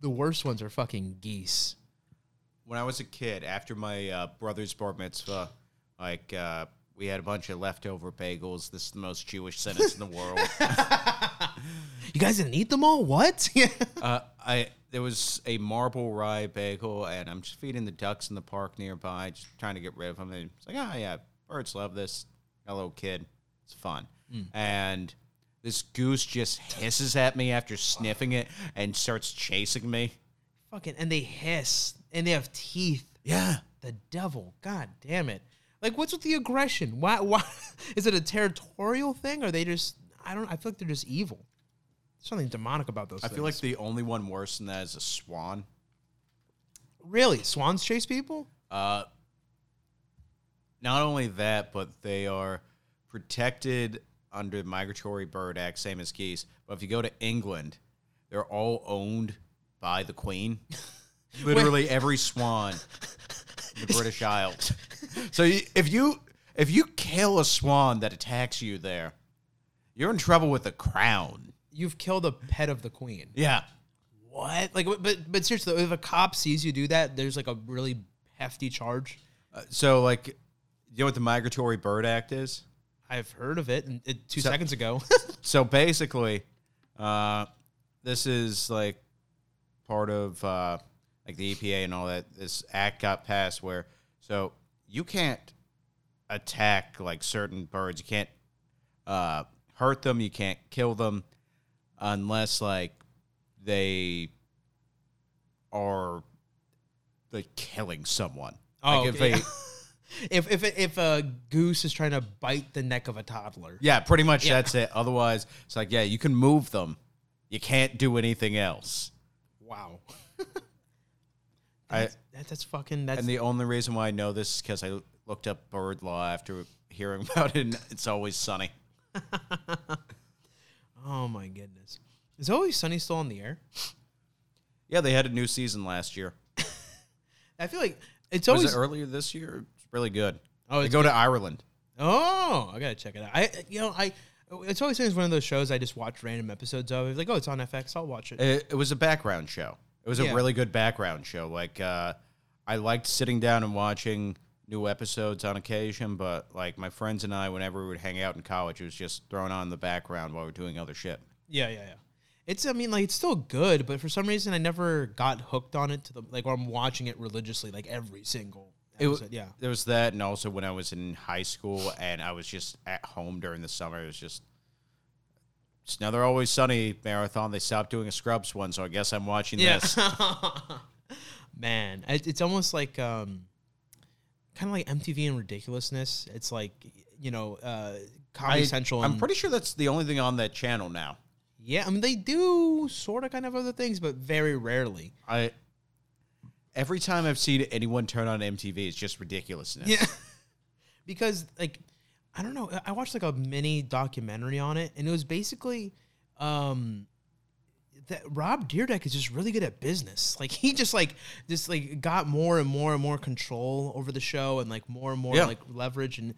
the worst ones are fucking geese. When I was a kid, after my brother's bar mitzvah, like we had a bunch of leftover bagels. This is the most Jewish sentence in the world. You guys didn't eat them all? What? There was a marble rye bagel, and I'm just feeding the ducks in the park nearby, just trying to get rid of them. And it's like, oh, yeah, birds love this. Hello, kid. It's fun. Mm. And this goose just hisses at me after sniffing it and starts chasing me. Fucking, and they hiss. And they have teeth. Yeah. The devil. God damn it. Like, what's with the aggression? Why? Is it a territorial thing? Or are they just... I feel like they're just evil. There's something demonic about those things. I feel like the only one worse than that is a swan. Really? Swans chase people? Not only that, but they are protected under the Migratory Bird Act, same as geese. But if you go to England, they're all owned by the Queen. Literally every swan in the British Isles. So if you kill a swan that attacks you there, you're in trouble with the crown. You've killed a pet of the queen. Yeah. What? Like, but seriously, if a cop sees you do that, there's like a really hefty charge. So like you know what the Migratory Bird Act is? I've heard of it, seconds ago. So basically, this is like part of like the EPA and all that. This act got passed where so you can't attack like certain birds. You can't hurt them. You can't kill them unless like they are like killing someone. Oh, like, okay. If a goose is trying to bite the neck of a toddler. Yeah, pretty much that's it. Otherwise, it's like, yeah, you can move them. You can't do anything else. Wow. And the only reason why I know this is because I looked up bird law after hearing about it, and It's Always Sunny. Oh, my goodness. Is Always Sunny still on the air? Yeah, they had a new season last year. I feel like it's always... Was it earlier this year? Really good. Oh, they go to Ireland. Oh, I gotta check it out. It's Always Sunny is one of those shows I just watch random episodes of. It's like, oh, it's on FX. I'll watch it. It was a background show. It was a really good background show. Like, I liked sitting down and watching new episodes on occasion, but like my friends and I, whenever we would hang out in college, it was just thrown on in the background while we were doing other shit. Yeah. It's still good, but for some reason I never got hooked on it or I'm watching it religiously, like every single. There was that, and also when I was in high school and I was just at home during the summer, it was just another Always Sunny marathon. They stopped doing a Scrubs one, so I guess I'm watching this. Man, it's almost like kind of like MTV and Ridiculousness. It's like, Comedy Central. I'm pretty sure that's the only thing on that channel now. Yeah, I mean, they do sort of kind of other things, but very rarely. Every time I've seen anyone turn on MTV, it's just Ridiculousness. Yeah. Because, like, I don't know. I watched, like, a mini documentary on it, and it was basically that Rob Dyrdek is just really good at business. Like, he just got more and more and more control over the show and, like, more and more, like, leverage. And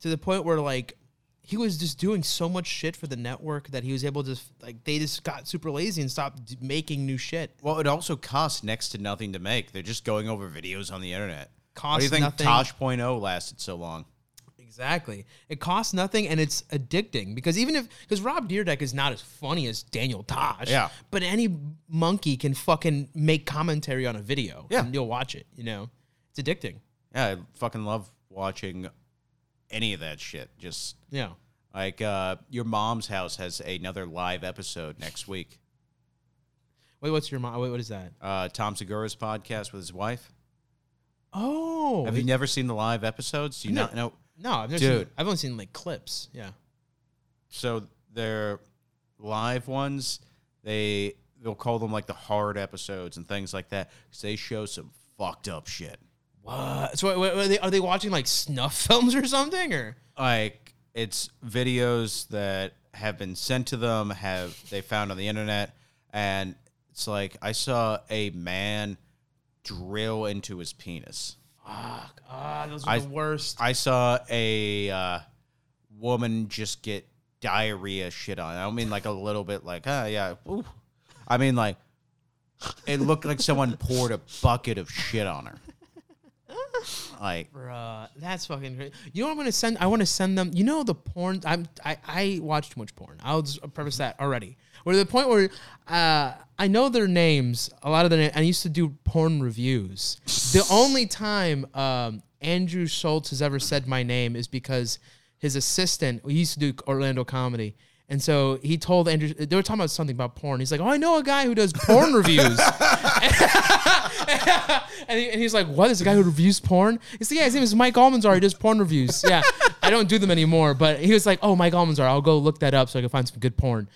to the point where, like, he was just doing so much shit for the network that he was able to, like, they just got super lazy and stopped making new shit. Well, it also costs next to nothing to make. They're just going over videos on the internet. Why do you think Tosh.0 lasted so long? Exactly. It costs nothing, and it's addicting. Because because Rob Dyrdek is not as funny as Daniel Tosh. Yeah. But any monkey can fucking make commentary on a video. Yeah. And you'll watch it, It's addicting. Yeah, I fucking love watching any of that shit. Just... Yeah. Like, your mom's house has another live episode next week. Wait, what's your mom? Wait, what is that? Tom Segura's podcast with his wife. Oh. Have you never seen the live episodes? Do you not know? No, I've never seen. I've only seen, like, clips. Yeah. So they're live ones. They'll call them, like, the hard episodes and things like that because they show some fucked up shit. What? So are they watching, like, snuff films or something? Or like, it's videos that have been sent to them, they found on the internet, and it's like, I saw a man drill into his penis. Fuck. Ah, those are the worst. I saw a woman just get diarrhea shit on. I don't mean like a little bit like, yeah. Ooh. I mean like, it looked like someone poured a bucket of shit on her. Like, bruh, that's fucking crazy. You know what I'm gonna send? I want to send them. You know the porn. I watch too much porn. I'll just preface that already. We're to the point where I know their names. A lot of their names. I used to do porn reviews. The only time Andrew Schultz has ever said my name is because his assistant. He used to do Orlando comedy, and so he told Andrew. They were talking about something about porn. He's like, "Oh, I know a guy who does porn reviews." And he's like, what? Is the guy who reviews porn? He's like, yeah, his name is Mike Almanzar. He does porn reviews. Yeah, I don't do them anymore. But he was like, oh, Mike Almanzar. I'll go look that up so I can find some good porn.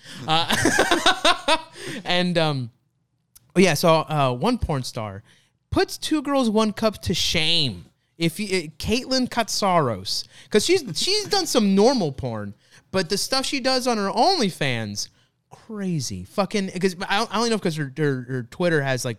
One porn star puts two girls, one cup to shame. Caitlin Katsaros, because she's done some normal porn, but the stuff she does on her OnlyFans, crazy fucking. Because I only know because her Twitter has like.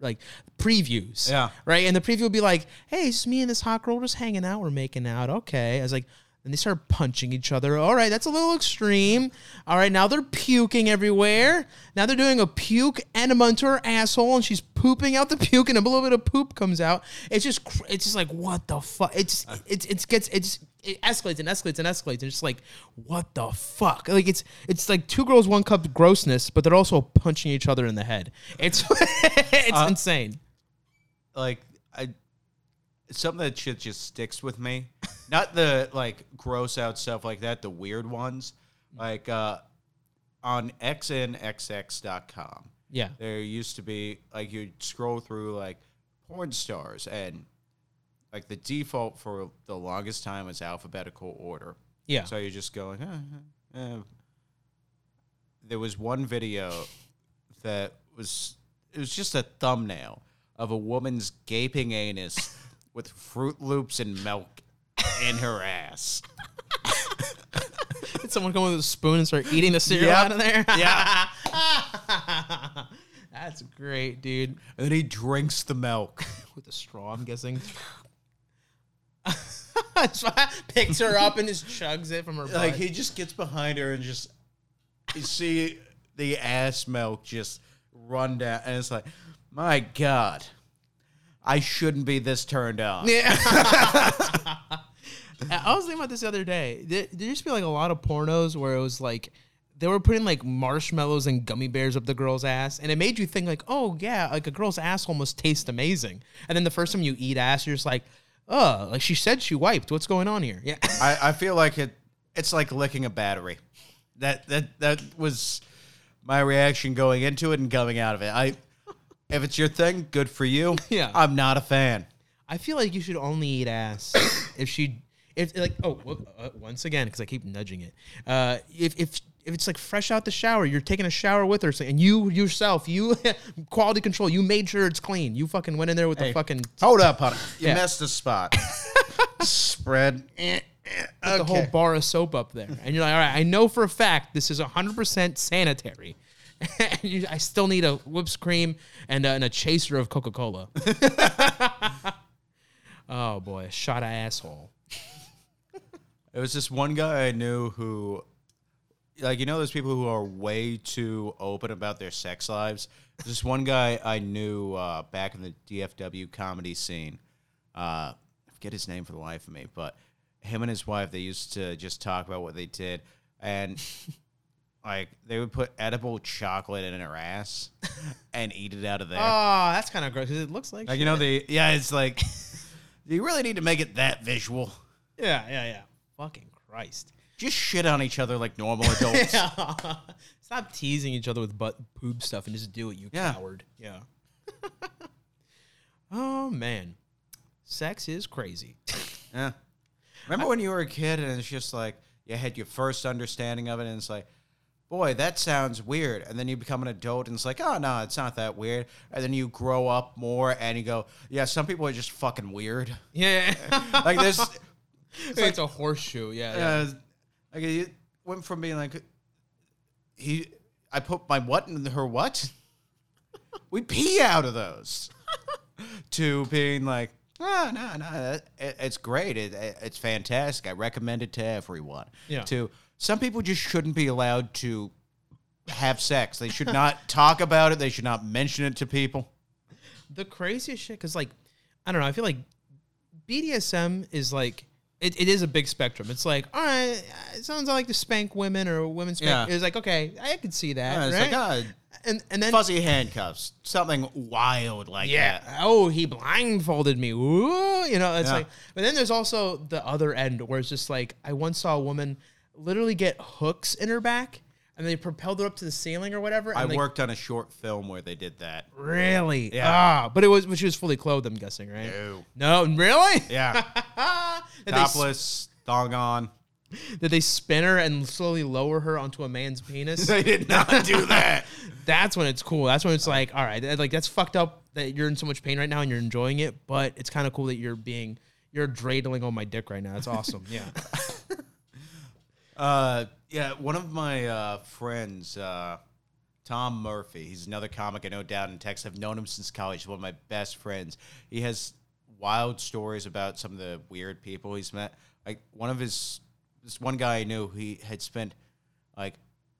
Like previews, yeah, right, and the preview would be like, "Hey, it's me and this hot girl just hanging out. We're making out, okay." I was like, Then they start punching each other. All right, that's a little extreme. All right, now they're puking everywhere. Now they're doing a puke enema into her asshole, and she's pooping out the puke, and a little bit of poop comes out. It's just like, what the fuck? It escalates and escalates and escalates. It's just like, what the fuck? Like it's like two girls, one cup grossness, but they're also punching each other in the head. It's insane. Some of that shit just sticks with me. Not the, gross out stuff like that, the weird ones. On xnxx.com. Yeah. There used to be, you'd scroll through, porn stars. And, the default for the longest time was alphabetical order. Yeah. So you're just going, There was one video that was, it was just a thumbnail of a woman's gaping anus with Fruit Loops and milk in her ass. Did someone come with a spoon and start eating the cereal out of there? Yeah. That's great, dude. And then he drinks the milk. With a straw, I'm guessing. Picks her up and just chugs it from her butt. He just gets behind her and just... You see the ass milk just run down. And it's like, my God. I shouldn't be this turned on. Yeah. I was thinking about this the other day. There used to be a lot of pornos where it was they were putting marshmallows and gummy bears up the girl's ass, and it made you think a girl's asshole must taste amazing. And then the first time you eat ass, you're just like, oh, she said she wiped. What's going on here? Yeah. I feel like it's like licking a battery. That was my reaction going into it and coming out of it. If it's your thing, good for you. Yeah. I'm not a fan. I feel like you should only eat ass once again, because I keep nudging it. If it's fresh out the shower, you're taking a shower with her, and you yourself, quality control, you made sure it's clean. You fucking went in there with the fucking... Hold up, honey. You messed the spot. Spread. Put the whole bar of soap up there. And you're like, all right, I know for a fact this is 100% sanitary. I still need a whipped cream and a chaser of Coca-Cola. Oh, boy. A shot of asshole. It was this one guy I knew who, those people who are way too open about their sex lives? This one guy I knew back in the DFW comedy scene. I forget his name for the life of me, but him and his wife, they used to just talk about what they did. And... they would put edible chocolate in her ass and eat it out of there. Oh, that's kind of gross because it looks like shit. It's like, you really need to make it that visual. Yeah. Fucking Christ. Just shit on each other like normal adults. Yeah. Stop teasing each other with butt poop stuff and just do it, you coward. Yeah. Oh, man. Sex is crazy. Yeah. Remember when you were a kid and it's just you had your first understanding of it and it's boy, that sounds weird. And then you become an adult, and it's oh, no, it's not that weird. And then you grow up more, and you go, yeah, some people are just fucking weird. Yeah. This. It's a horseshoe, yeah. It went from being I put my what in her what? We pee out of those. To being oh, no, it's great. It's fantastic. I recommend it to everyone. Yeah. To... Some people just shouldn't be allowed to have sex. They should not talk about it. They should not mention it to people. The craziest shit, because, I don't know. I feel like BDSM is, it is a big spectrum. It's all right, it sounds like to spank women or women spank. Yeah. It was okay, I could see that, right? And then fuzzy handcuffs, something wild that. Oh, he blindfolded me. Ooh, But then there's also the other end where it's just I once saw a woman... literally get hooks in her back, and they propelled her up to the ceiling or whatever. And I worked on a short film where they did that. Really? Yeah. But she was fully clothed, I'm guessing, right? No, really? Yeah. Topless, thong on. Did they spin her and slowly lower her onto a man's penis? They did not do that. That's when it's cool. That's when it's all right, that's fucked up that you're in so much pain right now and you're enjoying it, but it's kind of cool that you're dreidling on my dick right now. That's awesome. Yeah. One of my friends, Tom Murphy, he's another comic I know down in Texas. I've known him since college. He's one of my best friends. He has wild stories about some of the weird people he's met. One of his this one guy I knew, he had spent like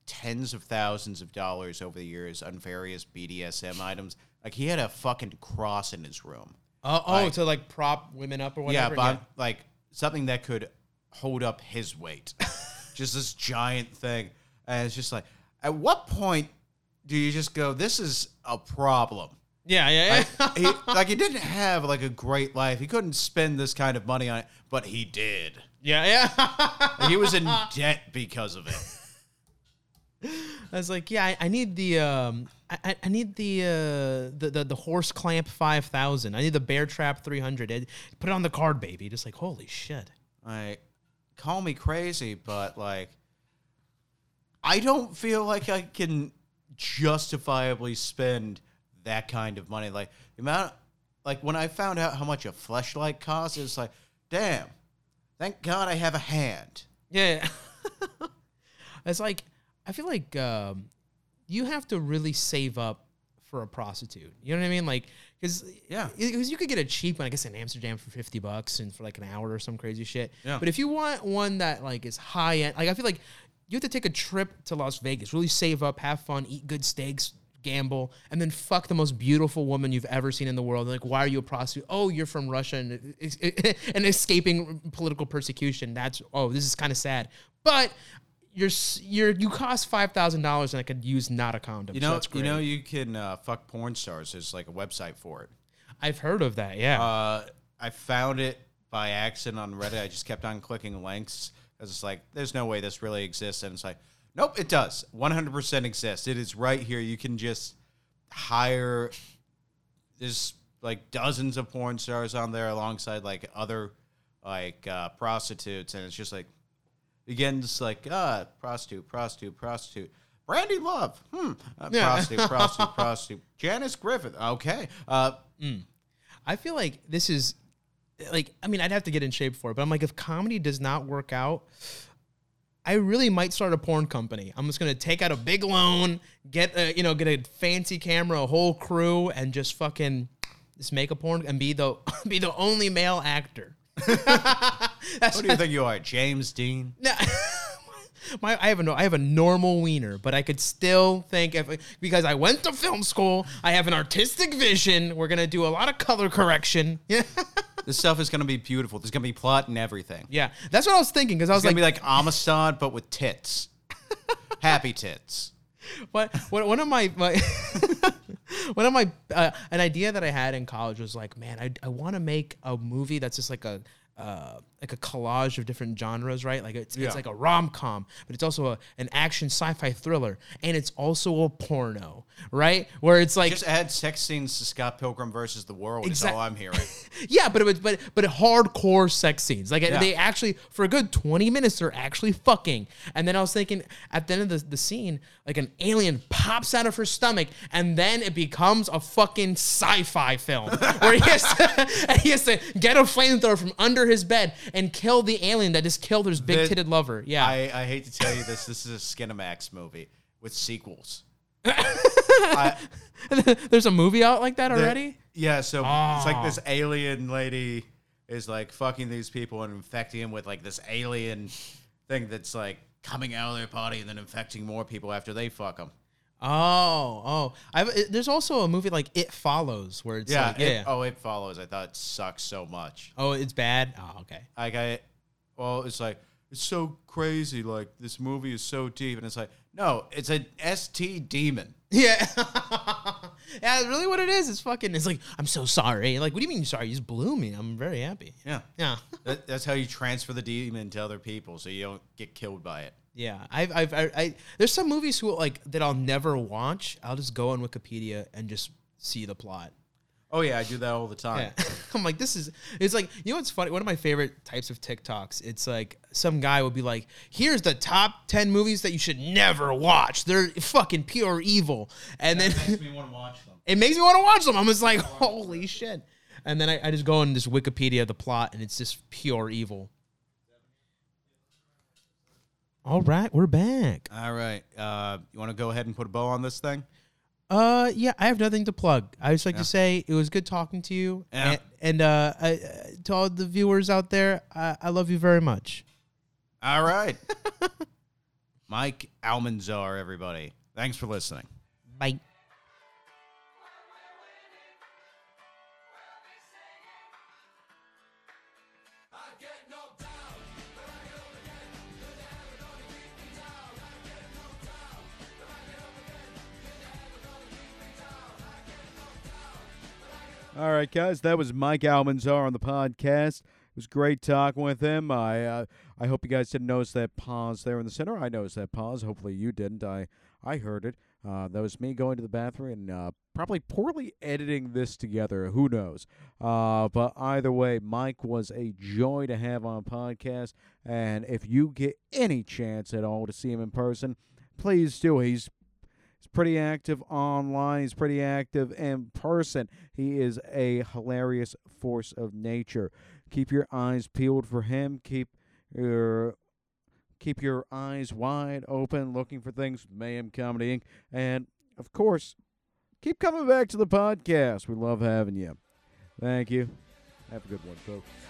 tens of thousands of dollars over the years on various BDSM items. Like, he had a fucking cross in his room. To like prop women up or whatever? Yeah, but like something that could hold up his weight. Just this giant thing. And it's just like, at what point do you just go, this is a problem? Yeah. He didn't have like a great life. He couldn't spend this kind of money on it, but he did. Yeah. He was in debt because of it. I was like, I need the... I need the horse clamp 5,000. I need the bear trap 300. Put it on the card, baby. Just like, holy shit. Like, call me crazy, but like, I don't feel like I can justifiably spend that kind of money. Like the amount, like when I found out how much a fleshlight costs, it's like, damn, thank God I have a hand. Yeah. It's like, I feel like, you have to really save up for a prostitute. You know what I mean? Like, because you could get a cheap one, I guess, in Amsterdam for $50 and for like an hour or some crazy shit. Yeah. But if you want one that like is high end, like I feel like you have to take a trip to Las Vegas, really save up, have fun, eat good steaks, gamble, and then fuck the most beautiful woman you've ever seen in the world. Like, why are you a prostitute? Oh, you're from Russia and escaping political persecution. This is kind of sad, but. You cost $5,000 and I could use not a condom. You know, so that's great. You know, you can fuck porn stars. There's like a website for it. I've heard of that. Yeah. I found it by accident on Reddit. I just kept on clicking links because it's like, there's no way this really exists, and it's like, nope, it does. 100% exists. It is right here. You can just hire. There's like dozens of porn stars on there alongside like other like prostitutes, and it's just like. Again, just like, prostitute. Brandi Love. Prostitute. Janice Griffith. Okay. I feel like this is, like, I mean, I'd have to get in shape for it, but I'm like, if comedy does not work out, I really might start a porn company. I'm just going to take out a big loan, get a fancy camera, a whole crew, and just fucking just make a porn and be the only male actor. What do you think you are, James Dean? No, I have a normal wiener, but I could still think because I went to film school. I have an artistic vision. We're gonna do a lot of color correction. Yeah, this stuff is gonna be beautiful. There's gonna be plot and everything. Yeah, that's what I was thinking because I was like, gonna be like Amistad, but with tits, happy tits. What one of my an idea that I had in college was like, man, I want to make a movie that's just like a collage of different genres, right? Like it's like a rom-com, but it's also an action sci-fi thriller, and it's also a porno, right? Where it's like just add sex scenes to Scott Pilgrim versus the World. Is all I'm hearing. Yeah, but hardcore sex scenes. Like they actually for a good 20 minutes they're actually fucking. And then I was thinking at the end of the scene, like an alien pops out of her stomach, and then it becomes a fucking sci-fi film where he has to get a flamethrower from under his bed and kill the alien that just killed his big-titted lover. Yeah, I hate to tell you this. This is a Skinamax movie with sequels. There's a movie out like that already? Yeah, so it's like this alien lady is like fucking these people and infecting them with like this alien thing that's like coming out of their body and then infecting more people after they fuck them. There's also a movie like It Follows where it's It Follows. I thought it sucks so much. Oh, it's bad? Oh, okay. It's like, it's so crazy. Like, this movie is so deep. And it's like, no, it's an ST demon. Yeah. That's really what it is. It's fucking, it's like, I'm so sorry. Like, what do you mean you're sorry? You just blew me. I'm very happy. Yeah. Yeah. That's how you transfer the demon to other people so you don't get killed by it. Yeah, I there's some movies who like that I'll never watch. I'll just go on Wikipedia and just see the plot. Oh yeah, I do that all the time. Yeah. I'm like, it's like, you know what's funny? One of my favorite types of TikToks. It's like some guy will be like, "Here's the top 10 movies that you should never watch. They're fucking pure evil." And then it makes me want to watch them. I'm just like, holy shit. And then I just go on this Wikipedia the plot, and it's just pure evil. All right, we're back. All right. You want to go ahead and put a bow on this thing? Yeah, I have nothing to plug. I just to say it was good talking to you. Yeah. And to all the viewers out there, I love you very much. All right. Mike Almanzar, everybody. Thanks for listening. Bye. All right, guys, that was Mike Almanzar on the podcast. It was great talking with him. I hope you guys didn't notice that pause there in the center. I noticed that pause. Hopefully you didn't. I heard it. That was me going to the bathroom and probably poorly editing this together. Who knows? But either way, Mike was a joy to have on podcast. And if you get any chance at all to see him in person, please do. He's pretty active online. He's pretty active in person. He is a hilarious force of nature. Keep your eyes peeled for him. Keep your eyes wide open, looking for things with Mayhem Comedy Inc. And, of course, keep coming back to the podcast. We love having you. Thank you. Have a good one, folks.